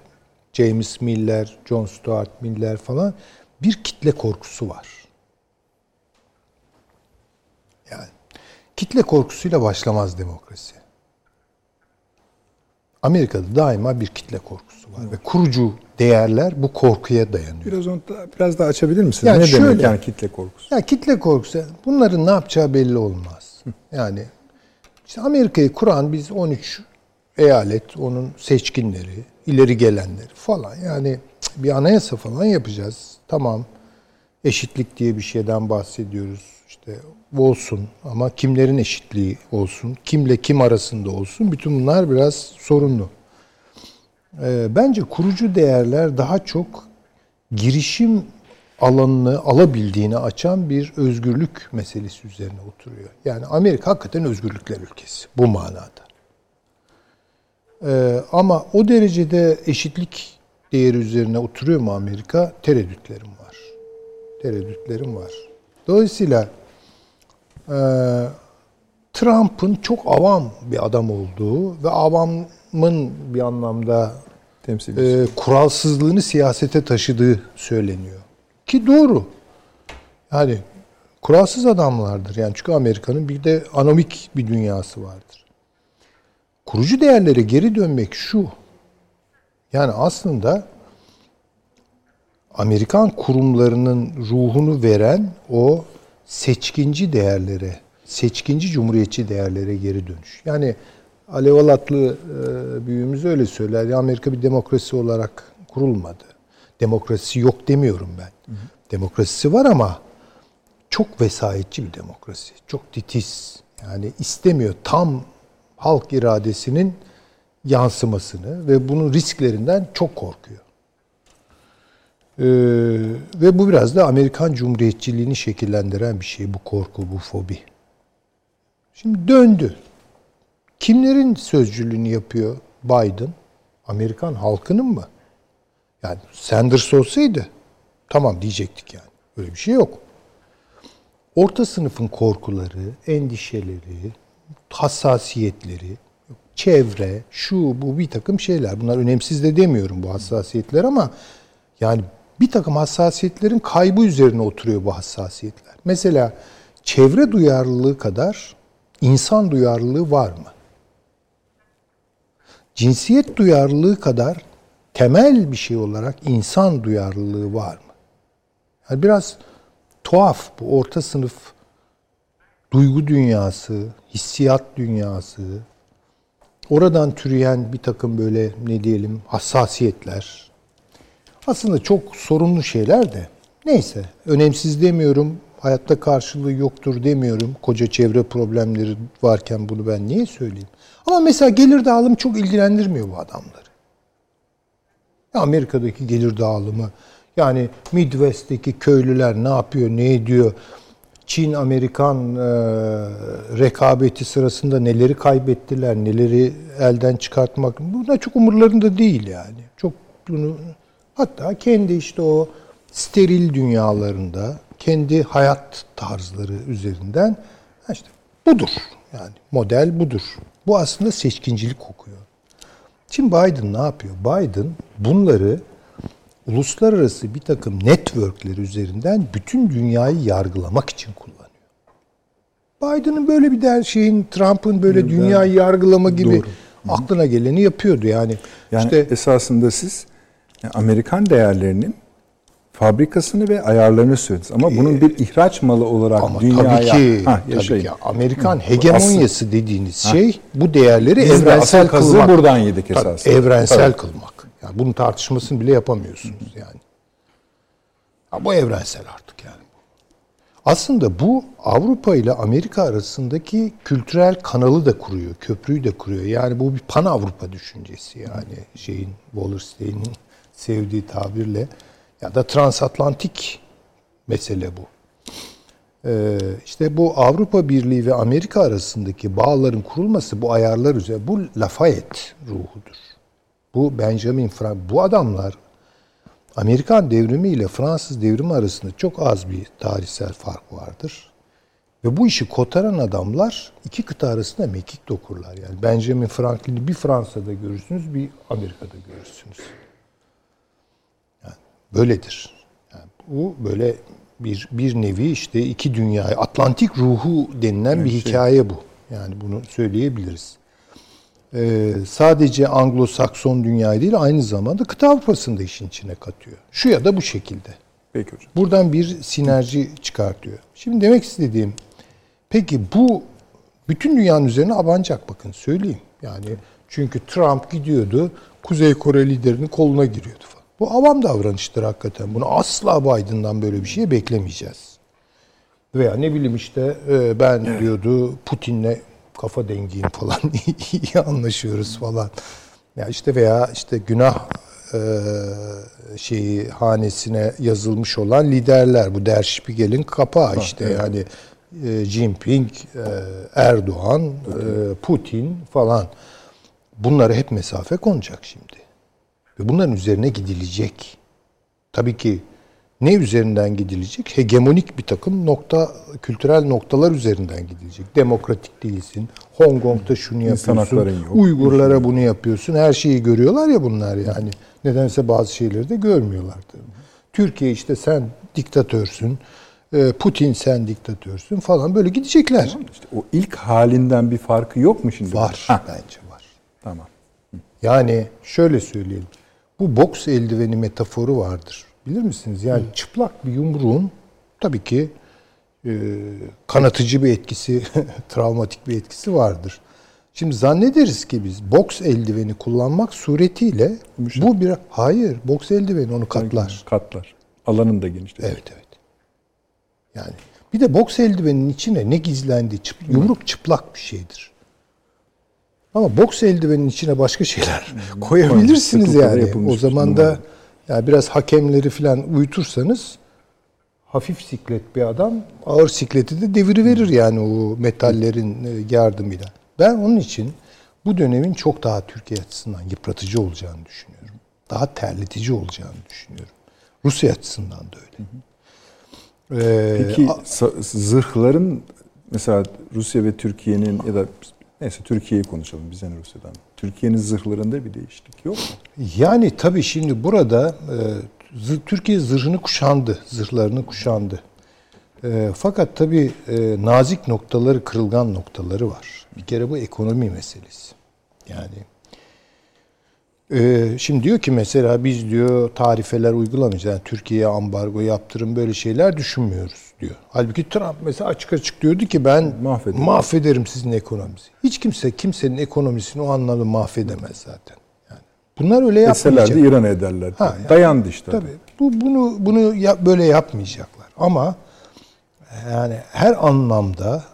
James Mill'ler, John Stuart Mill'ler falan bir kitle korkusu var. Yani kitle korkusuyla başlamaz demokrasi. Amerika'da daima bir kitle korkusu var. Evet. Ve kurucu değerler bu korkuya dayanıyor. Biraz onu da, biraz daha açabilir misiniz? Yani ne şöyle, demek yani kitle korkusu? Ya kitle korkusu, bunların ne yapacağı belli olmaz. Yani işte Amerika'yı kuran biz on üç eyalet, onun seçkinleri, ileri gelenleri falan. Yani bir anayasa falan yapacağız. Tamam, eşitlik diye bir şeyden bahsediyoruz. İşte olsun ama kimlerin eşitliği olsun, kimle kim arasında olsun, bütün bunlar biraz sorunlu. Bence kurucu değerler daha çok girişim alanını alabildiğini açan bir özgürlük meselesi üzerine oturuyor. Yani Amerika hakikaten özgürlükler ülkesi bu manada. Ama o derecede eşitlik değeri üzerine oturuyor mu Amerika? Tereddütlerim var. Tereddütlerim var. Dolayısıyla Trump'ın çok avam bir adam olduğu ve avamın bir anlamda e, kuralsızlığını siyasete taşıdığı söyleniyor. Ki doğru. Yani kuralsız adamlardır. Yani çünkü Amerika'nın bir de anomik bir dünyası vardır. Kurucu değerlere geri dönmek şu. Yani aslında Amerikan kurumlarının ruhunu veren o seçkinci değerlere, seçkinci cumhuriyetçi değerlere geri dönüş. Yani Alev Alatlı e, büyüğümüz öyle söyler. Ya Amerika bir demokrasi olarak kurulmadı. Demokrasi yok demiyorum ben. Hı hı. Demokrasisi var ama çok vesayetçi bir demokrasi. Çok titiz. Yani istemiyor tam halk iradesinin yansımasını ve bunun risklerinden çok korkuyor. Ee, ve bu biraz da Amerikan Cumhuriyetçiliğini şekillendiren bir şey. Bu korku, bu fobi. Şimdi döndü. Kimlerin sözcülüğünü yapıyor Biden? Amerikan halkının mı? Yani Sanders olsaydı tamam diyecektik yani. Öyle bir şey yok. Orta sınıfın korkuları, endişeleri, hassasiyetleri, çevre, şu, bu bir takım şeyler. Bunlar önemsiz de demiyorum bu hassasiyetler ama yani bir takım hassasiyetlerin kaybı üzerine oturuyor bu hassasiyetler. Mesela çevre duyarlılığı kadar insan duyarlılığı var mı? Cinsiyet duyarlılığı kadar temel bir şey olarak insan duyarlılığı var mı? Yani biraz tuhaf bu orta sınıf duygu dünyası, hissiyat dünyası, oradan türeyen bir takım böyle ne diyelim hassasiyetler. Aslında çok sorunlu şeyler de neyse önemsiz demiyorum, hayatta karşılığı yoktur demiyorum. Koca çevre problemleri varken bunu ben niye söyleyeyim? Ama mesela gelir dağılımı çok ilgilendirmiyor bu adamları. Ya Amerika'daki gelir dağılımı, yani Midwest'teki köylüler ne yapıyor, ne ediyor? Çin-Amerikan e, rekabeti sırasında neleri kaybettiler, neleri elden çıkartmak. Bunlar çok umurlarında değil yani. Çok bunu, hatta kendi işte o steril dünyalarında, kendi hayat tarzları üzerinden işte budur. Yani model budur. Bu aslında seçkincilik kokuyor. Şimdi Biden ne yapıyor? Biden bunları uluslararası bir takım networkler üzerinden bütün dünyayı yargılamak için kullanıyor. Biden'ın böyle bir der şeyin, Trump'ın böyle evet, dünyayı yargılama gibi doğru, aklına geleni yapıyordu yani. Yani işte, esasında siz Amerikan değerlerinin fabrikasını ve ayarlarını söylediniz. Ama bunun bir ihraç malı olarak ama dünyaya... Tabii ki, ha, tabii ki Amerikan hegemonyası Asıl, dediğiniz ha. şey bu değerleri biz evrensel kılmak. Buradan yedik esasında. Evrensel evet. kılmak. Yani bunun tartışmasını bile yapamıyorsunuz yani. Ya bu evrensel artık yani. Aslında bu Avrupa ile Amerika arasındaki kültürel kanalı da kuruyor, köprüyü de kuruyor. Yani bu bir pan Avrupa düşüncesi yani şeyin, Wallerstein'in sevdiği tabirle. Ya da transatlantik mesele bu. Ee, işte bu Avrupa Birliği ve Amerika arasındaki bağların kurulması bu ayarlar üzerine. Bu Lafayette ruhudur. Bu Benjamin Franklin. Bu adamlar Amerikan devrimi ile Fransız devrimi arasında çok az bir tarihsel fark vardır. Ve bu işi kotaran adamlar iki kıta arasında mekik dokurlar. Yani Benjamin Franklin'i bir Fransa'da görürsünüz, bir Amerika'da görürsünüz. Böyledir. Yani bu böyle bir bir nevi işte iki dünyayı, Atlantik ruhu denilen evet, bir hikaye şey. Bu. Yani bunu söyleyebiliriz. Ee, sadece Anglo-Sakson dünyayı değil, aynı zamanda kıta Avrupa'sını da işin içine katıyor. Şu ya da bu şekilde. Peki hocam. Buradan bir sinerji çıkartıyor. Şimdi demek istediğim, peki bu bütün dünyanın üzerine abanacak, bakın söyleyeyim. Yani çünkü Trump gidiyordu, Kuzey Kore liderinin koluna giriyordu falan. Bu avam davranıştır hakikaten. Bunu asla Biden'dan böyle bir şey beklemeyeceğiz. Veya ne bileyim işte ben diyordu Putin'le kafa dengiyim falan, iyi anlaşıyoruz falan. Ya işte veya işte günah şeyi hanesine yazılmış olan liderler, bu Der Spiegel'in kapağı işte yani Jinping, Erdoğan, Putin falan. Bunlara hep mesafe konacak şimdi. Ve bunların üzerine gidilecek. Tabii ki ne üzerinden gidilecek? Hegemonik bir takım nokta, kültürel noktalar üzerinden gidilecek. Demokratik değilsin. Hong Kong'da şunu yapıyorsun. Uygurlara bunu yapıyorsun. Her şeyi görüyorlar ya bunlar yani. Nedense bazı şeyleri de görmüyorlardı. Türkiye işte sen diktatörsün. Putin sen diktatörsün falan. Böyle gidecekler. Tamam, işte o ilk halinden bir farkı yok mu şimdi? Var. Ha. Bence var. Tamam. Yani şöyle söyleyelim. Bu boks eldiveni metaforu vardır. Bilir misiniz? Yani Hı. çıplak bir yumruğun tabii ki e, kanatıcı bir etkisi, travmatik bir etkisi vardır. Şimdi zannederiz ki biz boks eldiveni kullanmak suretiyle Müşen. bu bir... Hayır, boks eldiveni onu katlar. Katlar. Alanını da genişletir. Evet, evet. Yani bir de boks eldiveninin içine ne gizlendi? Çıp, yumruk Hı. çıplak bir şeydir. Ama boks eldiveninin içine başka şeyler koyabilirsiniz yani. O zaman da Yani biraz hakemleri falan uyutursanız hafif siklet bir adam ağır sikleti de deviriverir yani o metallerin yardımıyla. Ben onun için bu dönemin çok daha Türkiye açısından yıpratıcı olacağını düşünüyorum. Daha terletici olacağını düşünüyorum. Rusya açısından da öyle. Ee, Peki zırhların mesela Rusya ve Türkiye'nin ya da neyse Türkiye'yi konuşalım biz yani Rusya'dan. Türkiye'nin zırhlarında bir değişiklik yok mu? Yani tabii şimdi burada e, Türkiye zırhını kuşandı. Zırhlarını kuşandı. E, fakat tabii e, nazik noktaları, kırılgan noktaları var. Bir kere bu ekonomi meselesi. Yani e, şimdi diyor ki mesela biz diyor tarifeler uygulamayacağız. Yani Türkiye'ye ambargo, yaptırım böyle şeyler düşünmüyoruz diyor. Halbuki Trump mesela açık açık diyordu ki ben mahvederim, mahvederim sizin ekonominizi. Hiç kimse kimsenin ekonomisini o anlamda mahvedemez zaten. Yani bunlar öyle yapmayacaklar. Eseler de İran ederler. Ha, yani, dayandı işte. Tabii. Bu bunu bunu yap, böyle yapmayacaklar. Ama yani her anlamda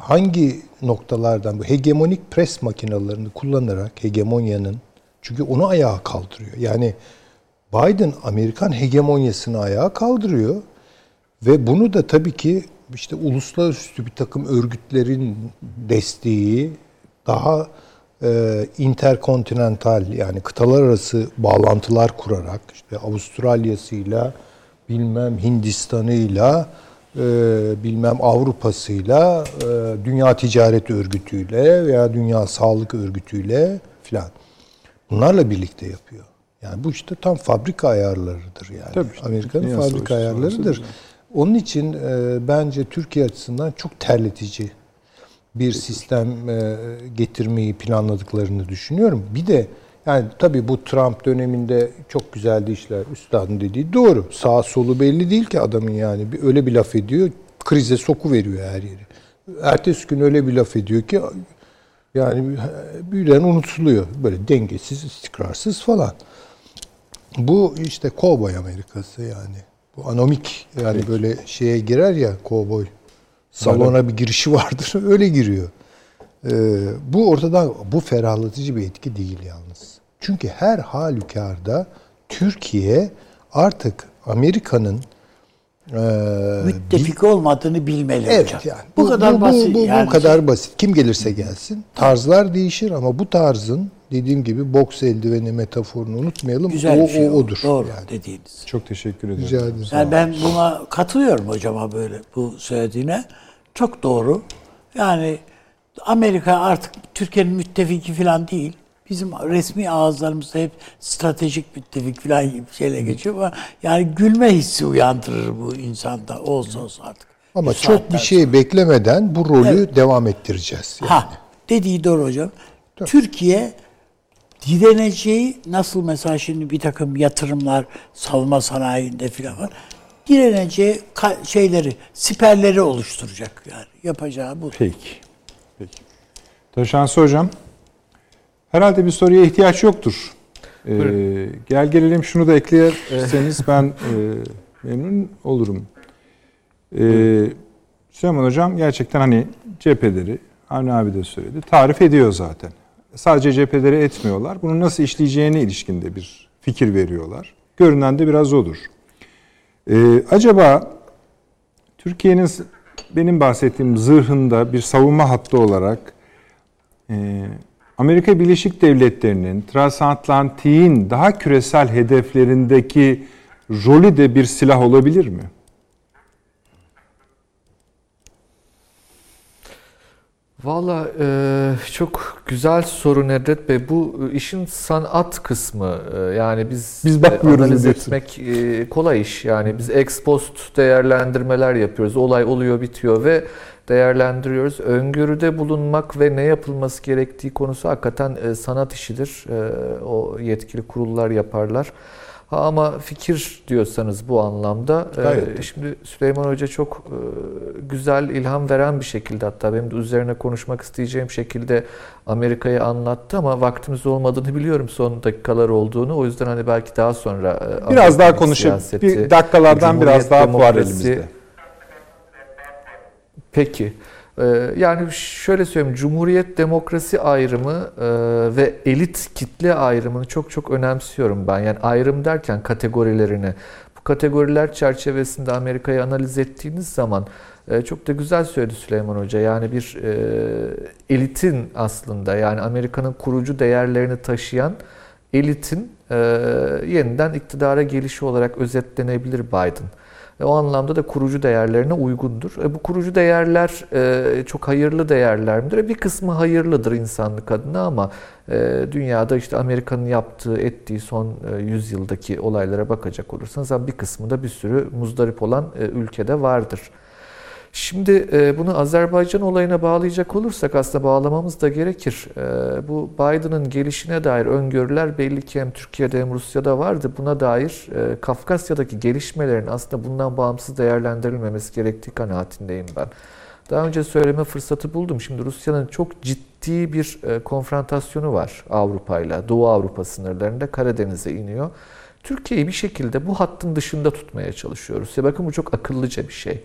hangi noktalardan bu hegemonik pres makinelerini kullanarak hegemonyanın çünkü onu ayağa kaldırıyor. Yani Biden Amerikan hegemonyasını ayağa kaldırıyor ve bunu da tabii ki işte uluslararası bir takım örgütlerin desteği daha e, interkontinental yani kıtalar arası bağlantılar kurarak işte Avustralya'sıyla bilmem Hindistan'ıyla Ee, bilmem Avrupa'sıyla, e, Dünya Ticaret Örgütü'yle veya Dünya Sağlık Örgütü'yle filan. Bunlarla birlikte yapıyor. Yani bu işte tam fabrika ayarlarıdır yani. Işte, Amerika'nın fabrika ayarlarıdır. Onun için e, bence Türkiye açısından çok terletici bir sistem e, getirmeyi planladıklarını düşünüyorum. Bir de yani tabii bu Trump döneminde çok güzeldi işler. Üstadın dediği doğru. Sağ solu belli değil ki adamın yani. Öyle bir laf ediyor. Krize sokuveriyor her yeri. Ertesi gün öyle bir laf ediyor ki yani birden unutuluyor. Böyle dengesiz, istikrarsız falan. Bu işte kovboy Amerikası yani. Bu anomik yani evet. Böyle şeye girer ya kovboy. Salona öyle. Bir girişi vardır. Öyle giriyor. Ee, bu ortadan bu ferahlatıcı bir etki değil yalnız. Çünkü her halükarda Türkiye artık Amerika'nın e, müttefik bil... olmadığını bilmeli evet, hocam. Yani, bu, bu kadar bu, basit. Bu, bu, yani. Bu kadar basit. Kim gelirse gelsin. Tarzlar değişir ama bu tarzın dediğim gibi boks eldiveni metaforunu unutmayalım. Güzel o, şey o odur. Doğru yani. Dediğiniz. Çok teşekkür ederim. Rica ederim. Yani ben buna katılıyorum hocama böyle bu söylediğine. Çok doğru. Yani Amerika artık Türkiye'nin müttefiki falan değil. Bizim resmi ağızlarımızda hep stratejik müttefik falan gibi şeyle geçiyor ama yani gülme hissi uyandırır bu insanda olsa olsa artık. Ama bu çok bir şey sonra. Beklemeden bu rolü evet. Devam ettireceğiz. Yani. Ha, dediği doğru hocam. Tabii. Türkiye direneceği nasıl mesela şimdi bir takım yatırımlar savunma sanayinde falan var. Direneceği şeyleri, siperleri oluşturacak yani. Yapacağı bu. Peki. Peki. Taşansı hocam, herhalde bir soruya ihtiyaç yoktur. Ee, gel gelelim şunu da eklerseniz ben e, memnun olurum. Ee, Süleyman hocam gerçekten hani cepheleri, Avni abi de söyledi, tarif ediyor zaten. Sadece cepheleri etmiyorlar, bunu nasıl işleyeceğine ilişkin de bir fikir veriyorlar. Görünen de biraz odur. Ee, acaba Türkiye'nin... Benim bahsettiğim zırhında bir savunma hattı olarak Amerika Birleşik Devletleri'nin transatlantiğin daha küresel hedeflerindeki rolü de bir silah olabilir mi? Valla çok güzel soru Nedret Bey. Bu işin sanat kısmı. Yani biz, biz analiz etmek kolay iş. Yani biz ex post değerlendirmeler yapıyoruz. Olay oluyor, bitiyor ve değerlendiriyoruz. Öngörüde bulunmak ve ne yapılması gerektiği konusu hakikaten sanat işidir. O yetkili kurullar yaparlar. Ha, ama fikir diyorsanız bu anlamda, e, şimdi Süleyman Hoca çok e, güzel, ilham veren bir şekilde hatta benim de üzerine konuşmak isteyeceğim şekilde Amerika'yı anlattı ama vaktimiz olmadığını biliyorum son dakikalar olduğunu. O yüzden hani belki daha sonra e, biraz daha konuşup bir dakikalardan biraz daha puan elimizde. Peki. Yani şöyle söyleyeyim, Cumhuriyet demokrasi ayrımı ve elit kitle ayrımını çok çok önemsiyorum ben. Yani ayrım derken kategorilerini, bu kategoriler çerçevesinde Amerika'yı analiz ettiğiniz zaman çok da güzel söyledi Süleyman Hoca. Yani bir elitin aslında, yani Amerika'nın kurucu değerlerini taşıyan elitin yeniden iktidara gelişi olarak özetlenebilir Biden. O anlamda da kurucu değerlerine uygundur. E bu kurucu değerler e, çok hayırlı değerler midir? E bir kısmı hayırlıdır insanlık adına, ama e, dünyada işte Amerika'nın yaptığı, ettiği son e, yüzyıldaki olaylara bakacak olursanız bir kısmı da bir sürü muzdarip olan e, ülkede vardır. Şimdi e, bunu Azerbaycan olayına bağlayacak olursak, aslında bağlamamız da gerekir. E, bu Biden'ın gelişine dair öngörüler belli ki hem Türkiye'de hem Rusya'da vardı. Buna dair e, Kafkasya'daki gelişmelerin aslında bundan bağımsız değerlendirilmemesi gerektiği kanaatindeyim ben. Daha önce söyleme fırsatı buldum. Şimdi Rusya'nın çok ciddi bir e, konfrontasyonu var Avrupa'yla. Doğu Avrupa sınırlarında Karadeniz'e iniyor. Türkiye'yi bir şekilde bu hattın dışında tutmaya çalışıyoruz. Ya bakın, bu çok akıllıca bir şey.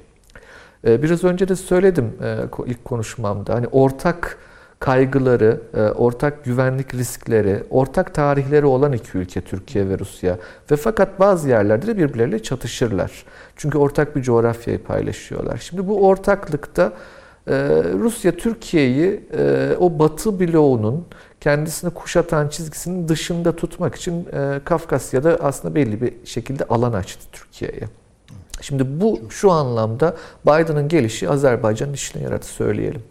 Biraz önce de söyledim ilk konuşmamda, hani ortak kaygıları, ortak güvenlik riskleri, ortak tarihleri olan iki ülke Türkiye ve Rusya. Ve fakat bazı yerlerde de birbirleriyle çatışırlar. Çünkü ortak bir coğrafyayı paylaşıyorlar. Şimdi bu ortaklıkta Rusya Türkiye'yi o Batı bloğunun kendisini kuşatan çizgisinin dışında tutmak için Kafkasya'da aslında belli bir şekilde alan açtı Türkiye'ye. Şimdi bu şu anlamda Biden'ın gelişi Azerbaycan'ın işine yaradı, söyleyelim.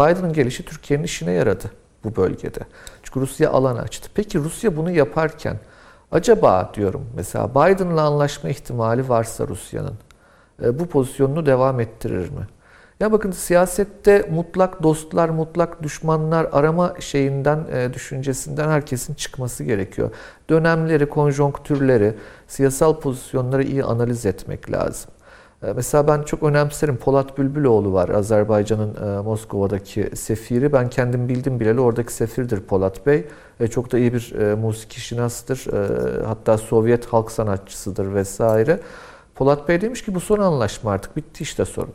Biden'ın gelişi Türkiye'nin işine yaradı bu bölgede. Çünkü Rusya alan açtı. Peki Rusya bunu yaparken acaba diyorum, mesela Biden'la anlaşma ihtimali varsa Rusya'nın bu pozisyonunu devam ettirir mi? Ya bakın, siyasette mutlak dostlar, mutlak düşmanlar arama şeyinden, düşüncesinden herkesin çıkması gerekiyor. Dönemleri, konjonktürleri, siyasal pozisyonları iyi analiz etmek lazım. Mesela ben çok önemserim, Polat Bülbüloğlu var, Azerbaycan'ın Moskova'daki sefiri. Ben kendim bildim bileli oradaki sefirdir Polat Bey. Çok da iyi bir musikişinastır, hatta Sovyet halk sanatçısıdır vesaire. Polat Bey demiş ki bu son anlaşma, artık bitti işte sorun.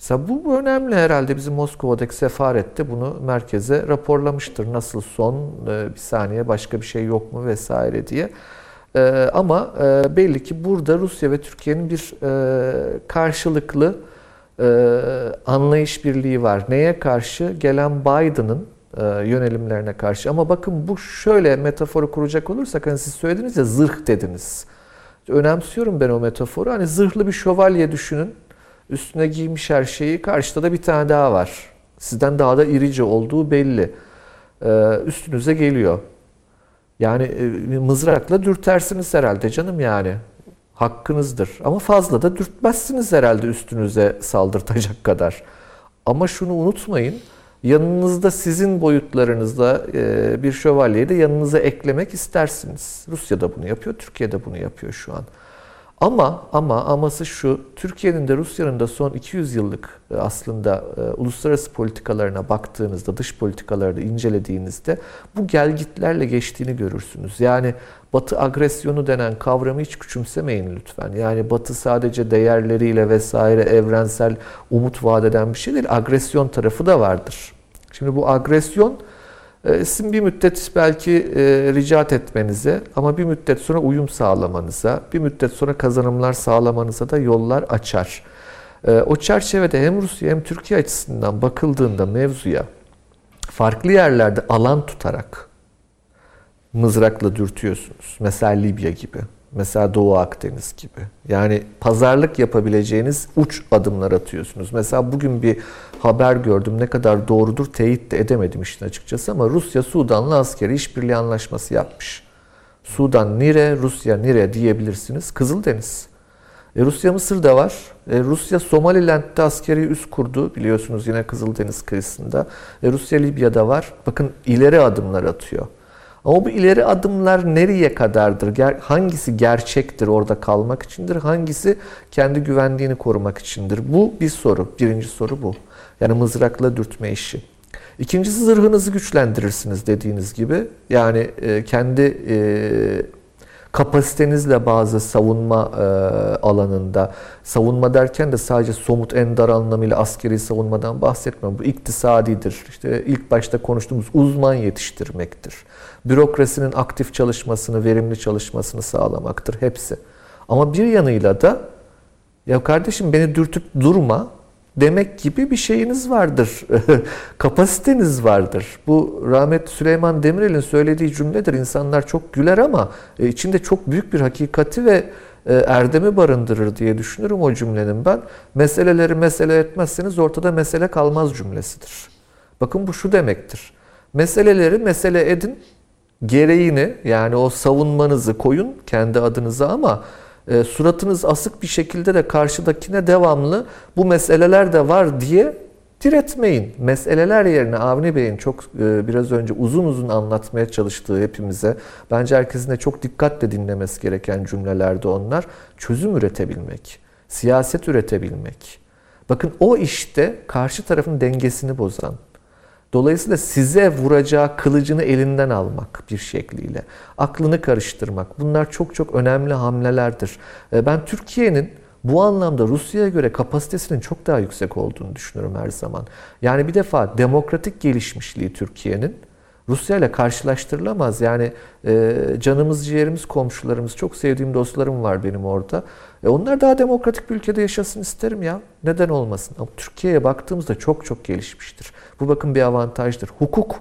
Mesela bu önemli herhalde, bizim Moskova'daki sefarette bunu merkeze raporlamıştır. Nasıl son, bir saniye başka bir şey yok mu vesaire diye. Ama belli ki burada Rusya ve Türkiye'nin bir karşılıklı anlayış birliği var. Neye karşı? Gelen Biden'ın yönelimlerine karşı. Ama bakın, bu şöyle metaforu kuracak olursak, hani siz söylediniz ya, zırh dediniz. Önemsiyorum ben o metaforu. Hani zırhlı bir şövalye düşünün. Üstüne giymiş her şeyi, karşıda da bir tane daha var. Sizden daha da irice olduğu belli. Ee, üstünüze geliyor. Yani e, mızrakla dürtersiniz herhalde canım yani. Hakkınızdır. Ama fazla da dürtmezsiniz herhalde üstünüze saldırtacak kadar. Ama şunu unutmayın, yanınızda sizin boyutlarınızda e, bir şövalyeyi de yanınıza eklemek istersiniz. Rusya da bunu yapıyor, Türkiye de bunu yapıyor şu an. Ama ama aması şu, Türkiye'nin de Rusya'nın da son iki yüz yıllık aslında e, uluslararası politikalarına baktığınızda, dış politikalarını incelediğinizde bu gelgitlerle geçtiğini görürsünüz. Yani Batı agresyonu denen kavramı hiç küçümsemeyin lütfen. Yani Batı sadece değerleriyle vesaire evrensel umut vaat eden bir şey değil, agresyon tarafı da vardır. Şimdi bu agresyon e, sizin bir müddet belki e, ricat etmenize, ama bir müddet sonra uyum sağlamanıza, bir müddet sonra kazanımlar sağlamanıza da yollar açar. E, o çerçevede hem Rusya hem Türkiye açısından bakıldığında mevzuya farklı yerlerde alan tutarak mızrakla dürtüyorsunuz. Mesela Libya gibi, mesela Doğu Akdeniz gibi. Yani pazarlık yapabileceğiniz uç adımlar atıyorsunuz. Mesela bugün bir haber gördüm, ne kadar doğrudur teyit de edemedim işin açıkçası, ama Rusya Sudan'la askeri işbirliği anlaşması yapmış. Sudan nire, Rusya nire diyebilirsiniz. Kızıldeniz. E, Rusya Mısır'da var. E, Rusya Somaliland'de askeri üs kurdu biliyorsunuz, yine Kızıldeniz kıyısında. E, Rusya Libya'da var. Bakın, ileri adımlar atıyor. Ama bu ileri adımlar nereye kadardır? Hangisi gerçektir, orada kalmak içindir? Hangisi kendi güvenliğini korumak içindir? Bu bir soru. Birinci soru bu. Yani mızrakla dürtme işi. İkincisi, zırhınızı güçlendirirsiniz dediğiniz gibi. Yani kendi kapasitenizle bazı savunma e, alanında, savunma derken de sadece somut en dar anlamıyla askeri savunmadan bahsetmiyorum. Bu iktisadidir. İşte ilk başta konuştuğumuz uzman yetiştirmektir. Bürokrasinin aktif çalışmasını, verimli çalışmasını sağlamaktır hepsi. Ama bir yanıyla da ya kardeşim beni dürtüp durma demek gibi bir şeyiniz vardır. Kapasiteniz vardır. Bu rahmetli Süleyman Demirel'in söylediği cümledir. İnsanlar çok güler ama içinde çok büyük bir hakikati ve erdemi barındırır diye düşünürüm o cümlenin ben. Meseleleri mesele etmezseniz ortada mesele kalmaz cümlesidir. Bakın bu şu demektir. Meseleleri mesele edin. Gereğini yani o savunmanızı koyun kendi adınıza ama e, suratınız asık bir şekilde de karşıdakine devamlı bu meseleler de var diye diretmeyin. Meseleler yerine Avni Bey'in çok e, biraz önce uzun uzun anlatmaya çalıştığı hepimize bence herkesin de çok dikkatle dinlemesi gereken cümlelerdi onlar. Çözüm üretebilmek, siyaset üretebilmek. Bakın o işte karşı tarafın dengesini bozan. Dolayısıyla size vuracağı kılıcını elinden almak bir şekliyle, aklını karıştırmak. Bunlar çok çok önemli hamlelerdir. Ben Türkiye'nin bu anlamda Rusya'ya göre kapasitesinin çok daha yüksek olduğunu düşünüyorum her zaman. Yani bir defa demokratik gelişmişliği Türkiye'nin Rusya ile karşılaştırılamaz. Yani canımız, ciğerimiz, komşularımız, çok sevdiğim dostlarım var benim orada. E onlar daha demokratik bir ülkede yaşasın isterim ya. Neden olmasın? Ama Türkiye'ye baktığımızda çok çok gelişmiştir. Bu bakın bir avantajdır. Hukuk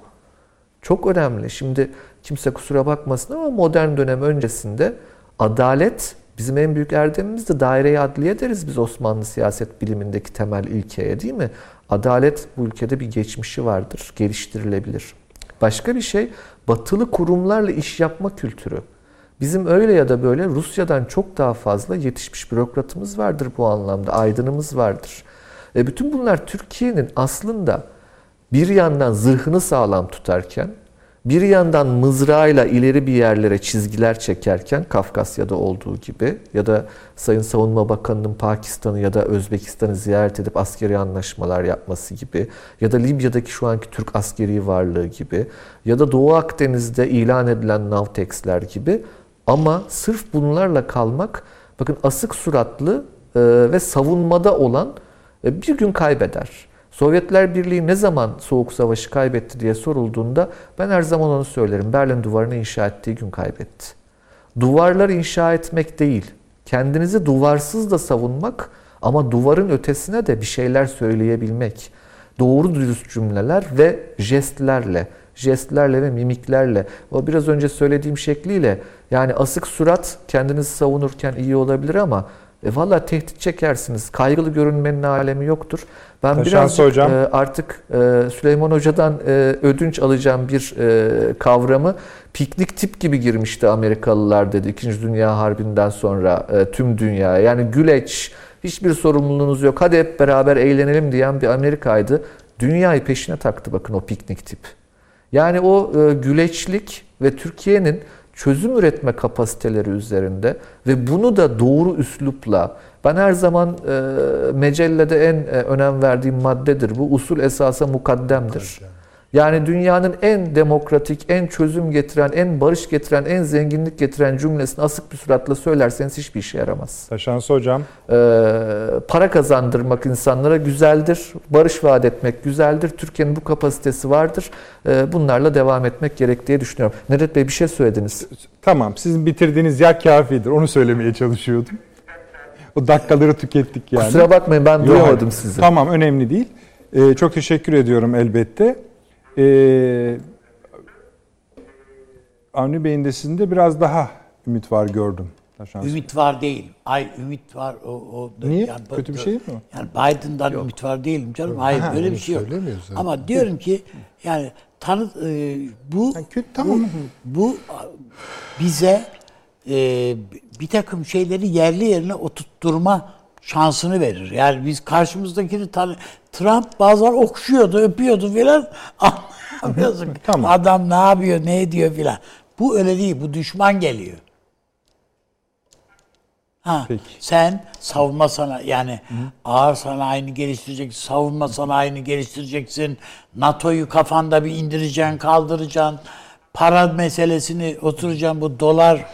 çok önemli. Şimdi kimse kusura bakmasın ama modern dönem öncesinde adalet bizim en büyük erdemimizdi. Daire-i adliye deriz biz Osmanlı siyaset bilimindeki temel ilkeye, değil mi? Adalet bu ülkede bir geçmişi vardır. Geliştirilebilir. Başka bir şey batılı kurumlarla iş yapma kültürü. Bizim öyle ya da böyle Rusya'dan çok daha fazla yetişmiş bürokratımız vardır bu anlamda, aydınımız vardır. E bütün bunlar Türkiye'nin aslında bir yandan zırhını sağlam tutarken, bir yandan mızrağıyla ileri bir yerlere çizgiler çekerken, Kafkasya'da olduğu gibi ya da Sayın Savunma Bakanı'nın Pakistan'ı ya da Özbekistan'ı ziyaret edip askeri anlaşmalar yapması gibi ya da Libya'daki şu anki Türk askeri varlığı gibi ya da Doğu Akdeniz'de ilan edilen Navtex'ler gibi. Ama sırf bunlarla kalmak, bakın asık suratlı ve savunmada olan bir gün kaybeder. Sovyetler Birliği ne zaman Soğuk Savaşı kaybetti diye sorulduğunda ben her zaman onu söylerim. Berlin Duvarı'nı inşa ettiği gün kaybetti. Duvarlar inşa etmek değil, kendinizi duvarsız da savunmak ama duvarın ötesine de bir şeyler söyleyebilmek. Doğru dürüst cümleler ve jestlerle, jestlerle ve mimiklerle, o biraz önce söylediğim şekliyle yani asık surat kendinizi savunurken iyi olabilir ama E valla tehdit çekersiniz. Kaygılı görünmenin alemi yoktur. Ben Taşansı birazcık hocam. E, artık e, Süleyman Hoca'dan e, ödünç alacağım bir e, kavramı piknik tip gibi girmişti Amerikalılar dedi. İkinci Dünya Harbi'nden sonra e, tüm dünyaya. Yani güleç, hiçbir sorumluluğunuz yok. Hadi hep beraber eğlenelim diyen bir Amerika'ydı. Dünyayı peşine taktı bakın o piknik tip. Yani o e, güleçlik ve Türkiye'nin çözüm üretme kapasiteleri üzerinde ve bunu da doğru üslupla, ben her zaman e, mecellede en e, önem verdiğim maddedir bu, usul esasa mukaddemdir. Yani dünyanın en demokratik, en çözüm getiren, en barış getiren, en zenginlik getiren cümlesini asık bir suratla söylerseniz hiçbir işe yaramaz. Taşansı hocam. Ee, para kazandırmak insanlara güzeldir. Barış vaat etmek güzeldir. Türkiye'nin bu kapasitesi vardır. Ee, bunlarla devam etmek gerek diye düşünüyorum. Nedret Bey bir şey söylediniz. Tamam, sizin bitirdiğiniz yer kafidir. Onu söylemeye çalışıyordum. O dakikaları tükettik yani. Kusura bakmayın ben Yok. duyamadım sizi. Tamam, önemli değil. Ee, çok teşekkür ediyorum elbette. Ee, Avni Bey'in de sizin de biraz daha ümit var gördüm. Taşansı. Ümit var değil. Ay ümit var. O, o, Niye? Yani, Kötü bir şey mi? Yani Biden'dan yok. Ümit var değilim canım. Hayır ha, böyle bir şey yok. Ama diyorum ki yani tanı e, bu, yani, tamam. bu bu bize e, bir takım şeyleri yerli yerine oturtturma şansını verir. Yani biz karşımızdakini tanı Trump bazen okşuyordu, öpüyordu filan. Tamam. Adam ne yapıyor, ne ediyor filan. Bu öyle değil, bu düşman geliyor. Ha, Peki. Sen savunma sanayi, yani Hı. ağır sanayini geliştireceksin, savunma sanayini geliştireceksin, NATO'yu kafanda bir indireceksin, kaldıracaksın, para meselesini oturacaksın, bu dolar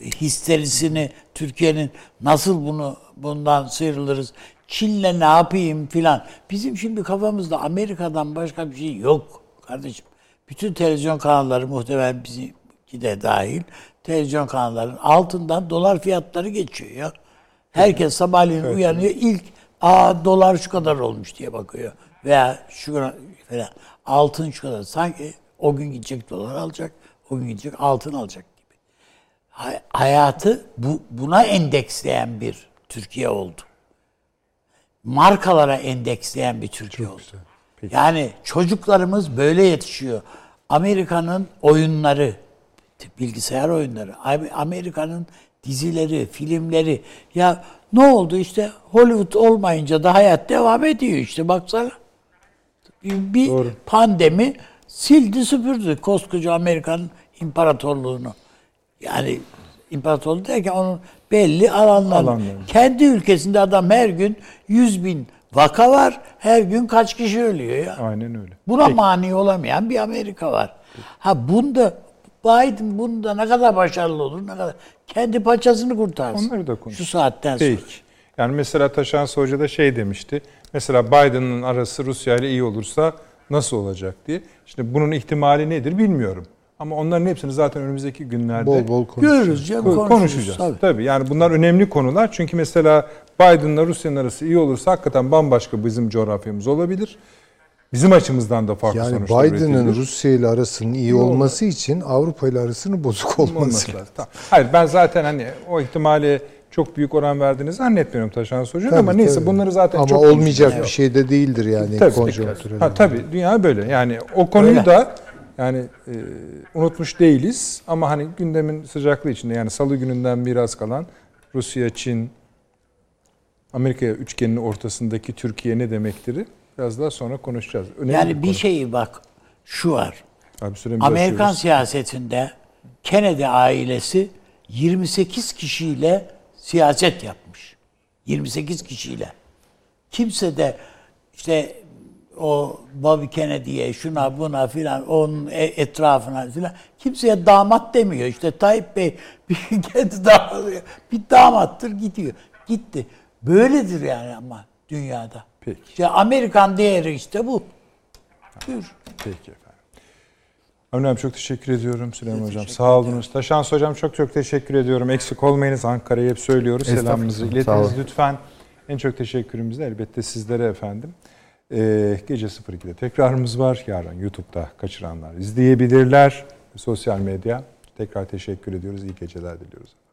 histerisini, Türkiye'nin nasıl bunu bundan sıyrılırız, Çin'le ne yapayım filan. Bizim şimdi kafamızda Amerika'dan başka bir şey yok kardeşim. Bütün televizyon kanalları, muhtemelen bizimki de dahil, televizyon kanallarının altından dolar fiyatları geçiyor ya. Herkes sabahleyin evet. uyanıyor, ilk aa dolar şu kadar olmuş diye bakıyor. Veya şu kadar falan, altın şu kadar. Sanki o gün gidecek dolar alacak, o gün gidecek altın alacak gibi. Hay- hayatı bu, buna endeksleyen bir Türkiye oldu. Markalara endeksleyen bir Türkiye Çok oldu. Yani çocuklarımız böyle yetişiyor. Amerika'nın oyunları, bilgisayar oyunları, Amerika'nın dizileri, filmleri. Ya ne oldu işte, Hollywood olmayınca da hayat devam ediyor işte, baksana. Bir Doğru. pandemi sildi süpürdü koskoca Amerikan imparatorluğunu. Yani imparatorluğu derken onun belli alanları. Alan yani. Kendi ülkesinde adam her gün yüz bin vaka var, her gün kaç kişi ölüyor ya. Aynen öyle. Buna Peki. mani olamayan bir Amerika var. Peki. Ha bunda Biden bunda ne kadar başarılı olur, ne kadar kendi paçasını kurtarsın. Onları da konuşalım. Şu saatten Peki. sonra. Yani mesela Taşansı Hoca da şey demişti. Mesela Biden'ın arası Rusya ile iyi olursa nasıl olacak diye. Şimdi bunun ihtimali nedir bilmiyorum. Ama onların hepsini zaten önümüzdeki günlerde bol bol konuşacağız. Görürüz, konuşacağız. konuşacağız. Tabii. Tabii. Yani bunlar önemli konular. Çünkü mesela Biden'la Rusya'nın arası iyi olursa hakikaten bambaşka bizim coğrafyamız olabilir. Bizim açımızdan da farklı yani sonuçlar üretilir. Yani Biden'ın Rusya ile arasının iyi olması için Avrupa ile arasının bozuk olması lazım. Tamam. Hayır, ben zaten hani o ihtimali çok büyük oran verdiğinizi zannetmiyorum Taşansı Hocam, ama tabii. neyse bunları zaten ama çok... Ama olmayacak bir şey de değildir yani konjonktürel. Ha, tabii dünya böyle yani o konuyu öyle. Da yani e, unutmuş değiliz ama hani gündemin sıcaklığı içinde yani salı gününden biraz kalan Rusya, Çin, Amerika üçgeninin ortasındaki Türkiye ne demektir? Biraz daha sonra konuşacağız. Önemli yani bir, bir şeyi bak şu var. Abi, Amerikan başlıyoruz. Siyasetinde Kennedy ailesi yirmi sekiz kişiyle siyaset yapmış. yirmi sekiz kişiyle. Kimse de işte o Bobby Kennedy'ye şuna buna filan onun etrafına filan kimseye damat demiyor. İşte Tayyip Bey bir kendi damadı. Bir damattır gidiyor. Gitti. Böyledir yani ama dünyada. Peki. İşte Amerikan değeri işte bu. Buyur. Peki efendim. Önem çok teşekkür ediyorum Süleyman evet, Hocam. Sağ olunuz. Taşansı Hocam çok çok teşekkür ediyorum. Eksik olmayınız, Ankara'ya hep söylüyoruz. Selamınızı iletiniz lütfen. En çok teşekkürümüz de elbette sizlere efendim. Ee, gece sıfır ikide tekrarımız var. Yarın YouTube'da kaçıranlar izleyebilirler. Sosyal medya. Tekrar teşekkür ediyoruz. İyi geceler diliyoruz.